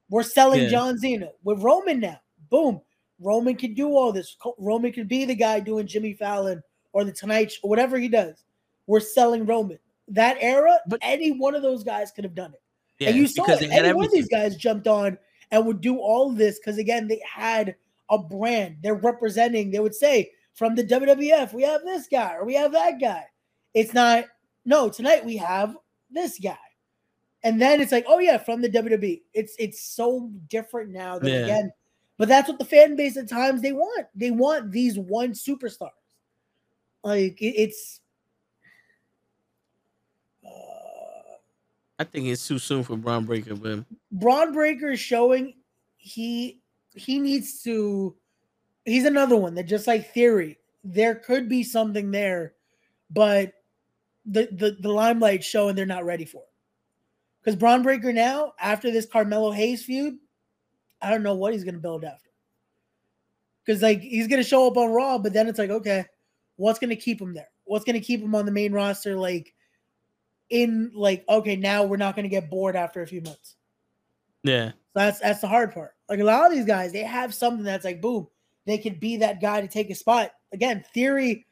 we're selling yeah. John Cena. With Roman now, boom. Roman can do all this. Roman could be the guy doing Jimmy Fallon or the Tonight Show, whatever he does. We're selling Roman. That era, but any one of those guys could have done it. Yeah, and you saw it. Any everything. One of these guys jumped on and would do all this because, again, they had a brand. They're representing. They would say, from the W W F, we have this guy or we have that guy. It's not, no, tonight we have this guy. And then it's like, oh, yeah, from the W W E. It's, it's so different now that, yeah. again, but that's what the fan base at times they want. They want these one superstars. Like it's. Uh, I think it's too soon for Bron Breakker, but Bron Breakker is showing he he needs to. He's another one that just like Theory, there could be something there, but the the the limelight's showing they're not ready for it. Because Bron Breakker now after this Carmelo Hayes feud. I don't know what he's going to build after. Because, like, he's going to show up on Raw, but then it's like, okay, what's going to keep him there? What's going to keep him on the main roster? Like, in, like, okay, now we're not going to get bored after a few months. Yeah. So that's, that's the hard part. Like, a lot of these guys, they have something that's like, boom, they could be that guy to take a spot. Again, Theory,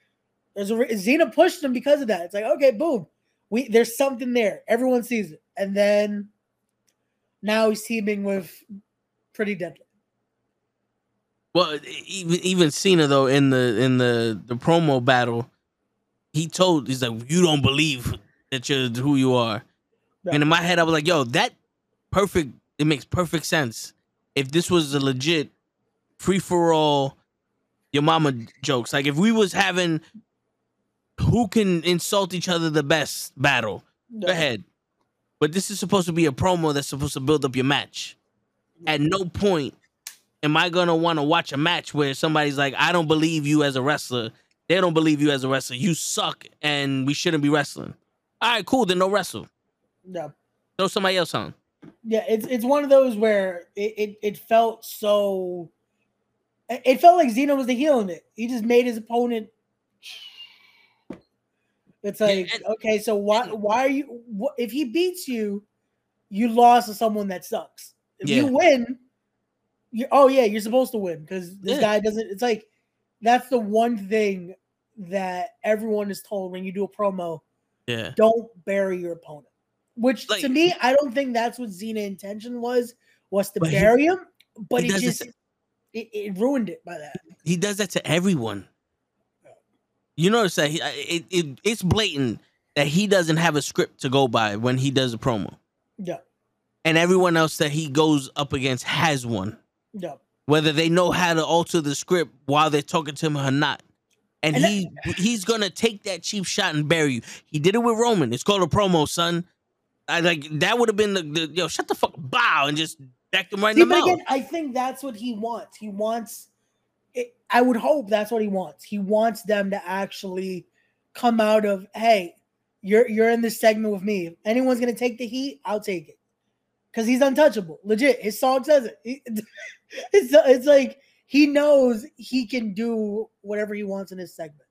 there's a, Cena pushed him because of that. It's like, okay, boom. we There's something there. Everyone sees it. And then now he's teaming with... Pretty deadly. Well, even even Cena though in the in the the promo battle, he told he's like, "You don't believe that you're who you are." No. And in my head, I was like, "Yo, that perfect. It makes perfect sense. If this was a legit free for all, your mama jokes. Like if we was having who can insult each other the best battle. No. Go ahead, but this is supposed to be a promo that's supposed to build up your match." At no point am I going to want to watch a match where somebody's like, I don't believe you as a wrestler. They don't believe you as a wrestler. You suck, and we shouldn't be wrestling. All right, cool. Then no wrestle. No. Throw somebody else on. Yeah, it's it's one of those where it, it, it felt so... It felt like Zeno was the heel in it. He just made his opponent... It's like, yeah, and, okay, so why why are you... Wh- if he beats you, you lost to someone that sucks. If yeah. you win... You're, oh, yeah, you're supposed to win because this yeah. guy doesn't... It's like, that's the one thing that everyone is told when you do a promo. Yeah. Don't bury your opponent. Which, like, to me, I don't think that's what Zena's intention was, was to bury he, him. But he it just... It to, it, it ruined it by that. He does that to everyone. You notice that he, it, it, it's blatant that he doesn't have a script to go by when he does a promo. Yeah. And everyone else that he goes up against has one. Yeah. Whether they know how to alter the script while they're talking to him or not. And, and he that, he's going to take that cheap shot and bury you. He did it with Roman. It's called a promo, son. I like that would have been the, the yo, shut the fuck up, bow, and just back him right See, in the mouth. Again, I think that's what he wants. He wants it, I would hope that's what he wants. He wants them to actually come out of, hey, you're you're in this segment with me. If anyone's going to take the heat, I'll take it. Because he's untouchable. Legit. His song says it. He, it's, it's like he knows he can do whatever he wants in his segment.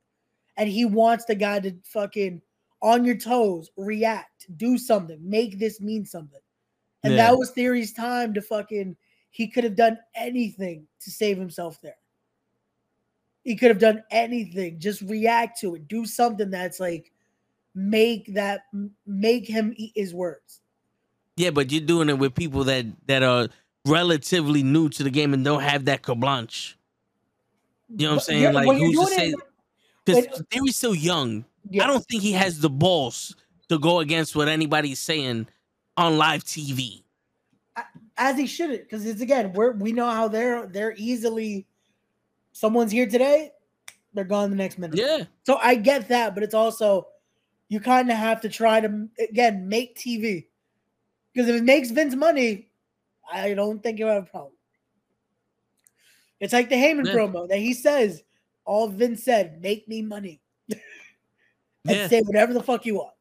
And he wants the guy to fucking on your toes, react, do something, make this mean something. And yeah. that was Theory's time to fucking, he could have done anything to save himself there. He could have done anything. Just react to it. Do something that's like, make that, make him eat his words. Yeah, but you're doing it with people that, that are relatively new to the game and don't have that carte blanche. You know what I'm saying? Yeah, like, who's to say? Because Theory's still young. Yes. I don't think he has the balls to go against what anybody's saying on live T V. As he shouldn't, because it's again, we're, we know how they're they're easily. Someone's here today, they're gone the next minute. Yeah. So I get that, but it's also you kind of have to try to again make T V. Because if it makes Vince money, I don't think you'll have a problem. It's like the Heyman yeah. promo that he says, all Vince said, make me money. And yeah. say whatever the fuck you want.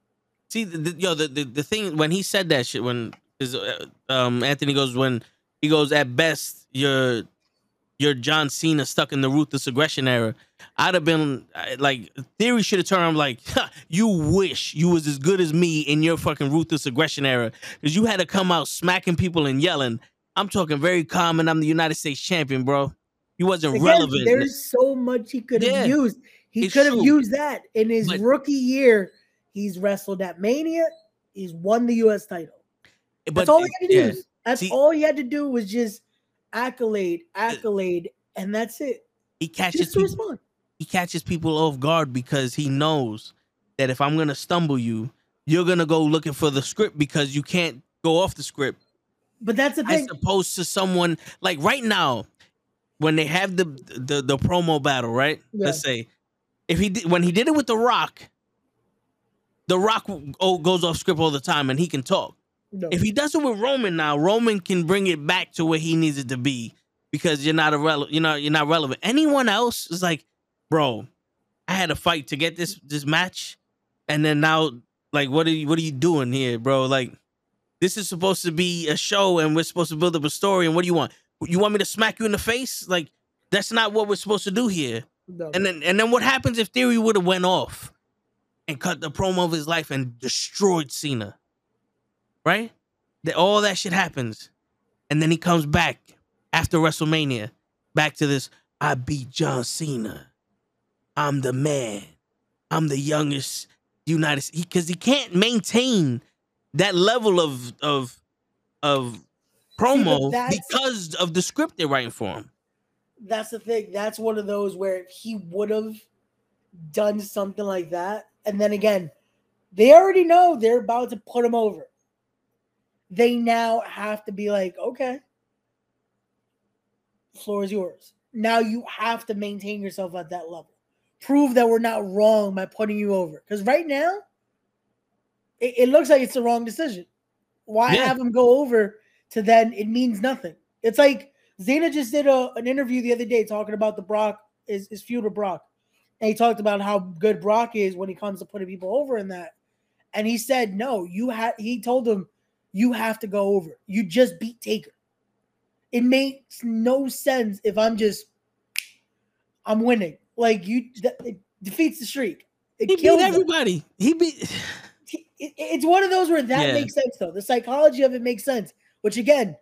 See, the, the, yo, the, the, the thing, when he said that shit, when is, um, Anthony goes, when he goes, at best, you're, you're John Cena stuck in the ruthless aggression era. I'd have been, like, Theory should have turned around like, huh, you wish you was as good as me in your fucking ruthless aggression era. Because you had to come out smacking people and yelling. I'm talking very calm, and I'm the United States champion, bro. He wasn't Again, relevant. There's so much he could have yeah, used. He could have used that in his but, rookie year. He's wrestled at Mania. He's won the U S title. But that's all he had to yeah. do. That's See, all he had to do was just accolade, accolade, and that's it. He catches people, he catches people off guard because he knows that if I'm gonna stumble you, you're gonna go looking for the script because you can't go off the script. But that's the thing. As opposed to someone like right now, when they have the the, the promo battle, right? Yeah. Let's say if he did, when he did it with The Rock. The Rock goes off script all the time, and he can talk. No. If he does it with Roman now, Roman can bring it back to where he needs it to be because you're not irrelevant. You know, you're not relevant. Anyone else is like, bro, I had a fight to get this this match, and then now, like, what are you what are you doing here, bro? Like, this is supposed to be a show, and we're supposed to build up a story. And what do you want? You want me to smack you in the face? Like, that's not what we're supposed to do here. No. And then, and then, what happens if Theory would have went off and cut the promo of his life and destroyed Cena? Right? That all that shit happens. And then he comes back after WrestleMania. Back to this, I beat John Cena. I'm the man. I'm the youngest United States. Because he, he can't maintain that level of of of promo See, because of the script they're writing for him. That's the thing. That's one of those where he would have done something like that. And then again, they already know they're about to put him over. They now have to be like, okay, the floor is yours. Now you have to maintain yourself at that level. Prove that we're not wrong by putting you over. Because right now, it, it looks like it's the wrong decision. Why yeah. have him go over to then it means nothing? It's like Zayna just did a, an interview the other day talking about the Brock, his, his feud with Brock. And he talked about how good Brock is when he comes to putting people over in that. And he said, no, you had, he told him, you have to go over. You just beat Taker. It makes no sense if I'm just, I'm winning. Like, you, it defeats the streak. It he kills beat everybody. Him. He beat. It, it's one of those where that yeah. makes sense, though. The psychology of it makes sense, which, again,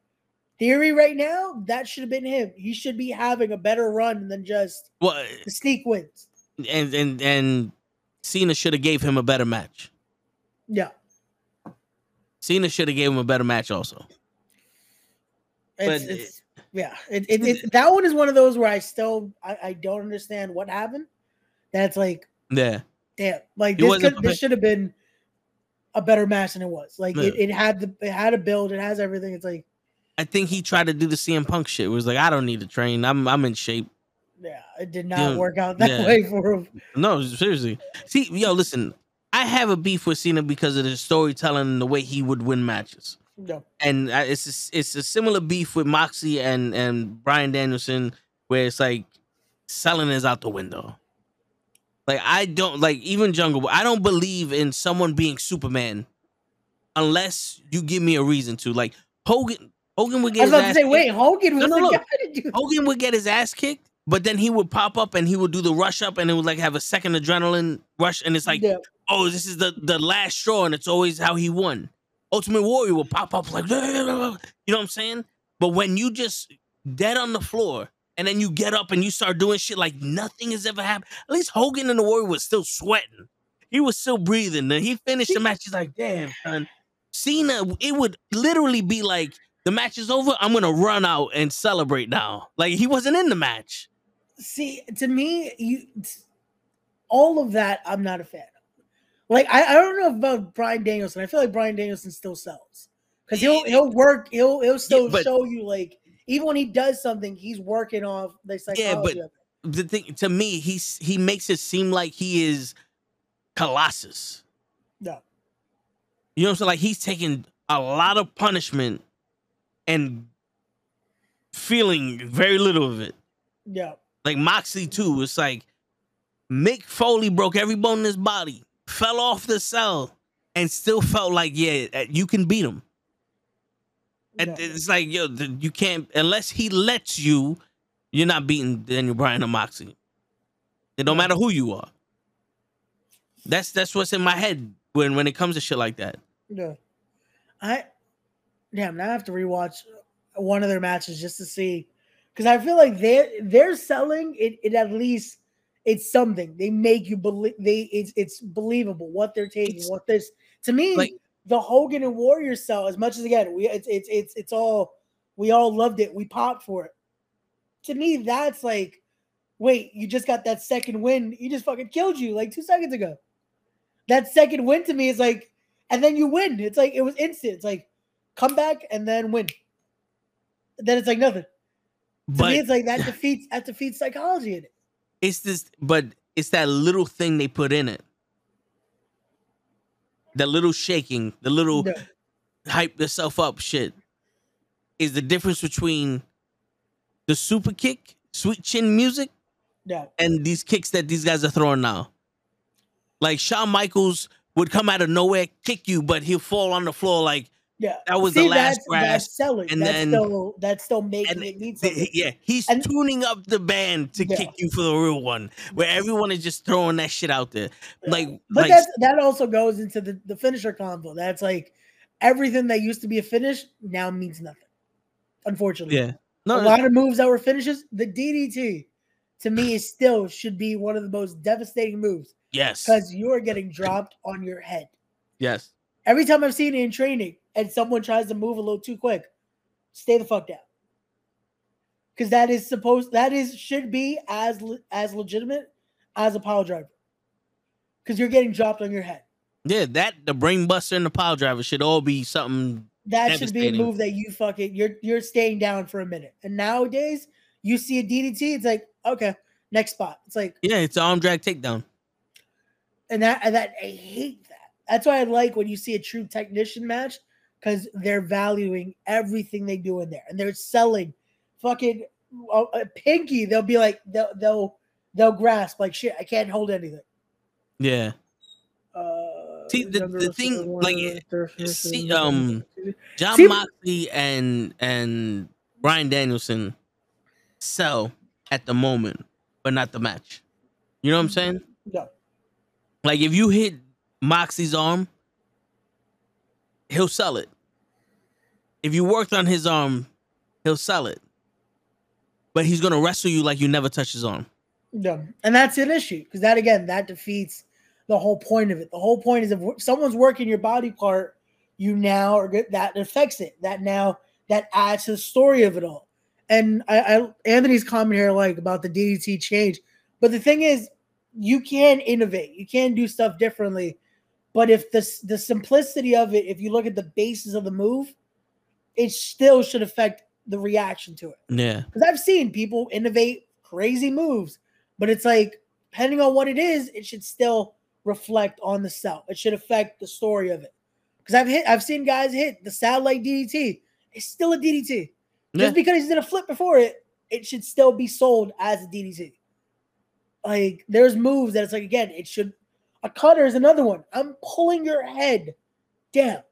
Theory right now, that should have been him. He should be having a better run than just well, the sneak wins. And and and Cena should have gave him a better match. Yeah. Cena should have gave him a better match also. It's, but, it's, yeah. It, it, it, that one is one of those where I still, I, I don't understand what happened. That's like, yeah, damn. Like, this, could, this should have been a better match than it was. Like, yeah. it, it had the it had a build. It has everything. It's like, I think he tried to do the C M Punk shit. It was like, I don't need to train. I'm I'm in shape. Yeah, it did not you know, work out that yeah. way for him. No, seriously. See, yo, listen, I have a beef with Cena because of the storytelling and the way he would win matches. Yeah. And I, it's a, it's a similar beef with Moxie and, and Bryan Danielson, where it's like selling is out the window. Like, I don't, like, even Jungle Boy, I don't believe in someone being Superman unless you give me a reason to. Like, Hogan... Hogan would get. I was about to say, wait, Hogan was no, no, the guy to do. Hogan would get his ass kicked, but then he would pop up and he would do the rush up, and it would like have a second adrenaline rush, and it's like, yeah. oh, this is the the last straw, and it's always how he won. Ultimate Warrior would pop up like, you know what I'm saying? But when you just dead on the floor, and then you get up and you start doing shit like nothing has ever happened. At least Hogan and the Warrior was still sweating. He was still breathing. Then he finished the match. He's like, damn, son. Cena, it would literally be like, the match is over. I'm going to run out and celebrate now. Like, he wasn't in the match. See, to me, you, all of that, I'm not a fan of. Like, I, I don't know about Bryan Danielson. I feel like Bryan Danielson still sells. Because he'll, he'll work. He'll, he'll still yeah, but, show you, like, even when he does something, he's working off the psychology yeah, but of it. The thing, to me, he's, he makes it seem like he is Colossus. No. You know what I'm saying? Like, he's taking a lot of punishment and feeling very little of it. Yeah. Like Moxley too. It's like Mick Foley broke every bone in his body, fell off the cell, and still felt like, yeah, you can beat him. Yeah. And it's like, yo, you can't, unless he lets you, you're not beating Daniel Bryan or Moxley. It don't yeah. matter who you are. That's that's what's in my head when, when it comes to shit like that. Yeah. I... Damn, now I have to rewatch one of their matches just to see. Because I feel like they're, they're selling it, it at least it's something. They make you believe they it's it's believable what they're taking, it's, what this to me, like, the Hogan and Warrior sell, as much as again, we it's it's it's it's all we all loved it, we popped for it. To me, that's like, wait, you just got that second win, you just fucking killed you like two seconds ago. That second win to me is like, and then you win. It's like it was instant, it's like come back and then win. Then it's like nothing. But to me, it's like that defeats that defeats psychology in it. It's this, but it's that little thing they put in it. That little shaking, the little no. hype yourself up shit is the difference between the super kick, sweet chin music, no. and these kicks that these guys are throwing now. Like Shawn Michaels would come out of nowhere, kick you, but he'll fall on the floor like. Yeah, that was See, the last that's, crash. That's selling. And that's then still, that's still making it mean something. Yeah, he's and, tuning up the band to yeah. kick you for the real one, where everyone is just throwing that shit out there. Yeah. Like, but like, that's, that also goes into the, the finisher combo. That's like everything that used to be a finish now means nothing. Unfortunately, yeah, no, a lot of moves that were finishes. The D D T to me is still should be one of the most devastating moves. Yes, because you are getting dropped on your head. Yes, every time I've seen it in training. And someone tries to move a little too quick, stay the fuck down. Because that is supposed, that is should be as le, as legitimate as a pile driver. Because you're getting dropped on your head. Yeah, that the brain buster and the pile driver should all be something. That should be a move that you fucking you're you're staying down for a minute. And nowadays, you see a D D T, it's like okay, next spot. It's like yeah, it's an arm drag takedown. And that and that I hate that. That's why I like when you see a true technician match. Because they're valuing everything they do in there, and they're selling, fucking uh, a pinky. They'll be like, they'll they'll they'll grasp like shit. I can't hold anything. Yeah. Uh, see the, the thing, like see um Jon See, Moxley and and Bryan Danielson sell at the moment, but not the match. You know what I'm saying? Yeah. Like if you hit Moxley's arm, he'll sell it. If you worked on his arm, he'll sell it. But he's gonna wrestle you like you never touched his arm. Yeah, and that's an issue because that again that defeats the whole point of it. The whole point is if someone's working your body part, you now are good. That affects it. That now that adds to the story of it all. And I, I Anthony's comment here like about the D D T change, but the thing is, you can innovate. You can do stuff differently. But if this the simplicity of it, if you look at the basis of the move, it still should affect the reaction to it. Yeah, because I've seen people innovate crazy moves. But it's like, depending on what it is, it should still reflect on the sell. It should affect the story of it. Because I've hit, I've seen guys hit the satellite D D T. It's still a D D T. Yeah. Just because he's did a flip before it, it should still be sold as a D D T. Like, there's moves that it's like, again, it should. A cutter is another one. I'm pulling your head down.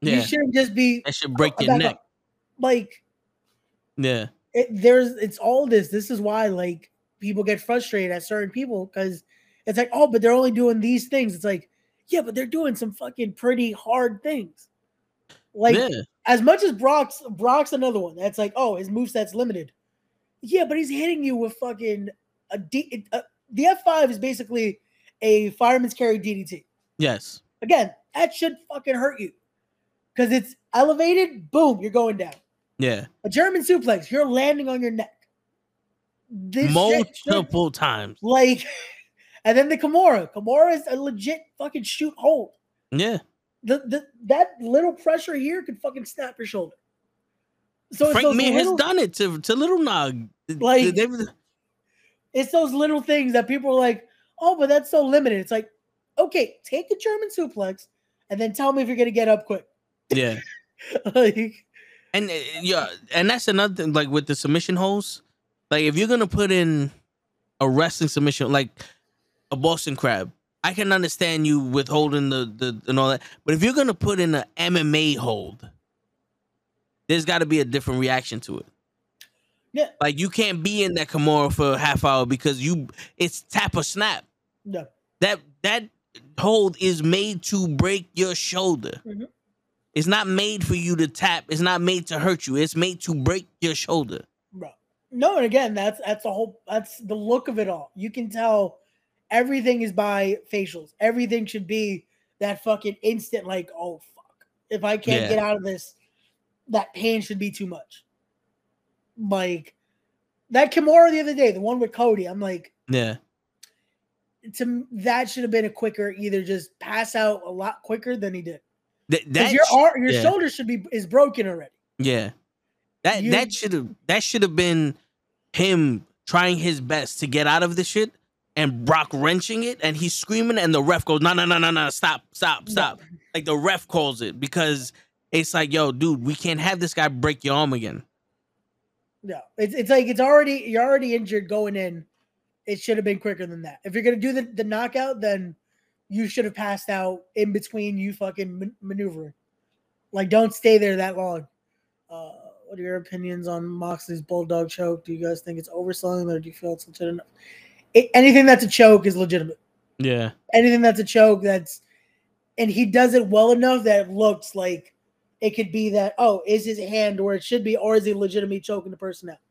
Yeah. You shouldn't just be. That should break uh, your neck. Up. Like. Yeah. It, there's, it's all this. This is why, like, people get frustrated at certain people because it's like, oh, but they're only doing these things. It's like, yeah, but they're doing some fucking pretty hard things. Like yeah. as much as Brock's Brock's another one that's like, oh, his moveset's limited. Yeah, but he's hitting you with fucking a D. A, the F five is basically a fireman's carry D D T. Yes. Again, that should fucking hurt you because it's elevated. Boom, you're going down. Yeah. A German suplex, you're landing on your neck. This multiple shit, times, like, and then the Kimura. Kimura is a legit fucking shoot hold. Yeah, the, the that little pressure here could fucking snap your shoulder. So Frank Mir has done it to to Little Nog. Like they, they, it's those little things that people are like, oh, but that's so limited. It's like, okay, take the German suplex and then tell me if you're gonna get up quick. Yeah, like, and uh, yeah, and that's another thing. Like with the submission holds. Like, if you're going to put in a wrestling submission, like a Boston Crab, I can understand you withholding the, the and all that. But if you're going to put in an M M A hold, there's got to be a different reaction to it. Yeah. Like, you can't be in that Kimura for a half hour because you it's tap or snap. No. That, that hold is made to break your shoulder. Mm-hmm. It's not made for you to tap. It's not made to hurt you. It's made to break your shoulder. Right. No, and again, that's that's the whole that's the look of it all. You can tell everything is by facials. Everything should be that fucking instant, like, oh fuck. If I can't yeah. get out of this, that pain should be too much. Like that Kimura the other day, the one with Cody, I'm like, yeah. To that should have been a quicker, either just pass out a lot quicker than he did. Th- that your arm, your yeah. shoulder should be is broken already. Yeah. That you, that should have that should have been him trying his best to get out of this shit and Brock wrenching it and he's screaming and the ref goes, no, no, no, no, no, stop, stop, stop. No. Like the ref calls it because it's like, yo, dude, we can't have this guy break your arm again. No, it's it's like it's already you're already injured going in. It should have been quicker than that. If you're going to do the, the knockout, then you should have passed out in between you fucking man- maneuvering. Like, don't stay there that long. Uh What are your opinions on Moxley's bulldog choke? Do you guys think it's overselling or do you feel it's legitimate? It, anything that's a choke is legitimate. Yeah. Anything that's a choke that's, and he does it well enough that it looks like it could be that, oh, is his hand where it should be or is he legitimately choking the person out?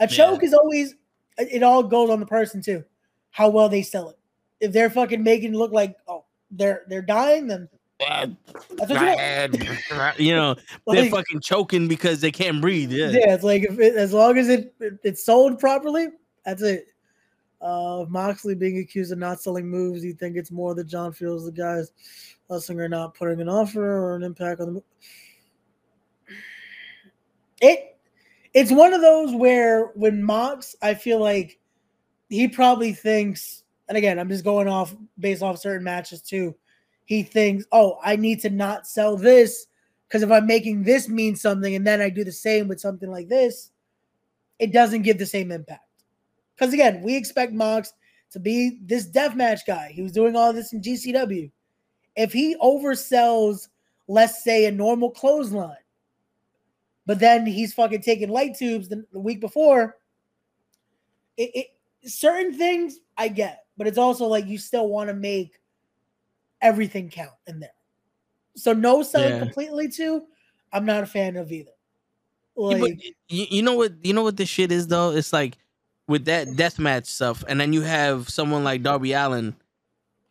A choke yeah. is always, it all goes on the person too, how well they sell it. If they're fucking making it look like, oh, they're they're dying, then Bad. That's what you, you know, like, they're fucking choking because they can't breathe. Yeah, yeah. It's like if it, as long as it, it it's sold properly, that's it. Uh, Moxley being accused of not selling moves, you think it's more that John feels the guys wrestling are not putting an offer or an impact on the move? It it's one of those where when Mox, I feel like he probably thinks, and again, I'm just going off based off certain matches too. He thinks, oh, I need to not sell this because if I'm making this mean something and then I do the same with something like this, it doesn't give the same impact. Because, again, we expect Mox to be this deathmatch guy. He was doing all this in G C W. If he oversells let's say, a normal clothesline. But then he's fucking taking light tubes the, the week before. It, it certain things I get, but it's also like you still want to make everything count in there. So no selling yeah. completely to, I'm not a fan of either. Like, yeah, but you, you know what you know what this shit is though? It's like with that deathmatch stuff, and then you have someone like Darby Allin.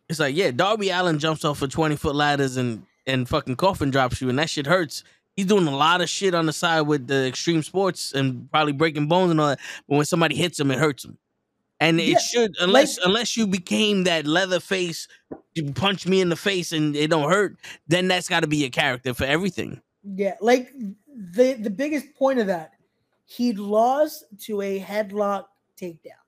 It's like, yeah, Darby Allin jumps off of twenty foot ladders and, and fucking coffin drops you, and that shit hurts. He's doing a lot of shit on the side with the extreme sports and probably breaking bones and all that. But when somebody hits him, it hurts him. And it yeah, should, unless like, unless you became that leather face, you punch me in the face and it don't hurt, then that's got to be a character for everything. Yeah, like the, the biggest point of that, he lost to a headlock takedown.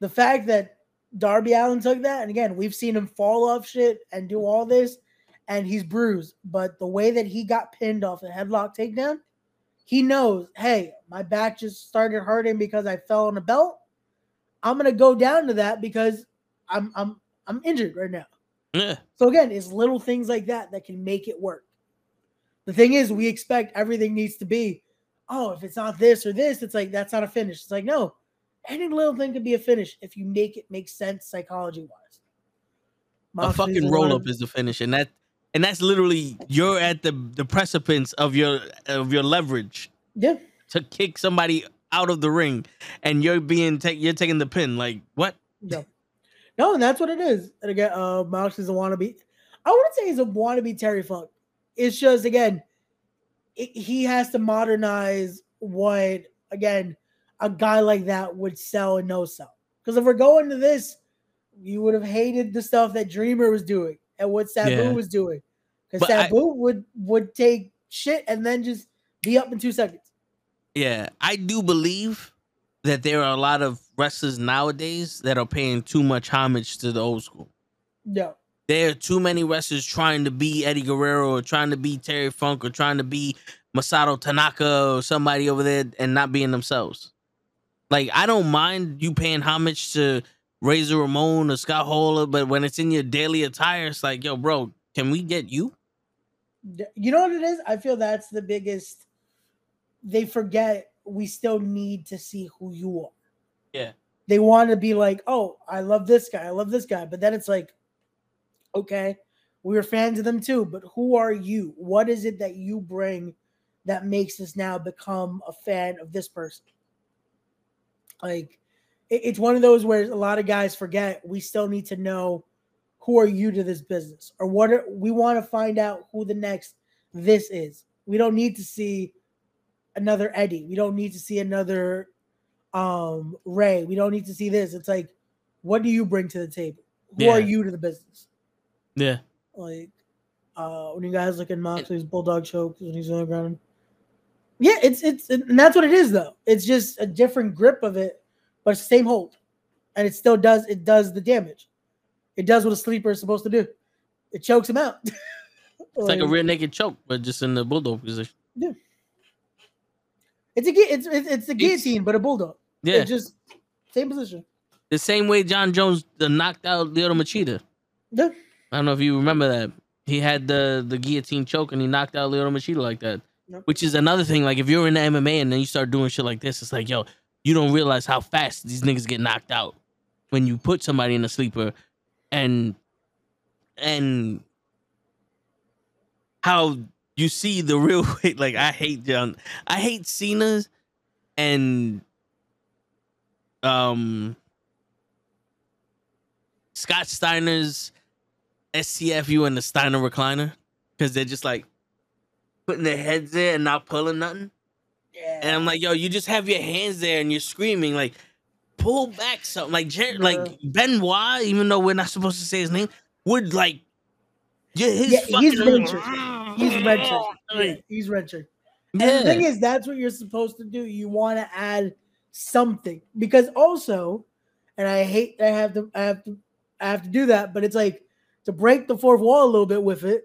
The fact that Darby Allin took that, and again, we've seen him fall off shit and do all this, and he's bruised, but the way that he got pinned off the headlock takedown, he knows, hey, my back just started hurting because I fell on a belt. I'm gonna go down to that because I'm I'm I'm injured right now. Yeah. So again, it's little things like that that can make it work. The thing is, we expect everything needs to be, oh, if it's not this or this, it's like that's not a finish. It's like, no, any little thing could be a finish if you make it make sense psychology-wise. My a fucking roll-up is the finish, and that. And that's literally you're at the, the precipice of your of your leverage yeah. to kick somebody out of the ring, and you're being take you're taking the pin. Like what? Yeah. No, and that's what it is. And again, uh, Mox is a wannabe. I wouldn't say he's a wannabe Terry Funk. It's just again, it, he has to modernize what again a guy like that would sell and no sell. Because if we're going to this, you would have hated the stuff that Dreamer was doing and what Sabu yeah. was doing. Because Sabu I, would, would take shit and then just be up in two seconds. Yeah, I do believe that there are a lot of wrestlers nowadays that are paying too much homage to the old school. No. There are too many wrestlers trying to be Eddie Guerrero or trying to be Terry Funk or trying to be Masato Tanaka or somebody over there and not being themselves. Like, I don't mind you paying homage to Razor Ramon or Scott Hall, but when it's in your daily attire, it's like, yo, bro, can we get you? You know what it is? I feel that's the biggest. They forget we still need to see who you are. Yeah. They want to be like, oh, I love this guy. I love this guy. But then it's like, okay, we were fans of them too, but who are you? What is it that you bring that makes us now become a fan of this person? Like, it's one of those where a lot of guys forget we still need to know who are you to this business or what are, we want to find out who the next this is. We don't need to see another Eddie. We don't need to see another um, Ray. We don't need to see this. It's like, what do you bring to the table? Who yeah. are you to the business? Yeah. Like uh, when you guys look at Moxley's Bulldog choke when he's on the ground. Yeah, it's it's and that's what it is though. It's just a different grip of it. But it's the same hold, and it still does it does the damage. It does what a sleeper is supposed to do. It chokes him out. It's like, like a rear naked choke, but just in the bulldog position. Yeah, it's a it's it's, it's a guillotine, it's, but a bulldog. Yeah, it's just same position. The same way John Jones knocked out Lyoto Machida. Yeah, I don't know if you remember that. He had the the guillotine choke, and he knocked out Lyoto Machida like that. Nope. Which is another thing. Like if you're in the M M A and then you start doing shit like this, it's like, yo, you don't realize how fast these niggas get knocked out when you put somebody in a sleeper, and and how you see the real way. Like I hate John, I hate Cena's and um Scott Steiner's S C F U and the Steiner recliner because they're just like putting their heads there and not pulling nothing. Yeah. And I'm like, yo, you just have your hands there and you're screaming, like, pull back something. Like, Jer- like Benoit, even though we're not supposed to say his name, would like, yeah, his yeah, fucking he's wrenching. He's wrenching. Yeah, he's wrenching. And yeah. the thing is, that's what you're supposed to do. You want to add something because also, and I hate that I have to, I have to, I have to do that, but it's like to break the fourth wall a little bit with it.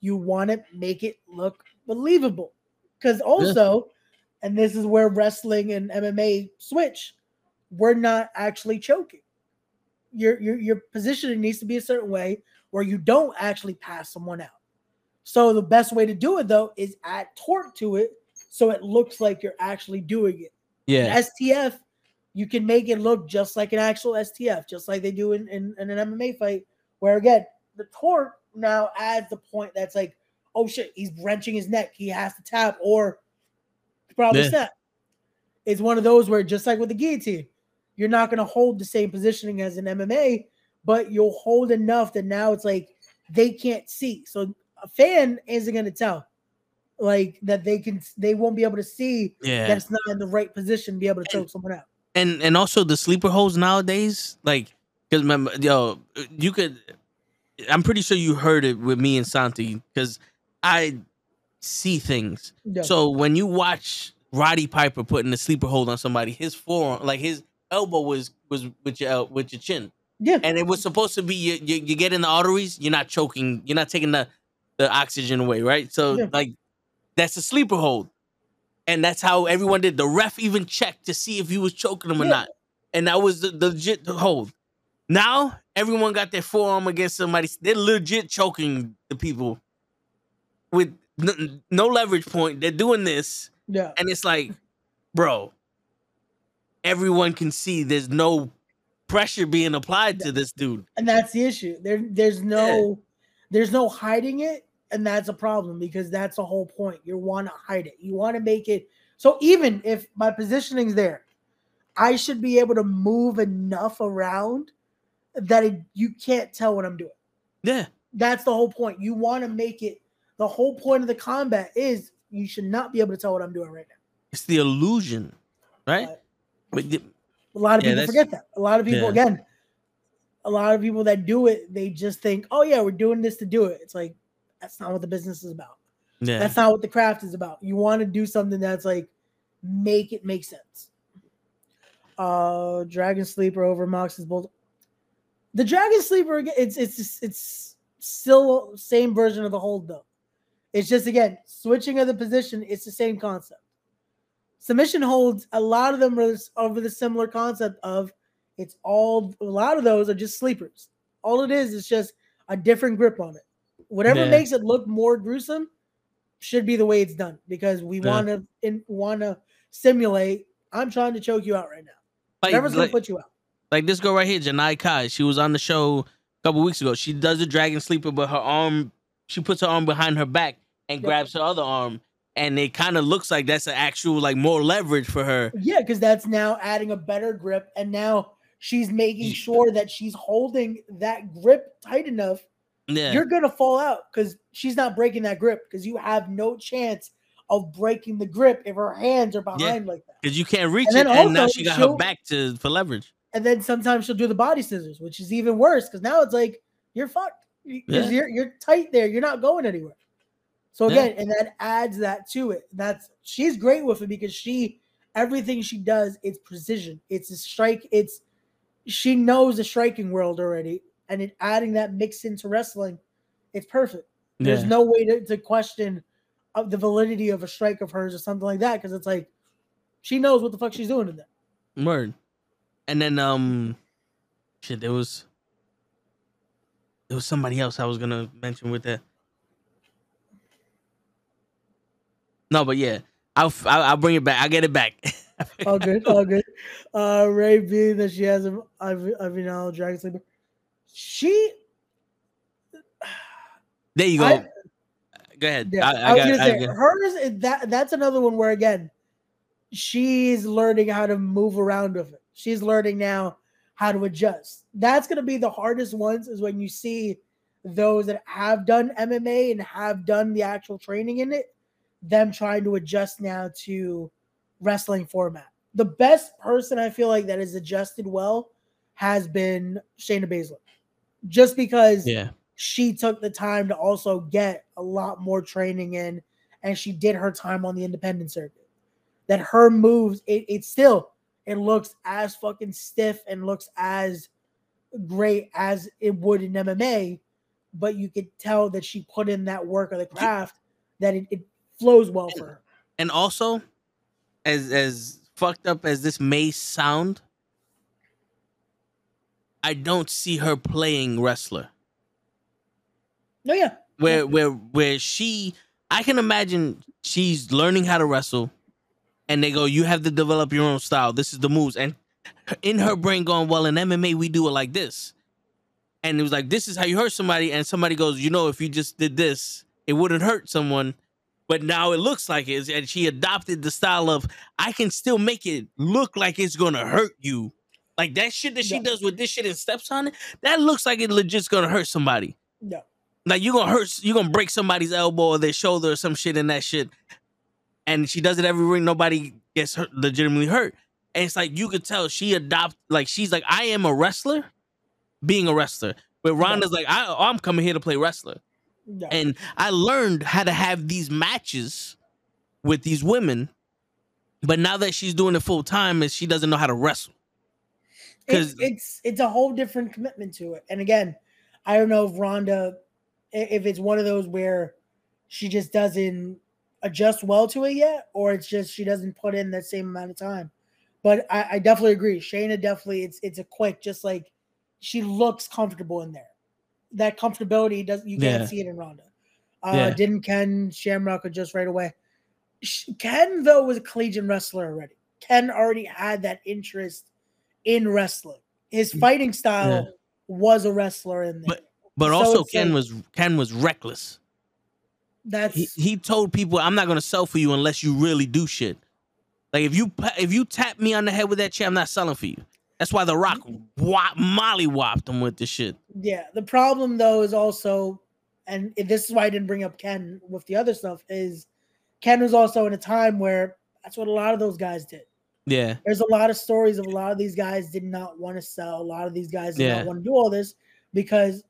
You want to make it look believable because also. Yeah. And this is where wrestling and M M A switch. We're not actually choking. Your, your, your positioning needs to be a certain way where you don't actually pass someone out. So the best way to do it, though, is add torque to it so it looks like you're actually doing it. Yeah. An S T F, you can make it look just like an actual S T F, just like they do in, in, in an M M A fight, where, again, the torque now adds the point that's like, oh, shit, he's wrenching his neck. He has to tap or probably yeah. snap. It's one of those where, just like with the guillotine, you're not going to hold the same positioning as an M M A, but you'll hold enough that now it's like they can't see. So a fan isn't going to tell, like that they can, they won't be able to see. Yeah. That's not in the right position, be able to choke someone out. And and also the sleeper holds nowadays, like because remember, yo, you could. I'm pretty sure you heard it with me and Santi because I see things. Yeah. So when you watch Roddy Piper putting the sleeper hold on somebody, his forearm, like his elbow was was with your with your chin. Yeah, and it was supposed to be you. You, you get in the arteries. You're not choking. You're not taking the. The oxygen away, right? So, yeah. like, that's a sleeper hold. And that's how everyone did. The ref even checked to see if he was choking him yeah. or not. And that was the, the legit hold. Now, everyone got their forearm against somebody. They're legit choking the people with n no leverage point. They're doing this. Yeah. And it's like, bro, everyone can see there's no pressure being applied yeah. to this dude. And that's the issue. There, There's no... Yeah. There's no hiding it, and that's a problem because that's the whole point. You want to hide it. You want to make it. So even if my positioning's there, I should be able to move enough around that it, you can't tell what I'm doing. Yeah. That's the whole point. You want to make it. The whole point of the combat is you should not be able to tell what I'm doing right now. It's the illusion, right? Uh, but the, a lot of yeah, people forget that. A lot of people, yeah. again, a lot of people that do it, they just think, oh, yeah, we're doing this to do it. It's like, that's not what the business is about. Yeah. That's not what the craft is about. You want to do something that's like, make it make sense. Uh, Dragon Sleeper over Mox's Bull. The Dragon Sleeper, it's, it's, it's still the same version of the hold, though. It's just, again, switching of the position. It's the same concept. Submission holds, a lot of them are over the similar concept of, it's all, a lot of those are just sleepers. All it is is just a different grip on it. Whatever yeah. makes it look more gruesome should be the way it's done because we yeah. want to want to simulate, I'm trying to choke you out right now. Like, Whatever's like, going to put you out. Like this girl right here, Janai Kai, she was on the show a couple weeks ago. She does a dragon sleeper, but her arm, she puts her arm behind her back and yeah. grabs her other arm. And it kind of looks like that's an actual, like more leverage for her. Yeah, because that's now adding a better grip. And now she's making sure that she's holding that grip tight enough. Yeah. You're going to fall out because she's not breaking that grip because you have no chance of breaking the grip if her hands are behind yeah. like that. Because you can't reach and it, and now she got her back to for leverage. And then sometimes she'll do the body scissors, which is even worse because now it's like, you're fucked. Yeah. You're, you're tight there. You're not going anywhere. So again, yeah. and that adds that to it. That's she's great with it because she, everything she does, it's precision. It's a strike. It's, she knows the striking world already, and it adding that mix into wrestling, it's perfect. Yeah. There's no way to, to question of the validity of a strike of hers or something like that because it's like she knows what the fuck she's doing in there. Word. And then um, shit, there was there was somebody else I was gonna mention with that. No, but yeah, I'll I'll bring it back. I'll get it back. All good, all good. Uh, Ray B, that she has a Avinal Dragon Sleeper. She. There you go. I, go ahead. Yeah, I, I, I was got, gonna I say got. hers. That that's another one where again, she's learning how to move around with it. She's learning now how to adjust. That's gonna be the hardest ones is when you see those that have done M M A and have done the actual training in it. Them trying to adjust now to wrestling format. The best person I feel like that has adjusted well has been Shayna Baszler. Just because yeah. she took the time to also get a lot more training in and she did her time on the independent circuit. That her moves, it, it still, it looks as fucking stiff and looks as great as it would in M M A, but you could tell that she put in that work of the craft that it, it flows well for her. And also, as as fucked up as this may sound, I don't see her playing wrestler. Oh yeah. Where yeah. where where she, I can imagine she's learning how to wrestle, and they go, "You have to develop your own style. This is the moves." And in her brain going, "Well, in M M A we do it like this." And it was like, this is how you hurt somebody. And somebody goes, you know, if you just did this, it wouldn't hurt someone. But now it looks like it. And she adopted the style of, I can still make it look like it's going to hurt you. Like that shit that she yeah. does with this shit and steps on it. That looks like it legit's going to hurt somebody. Yeah. Like you're going to hurt. You're going to break somebody's elbow or their shoulder or some shit in that shit. And she does it every ring. Nobody gets hurt, legitimately hurt. And it's like, you could tell she adopted, like, she's like, I am a wrestler. Being a wrestler, but Ronda's yeah. like, I, I'm coming here to play wrestler, yeah. and I learned how to have these matches with these women, but now that she's doing it full time, is she doesn't know how to wrestle. It's, it's it's a whole different commitment to it. And again, I don't know if Ronda, if it's one of those where she just doesn't adjust well to it yet, or it's just she doesn't put in that same amount of time. But I, I definitely agree, Shayna definitely. It's it's a quick, just like. She looks comfortable in there. That comfortability doesn't you can't yeah. see it in Ronda. Uh, yeah. Didn't Ken Shamrock adjust right away? She, Ken though was a collegiate wrestler already. Ken already had that interest in wrestling. His fighting style yeah. was a wrestler in there. But, but so also Ken like, was Ken was reckless. That's he, he told people, "I'm not going to sell for you unless you really do shit. Like if you if you tap me on the head with that chair, I'm not selling for you." That's why The Rock wop, molly-whopped him with the shit. Yeah, the problem, though, is also, and this is why I didn't bring up Ken with the other stuff, is Ken was also in a time where that's what a lot of those guys did. Yeah. There's a lot of stories of a lot of these guys did not want to sell. A lot of these guys did yeah. not want to do all this because,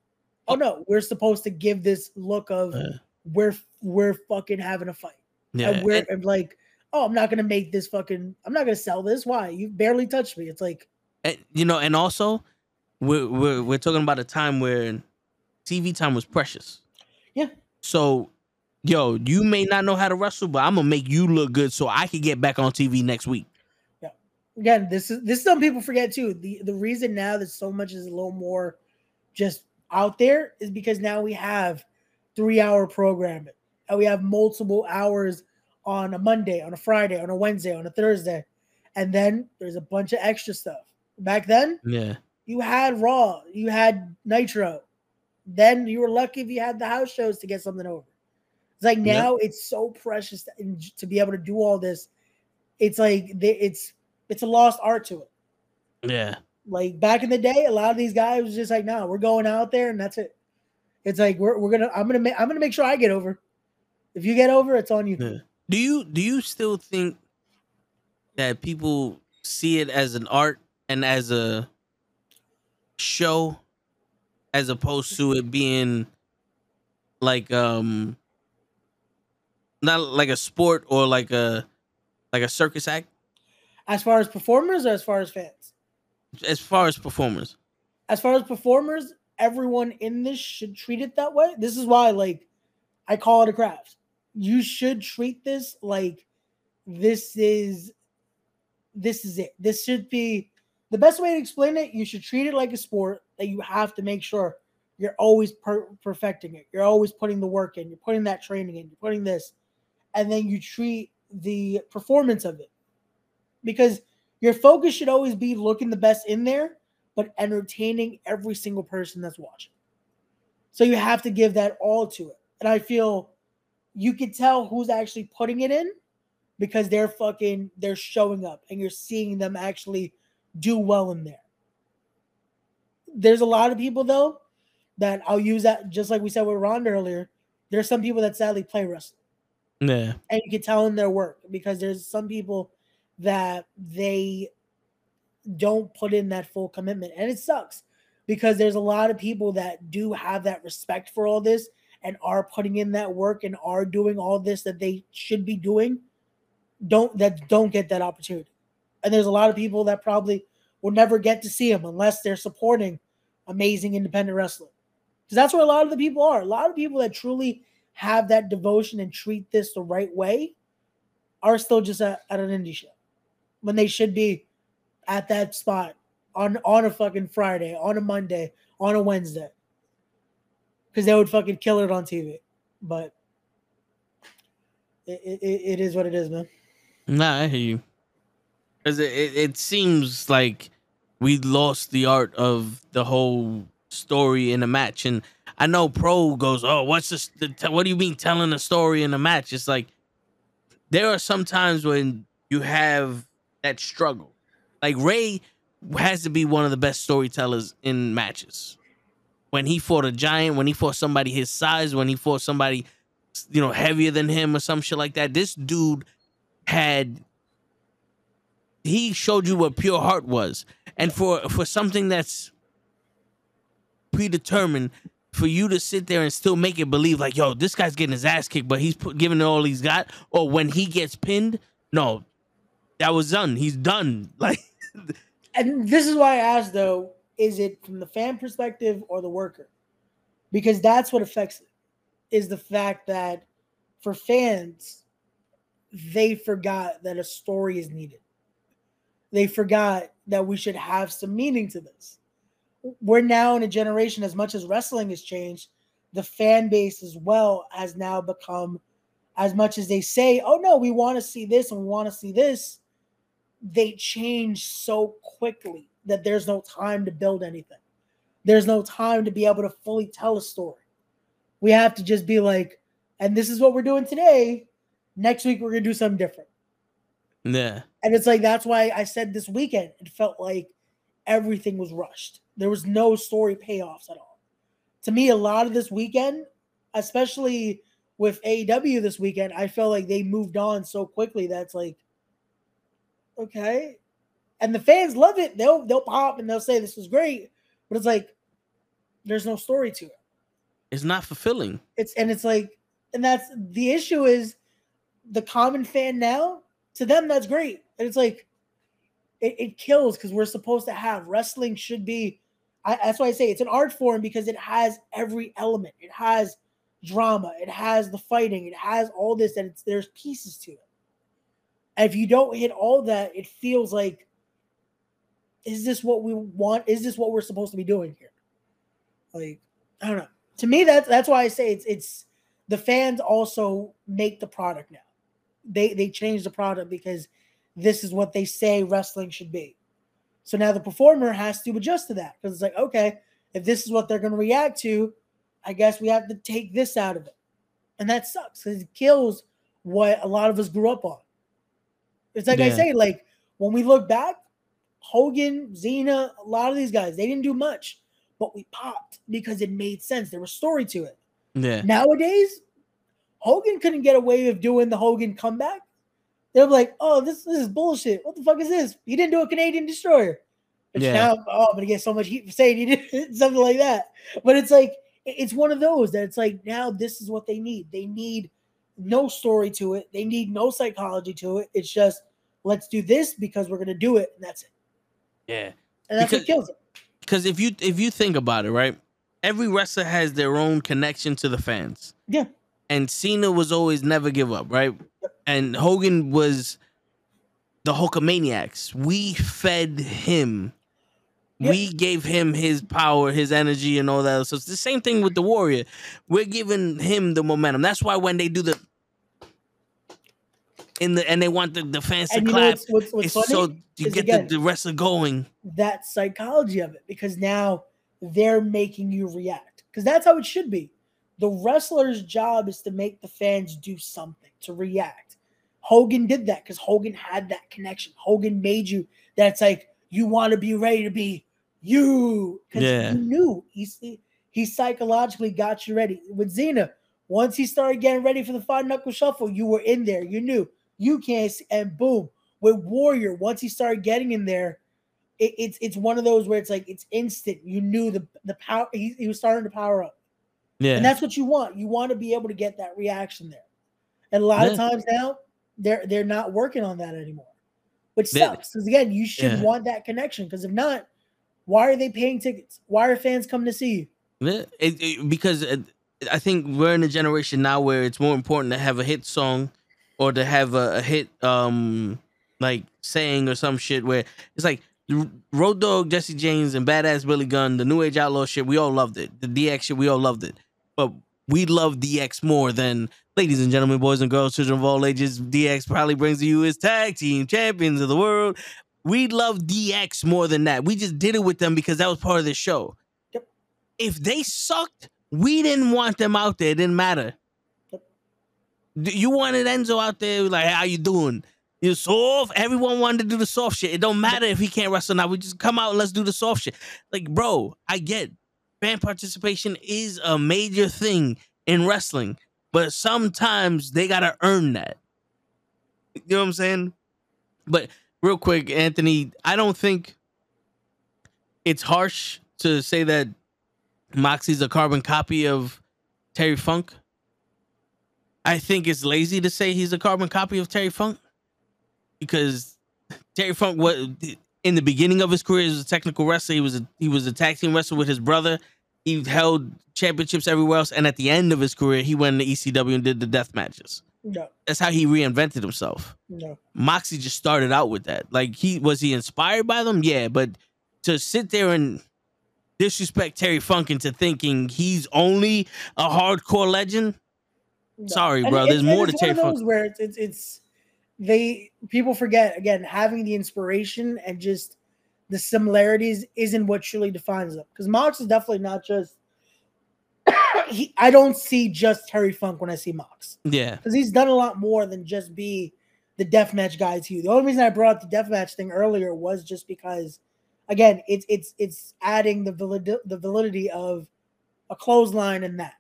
oh, no, we're supposed to give this look of uh, we're we're fucking having a fight. Yeah. And we're and like, oh, I'm not going to make this fucking, I'm not going to sell this. Why? You barely touched me. It's like. And, you know, and also, we're, we're, we're talking about a time where T V time was precious. Yeah. So, yo, you may not know how to wrestle, but I'm going to make you look good so I can get back on T V next week. Yeah. Again, this is this is something people forget, too. The, the reason now that so much is a little more just out there is because now we have three-hour programming. And we have multiple hours on a Monday, on a Friday, on a Wednesday, on a Thursday. And then there's a bunch of extra stuff. Back then, yeah, you had Raw, you had Nitro. Then you were lucky if you had the house shows to get something over. It's like now yeah. it's so precious to, to be able to do all this. It's like they, it's it's a lost art to it. Yeah, like back in the day, a lot of these guys was just like, "No, nah, we're going out there and that's it." It's like we're we're gonna I'm gonna make I'm gonna make sure I get over. If you get over, it's on you. Yeah. Do you do you still think that people see it as an art? And as a show, as opposed to it being like um not like a sport or like a like a circus act? As far as performers or as far as fans? As far as performers. As far as performers, everyone in this should treat it that way. This is why like I call it a craft. You should treat this like this is this is it. This should be the best way to explain it. You should treat it like a sport that you have to make sure you're always per perfecting it. You're always putting the work in. You're putting that training in. You're putting this. And then you treat the performance of it. Because your focus should always be looking the best in there, but entertaining every single person that's watching. So you have to give that all to it. And I feel you could tell who's actually putting it in because they're fucking, they're showing up and you're seeing them actually do well in there. There's a lot of people though that I'll use that just like we said with Ronda earlier. There's some people that sadly play wrestling. Yeah. And you can tell in their work because there's some people that they don't put in that full commitment. And it sucks because there's a lot of people that do have that respect for all this and are putting in that work and are doing all this that they should be doing. Don't that don't get that opportunity. And there's a lot of people that probably will never get to see them unless they're supporting amazing independent wrestling. Because that's where a lot of the people are. A lot of people that truly have that devotion and treat this the right way are still just at, at an indie show when they should be at that spot on, on a fucking Friday, on a Monday, on a Wednesday. because they would fucking kill it on T V. But it, it, it is what it is, man. Nah, I hear you. Because it, it, it seems like we lost the art of the whole story in a match. And I know Pro goes, oh, what's this? The, what do you mean telling a story in a match? It's like, there are some times when you have that struggle. Like Ray has to be one of the best storytellers in matches. When he fought a giant, when he fought somebody his size, when he fought somebody, you know, heavier than him or some shit like that. This dude had, he showed you what pure heart was. And for, for something that's predetermined, for you to sit there and still make it believe like, yo, this guy's getting his ass kicked, but he's put, giving it all he's got. Or when he gets pinned, no, that was done. He's done. Like, and this is why I asked, though, is it from the fan perspective or the worker? Because that's what affects it, is the fact that for fans, they forgot that a story is needed. They forgot that we should have some meaning to this. We're now in a generation, as much as wrestling has changed, the fan base as well has now become, as much as they say, oh no, we want to see this and we want to see this, they change so quickly that there's no time to build anything. There's no time to be able to fully tell a story. We have to just be like, and this is what we're doing today. Next week, we're going to do something different. Yeah. And it's like, that's why I said this weekend, it felt like everything was rushed. There was no story payoffs at all. To me, a lot of this weekend, especially with A E W this weekend, I felt like they moved on so quickly that's like, okay. And the fans love it. They'll they'll pop and they'll say this was great, but it's like there's no story to it. It's not fulfilling. It's and it's like, and that's the issue, is the common fan now, to them that's great. And it's like, It, it kills, because we're supposed to have, wrestling should be, I, that's why I say it's an art form, because it has every element. It has drama. It has the fighting. It has all this, and it's, there's pieces to it. And if you don't hit all that, it feels like, is this what we want? Is this what we're supposed to be doing here? Like, I don't know. To me, that's, that's why I say it's, it's the fans also make the product now. They, they change the product because this is what they say wrestling should be. So now the performer has to adjust to that, because it's like, okay, if this is what they're going to react to, I guess we have to take this out of it. And that sucks, because it kills what a lot of us grew up on. It's like, yeah. I say, like, when we look back, Hogan, Cena, a lot of these guys, they didn't do much, but we popped because it made sense. There was story to it. Yeah. Nowadays, Hogan couldn't get away with doing the Hogan comeback. They're like, oh, this, this is bullshit. What the fuck is this? He didn't do a Canadian Destroyer. But yeah. Now, oh, I'm going to get so much heat for saying he did something like that. But it's like, it's one of those that it's like, now this is what they need. They need no story to it. They need no psychology to it. It's just, let's do this because we're going to do it. And that's it. Yeah. And that's because, what kills it. Because if you, if you think about it, right, every wrestler has their own connection to the fans. Yeah. And Cena was always never give up, right? And Hogan was the Hulkamaniacs. We fed him. Yep. We gave him his power, his energy, and all that. So it's the same thing with the Warrior. We're giving him the momentum. That's why when they do the in the and they want the, the fans and to clap, what's, what's, what's it's so you get again, the, the wrestler going. That psychology of it, because now they're making you react, because that's how it should be. The wrestler's job is to make the fans do something, to react. Hogan did that because Hogan had that connection. Hogan made you, that's like, you want to be ready to be you. Because yeah. he knew. He, he psychologically got you ready. With Cena, once he started getting ready for the five-knuckle shuffle, you were in there. You knew. You can't see, and boom. With Warrior, once he started getting in there, it, it's it's one of those where it's like, it's instant. You knew the, the power. He, he was starting to power up. Yeah. And that's what you want. You want to be able to get that reaction there. And a lot yeah. of times now, they're they're not working on that anymore, which sucks. Because again, you should yeah. want that connection. Because if not, why are they paying tickets? Why are fans coming to see you? It, it, because it, I think we're in a generation now where it's more important to have a hit song or to have a, a hit um like saying or some shit, where it's like, Road Dogg, Jesse James, and Badass Billy Gunn, the New Age Outlaw shit, we all loved it. The D X shit, we all loved it. but we love D X more than, ladies and gentlemen, boys and girls, children of all ages, D X probably brings to you as tag team champions of the world. We love D X more than that. We just did it with them because that was part of the show. Yep. If they sucked, we didn't want them out there. It didn't matter. Yep. You wanted Enzo out there, like, how you doing? You're soft. Everyone wanted to do the soft shit. It don't matter if he can't wrestle now. We just come out and let's do the soft shit. Like, bro, I get fan participation is a major thing in wrestling, but sometimes they got to earn that. You know what I'm saying? But real quick, Anthony, I don't think it's harsh to say that Moxie's a carbon copy of Terry Funk. I think it's lazy to say he's a carbon copy of Terry Funk, because Terry Funk, what, in the beginning of his career, he was a technical wrestler. He was a, he was a tag team wrestler with his brother. He held championships everywhere else. And at the end of his career, he went to E C W and did the death matches. Yeah. That's how he reinvented himself. Yeah. Moxie just started out with that. Like, he was he inspired by them? Yeah, but to sit there and disrespect Terry Funk into thinking he's only a hardcore legend? No. Sorry, and bro. It, there's it, more to Terry Funk. Where it's, it's, it's They people forget, again, having the inspiration and just the similarities isn't what truly defines them. Because Mox is definitely not just he, I don't see just Terry Funk when I see Mox. Yeah. Because he's done a lot more than just be the deathmatch guy to you. The only reason I brought up the deathmatch thing earlier was just because, again, it's it's it's adding the valid the validity of a clothesline and that.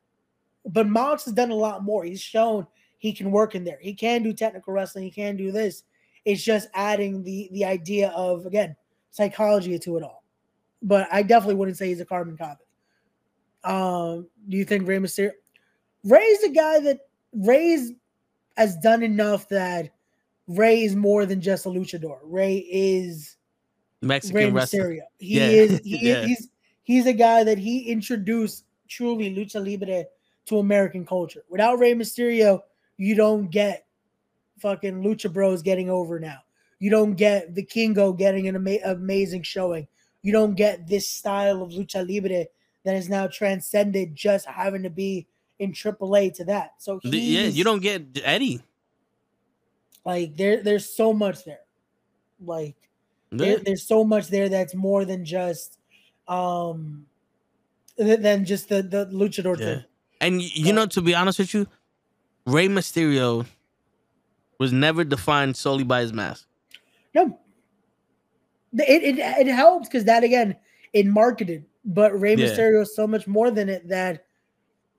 But Mox has done a lot more. He's shown he can work in there. He can do technical wrestling. He can do this. It's just adding the the idea of, again, psychology to it all. But I definitely wouldn't say he's a carbon copy. Um, do you think Rey Mysterio? Rey's a guy that Rey's has done enough that Rey is more than just a luchador. Rey is Mexican wrestler. He yeah. is. He yeah. is he's, he's a guy that he introduced truly lucha libre to American culture. Without Rey Mysterio, you don't get fucking Lucha Bros getting over now. You don't get the Vikingo getting an ama- amazing showing. You don't get this style of Lucha Libre that is now transcended just having to be in triple A to that. So yeah, you don't get Eddie. Like, there, there's so much there. Like, yeah. there, there's so much there that's more than just um, than just the, the luchador yeah. thing. And, you know, to be honest with you, Rey Mysterio was never defined solely by his mask. No. It it, it helps because that, again, it marketed. But Rey yeah. Mysterio is so much more than it that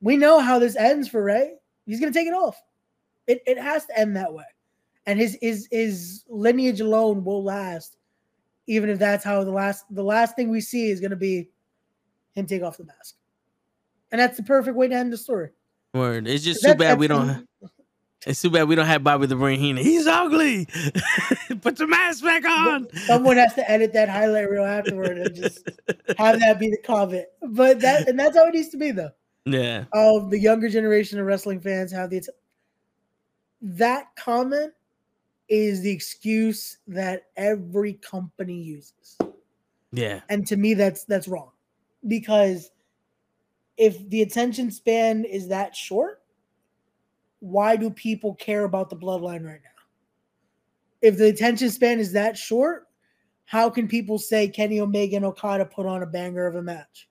we know how this ends for Rey. He's going to take it off. It it has to end that way. And his, his his lineage alone will last, even if that's how the last the last thing we see is going to be him take off the mask. And that's the perfect way to end the story. Word. It's just too that, bad we don't. Have, it's too bad we don't have Bobby the Brain Heenan. He's ugly. Put your mask back on. Someone has to edit that highlight reel afterward and just have that be the comment. But that and that's how it needs to be, though. Yeah. Um, the younger generation of wrestling fans have the that comment is the excuse that every company uses. Yeah. And to me, that's that's wrong, because if the attention span is that short, why do people care about the bloodline right now? If the attention span is that short, how can people say Kenny Omega and Okada put on a banger of a match?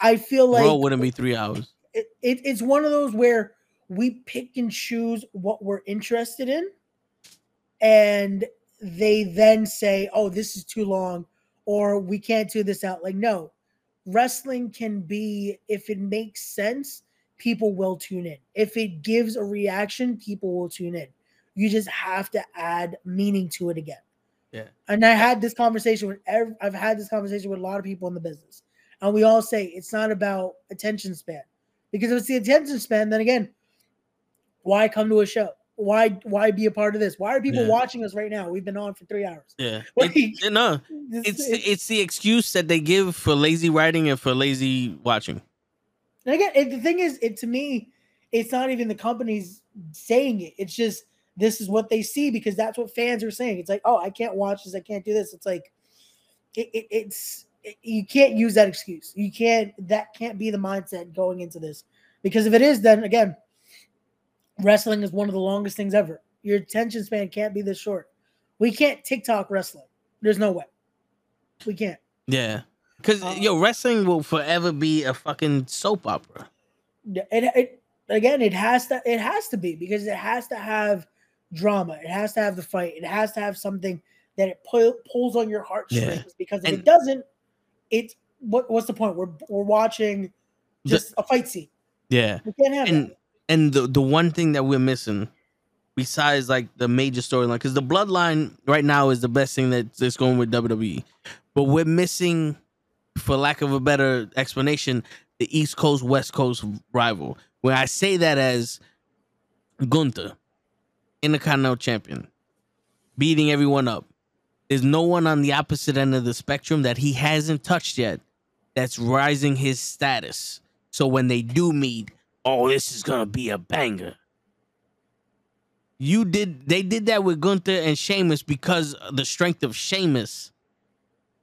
I feel like... Raw wouldn't be three hours. It, it, it's one of those where we pick and choose what we're interested in, and they then say, oh, this is too long, or we can't do this out. Like, no. Wrestling can be, if it makes sense, people will tune in. If it gives a reaction, people will tune in. You just have to add meaning to it again. Yeah. And I had this conversation with every, I've had this conversation with a lot of people in the business, and we all say it's not about attention span, because if it's the attention span, then again, why come to a show? Why why be a part of this? Why are people yeah. watching us right now? We've been on for three hours. Yeah. Like, it, no, it's, it's it's the excuse that they give for lazy writing and for lazy watching. And again, it, the thing is, it to me, it's not even the companies saying it. It's just this is what they see, because that's what fans are saying. It's like, oh, I can't watch this. I can't do this. It's like, it, it, it's it, you can't use that excuse. You can't. That can't be the mindset going into this. Because if it is, then again, wrestling is one of the longest things ever. Your attention span can't be this short. We can't TikTok wrestling. There's no way. We can't. Yeah. Because, uh, yo, wrestling will forever be a fucking soap opera. It, it, again, it has to it has to be because it has to have drama. It has to have the fight. It has to have something that it pull, pulls on your heartstrings. Yeah. Because if and, it doesn't, it's what, what's the point? We're we're watching just the, a fight scene. Yeah. We can't have and, that. And the, the one thing that we're missing, besides like the major storyline, because the Bloodline right now is the best thing that's going with W W E. But we're missing, for lack of a better explanation, the East Coast West Coast rival. Where I say that as Gunther, Intercontinental Champion, beating everyone up. There's no one on the opposite end of the spectrum that he hasn't touched yet that's rising his status. So when they do meet, oh, this is gonna be a banger. You did. They did that with Gunther and Sheamus because of the strength of Sheamus.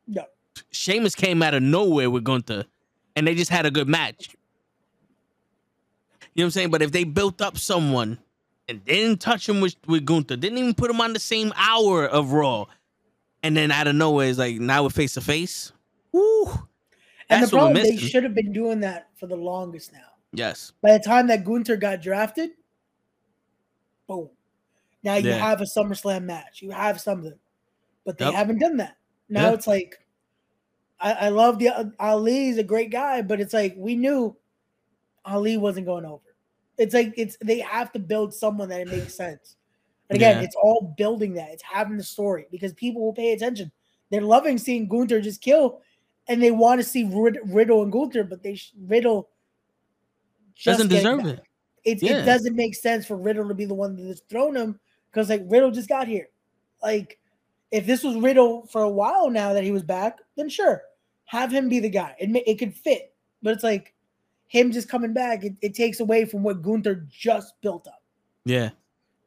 No. Sheamus came out of nowhere with Gunther, and they just had a good match. You know what I'm saying? But if they built up someone and didn't touch him with, with Gunther, didn't even put him on the same hour of Raw, and then out of nowhere, it's like, now we're face-to-face. Woo! And the problem, they should have been doing that for the longest now. Yes. By the time that Gunther got drafted, boom. Now you yeah. have a SummerSlam match. You have something. But they yep. haven't done that. Now yeah. it's like, I, I love the uh, Ali is a great guy, but it's like we knew Ali wasn't going over. It's like it's they have to build someone that it makes sense. And again, yeah. it's all building that. It's having the story because people will pay attention. They're loving seeing Gunther just kill, and they want to see Rid- Riddle and Gunther, but they sh- Riddle just doesn't deserve back. it. It, yeah. it doesn't make sense for Riddle to be the one that's thrown him because, like, Riddle just got here. Like, if this was Riddle for a while now that he was back, then sure, have him be the guy. It it could fit, but it's like him just coming back. It, it takes away from what Gunther just built up. Yeah,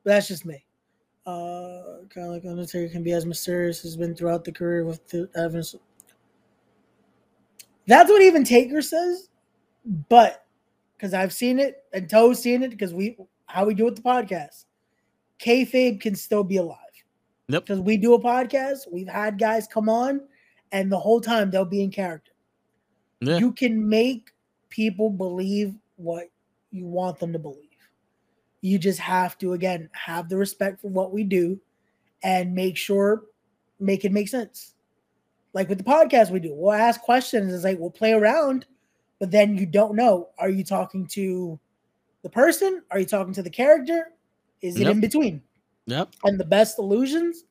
but that's just me. Uh, kind of like Undertaker can be as mysterious as been throughout the career with the Evans. That's what even Taker says, but. Because I've seen it, and Toe's seen it, because we how we do with the podcast. Kayfabe can still be alive. Yep. Because we do a podcast, we've had guys come on, and the whole time they'll be in character. Yeah. You can make people believe what you want them to believe. You just have to, again, have the respect for what we do and make sure, make it make sense. Like with the podcast we do, we'll ask questions. It's like, we'll play around. But then you don't know. Are you talking to the person? Are you talking to the character? Is it yep. in between? Yep. And the best illusions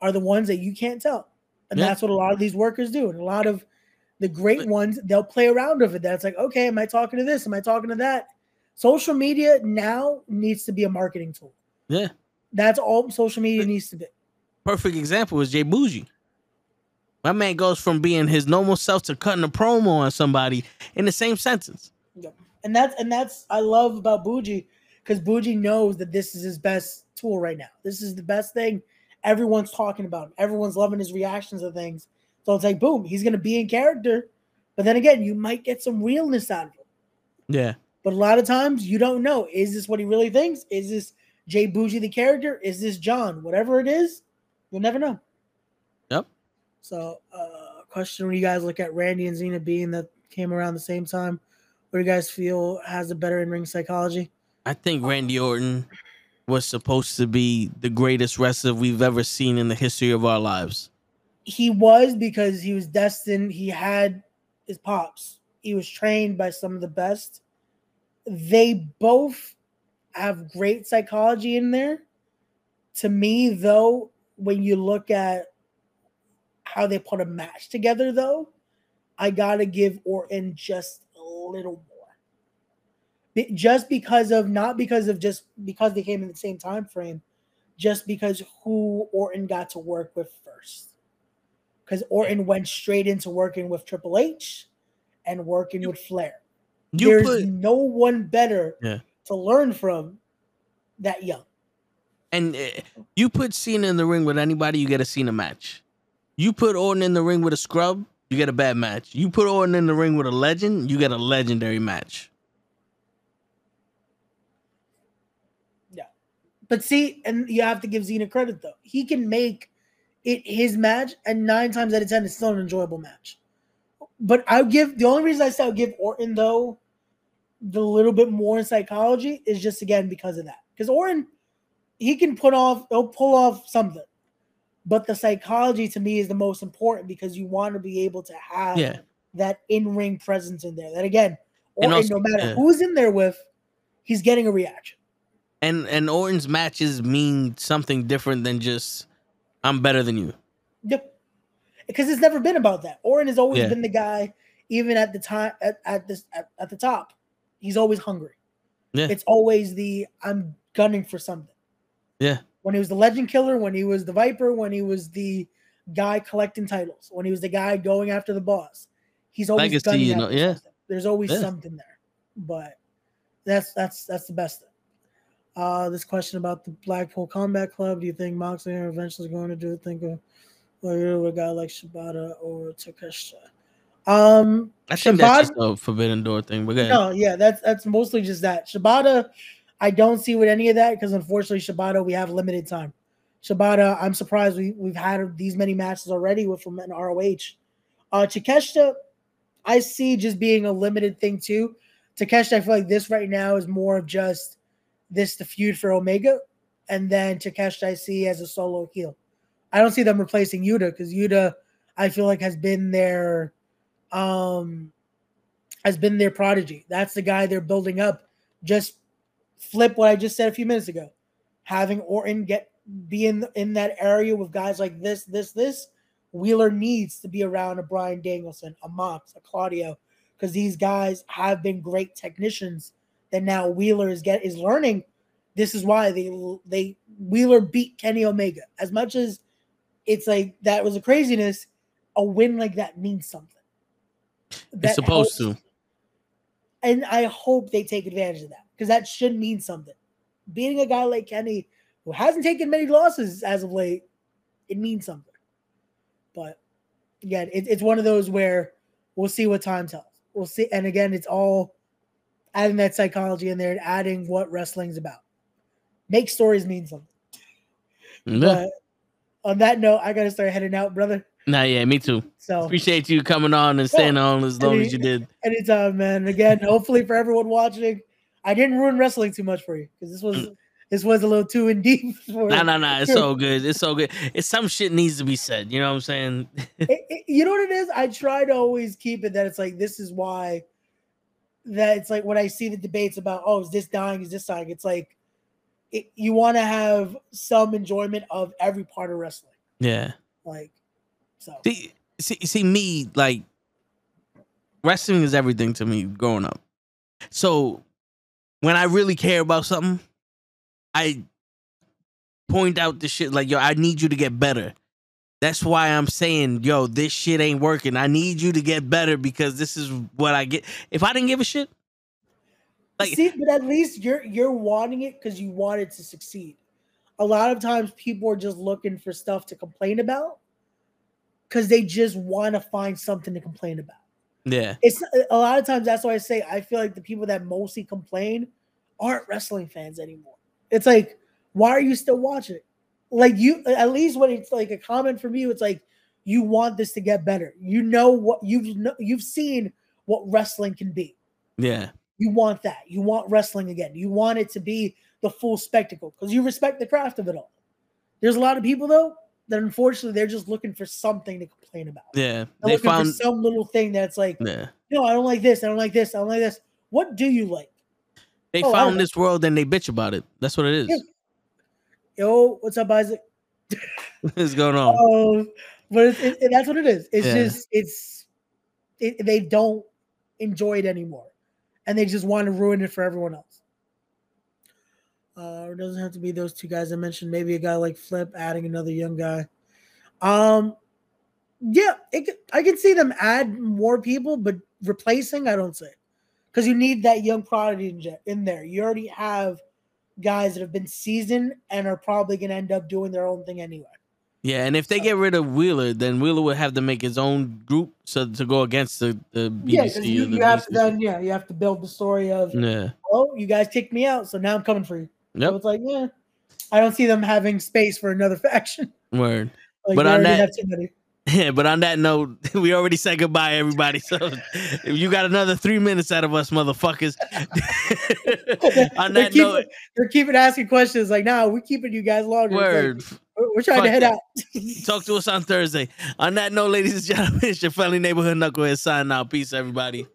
are the ones that you can't tell. And yep. that's what a lot of these workers do. And a lot of the great but, ones, they'll play around with it. That's like, okay, am I talking to this? Am I talking to that? Social media now needs to be a marketing tool. Yeah. That's all social media but, needs to be. Perfect example is Jay Bougie. My man goes from being his normal self to cutting a promo on somebody in the same sentence. Yeah. And that's and that's I love about Bougie, because Bougie knows that this is his best tool right now. This is the best thing. Everyone's talking about him. Everyone's loving his reactions to things. So it's like, boom, he's going to be in character. But then again, you might get some realness out of him. Yeah. But a lot of times you don't know. Is this what he really thinks? Is this Jay Bougie the character? Is this John? Whatever it is, you'll never know. Yep. So, uh, question: when you guys look at Randy and Zena being that came around the same time, what do you guys feel has a better in-ring psychology? I think Randy Orton was supposed to be the greatest wrestler we've ever seen in the history of our lives. He was, because he was destined. He had his pops. He was trained by some of the best. They both have great psychology in there. To me, though, when you look at how they put a match together, though, I gotta give Orton just a little more. Just because of, not because of just because they came in the same time frame, just because who Orton got to work with first. Because Orton went straight into working with Triple H and working you, with Flair. There's put, no one better yeah. to learn from that young. And uh, you put Cena in the ring with anybody, you get a Cena match. You put Orton in the ring with a scrub, you get a bad match. You put Orton in the ring with a legend, you get a legendary match. But see, and you have to give Cena credit, though. He can make it his match, and nine times out of ten, it's still an enjoyable match. But I would give – the only reason I say I would give Orton, though, the little bit more in psychology is just, again, because of that. Because Orton, he can put off – he'll pull off something. But the psychology, to me, is the most important because you want to be able to have yeah. that in-ring presence in there. That, again, Orton, also, no matter yeah. who's in there with, he's getting a reaction. And and Orton's matches mean something different than just, I'm better than you. Yep. Because it's never been about that. Orton has always yeah. been the guy, even at the time at, at this at, at the top, he's always hungry. Yeah. It's always the I'm gunning for something. Yeah. When he was the Legend Killer, when he was the Viper, when he was the guy collecting titles, when he was the guy going after the boss, he's always Legacy, gunning you know, after yeah. something. There's always yeah. something there. But that's that's that's the best thing. Uh, this question about the Blackpool Combat Club. Do you think Moxley are eventually going to do think of like a guy like Shibata or Takeshita? Um, I think Shibata, that's just a Forbidden Door thing. But no, yeah, that's that's mostly just that. Shibata, I don't see with any of that because unfortunately Shibata, we have limited time. Shibata, I'm surprised we, we've had these many matches already with him in R O H. Uh, Takeshita, I see just being a limited thing too. Takeshita, I feel like this right now is more of just this the feud for Omega, and then Takeshita I see as a solo heel. I don't see them replacing Yuta because Yuta I feel like has been their um has been their prodigy. That's the guy they're building up. Just flip what I just said a few minutes ago. Having Orton get be in, in that area with guys like this, this, this, Wheeler needs to be around a Bryan Danielson, a Mox, a Claudio, because these guys have been great technicians. That now Wheeler is get is learning. This is why they they Wheeler beat Kenny Omega. As much as it's like that was a craziness, a win like that means something. That it's supposed helps. to. And I hope they take advantage of that because that should mean something. Beating a guy like Kenny who hasn't taken many losses as of late, it means something. But yeah, it, it's one of those where we'll see what time tells. We'll see, and again, it's all adding that psychology in there and adding what wrestling's about. Make stories mean something. Yeah. But on that note, I got to start heading out, brother. Nah, yeah, me too. So appreciate you coming on and staying yeah, on as long any, as you did. Anytime, man. Again, hopefully for everyone watching, I didn't ruin wrestling too much for you because this was mm. this was a little too in deep. For nah, nah, nah. It's so good. It's so good. It's some shit needs to be said. You know what I'm saying? it, it, you know what it is? I try to always keep it that it's like, this is why that it's like when I see the debates about, oh, is this dying? Is this dying? It's like it, you want to have some enjoyment of every part of wrestling. Yeah. Like, so. See, see, see me, like, wrestling is everything to me growing up. So when I really care about something, I point out the shit like, yo, I need you to get better. That's why I'm saying, yo, this shit ain't working. I need you to get better because this is what I get. If I didn't give a shit, like, see, but at least you're you're wanting it because you want it to succeed. A lot of times, people are just looking for stuff to complain about because they just want to find something to complain about. Yeah, it's a lot of times that's why I say I feel like the people that mostly complain aren't wrestling fans anymore. It's like, why are you still watching it? Like you, at least when it's like a comment from you, it's like you want this to get better. You know what you've you've seen what wrestling can be. Yeah, you want that. You want wrestling again. You want it to be the full spectacle because you respect the craft of it all. There's a lot of people though that unfortunately they're just looking for something to complain about. Yeah, they're they found for some little thing that's like, yeah. no, I don't like this. I don't like this. I don't like this. What do you like? They oh, found this like world and they bitch about it. That's what it is. Yeah. Yo, what's up, Isaac? What's going on? Um, but it's, it, it, that's what it is. It's yeah. just, it's, it, they don't enjoy it anymore. And they just want to ruin it for everyone else. Uh, it doesn't have to be those two guys I mentioned. Maybe a guy like Flip adding another young guy. Um, yeah, it, I can see them add more people, but replacing, I don't say. Because you need that young prodigy in there. You already have guys that have been seasoned and are probably going to end up doing their own thing anyway. Yeah, and if they so. get rid of Wheeler, then Wheeler would have to make his own group so to go against the, the B B C. Yeah, you, you, the have B B C. To then, yeah, you have to build the story of, yeah. oh, you guys kicked me out, so now I'm coming for you. Yep. So it's like, yeah, I don't see them having space for another faction. Word. Like, but on that, yeah, but on that note, we already said goodbye, everybody. So if you got another three minutes out of us, motherfuckers. On that keep, note, they're keeping asking questions like, "Nah, we're keeping you guys longer." Word. We're trying Fuck to head that. out. Talk to us on Thursday. On that note, ladies and gentlemen, it's your friendly neighborhood knucklehead signing out. Peace, everybody.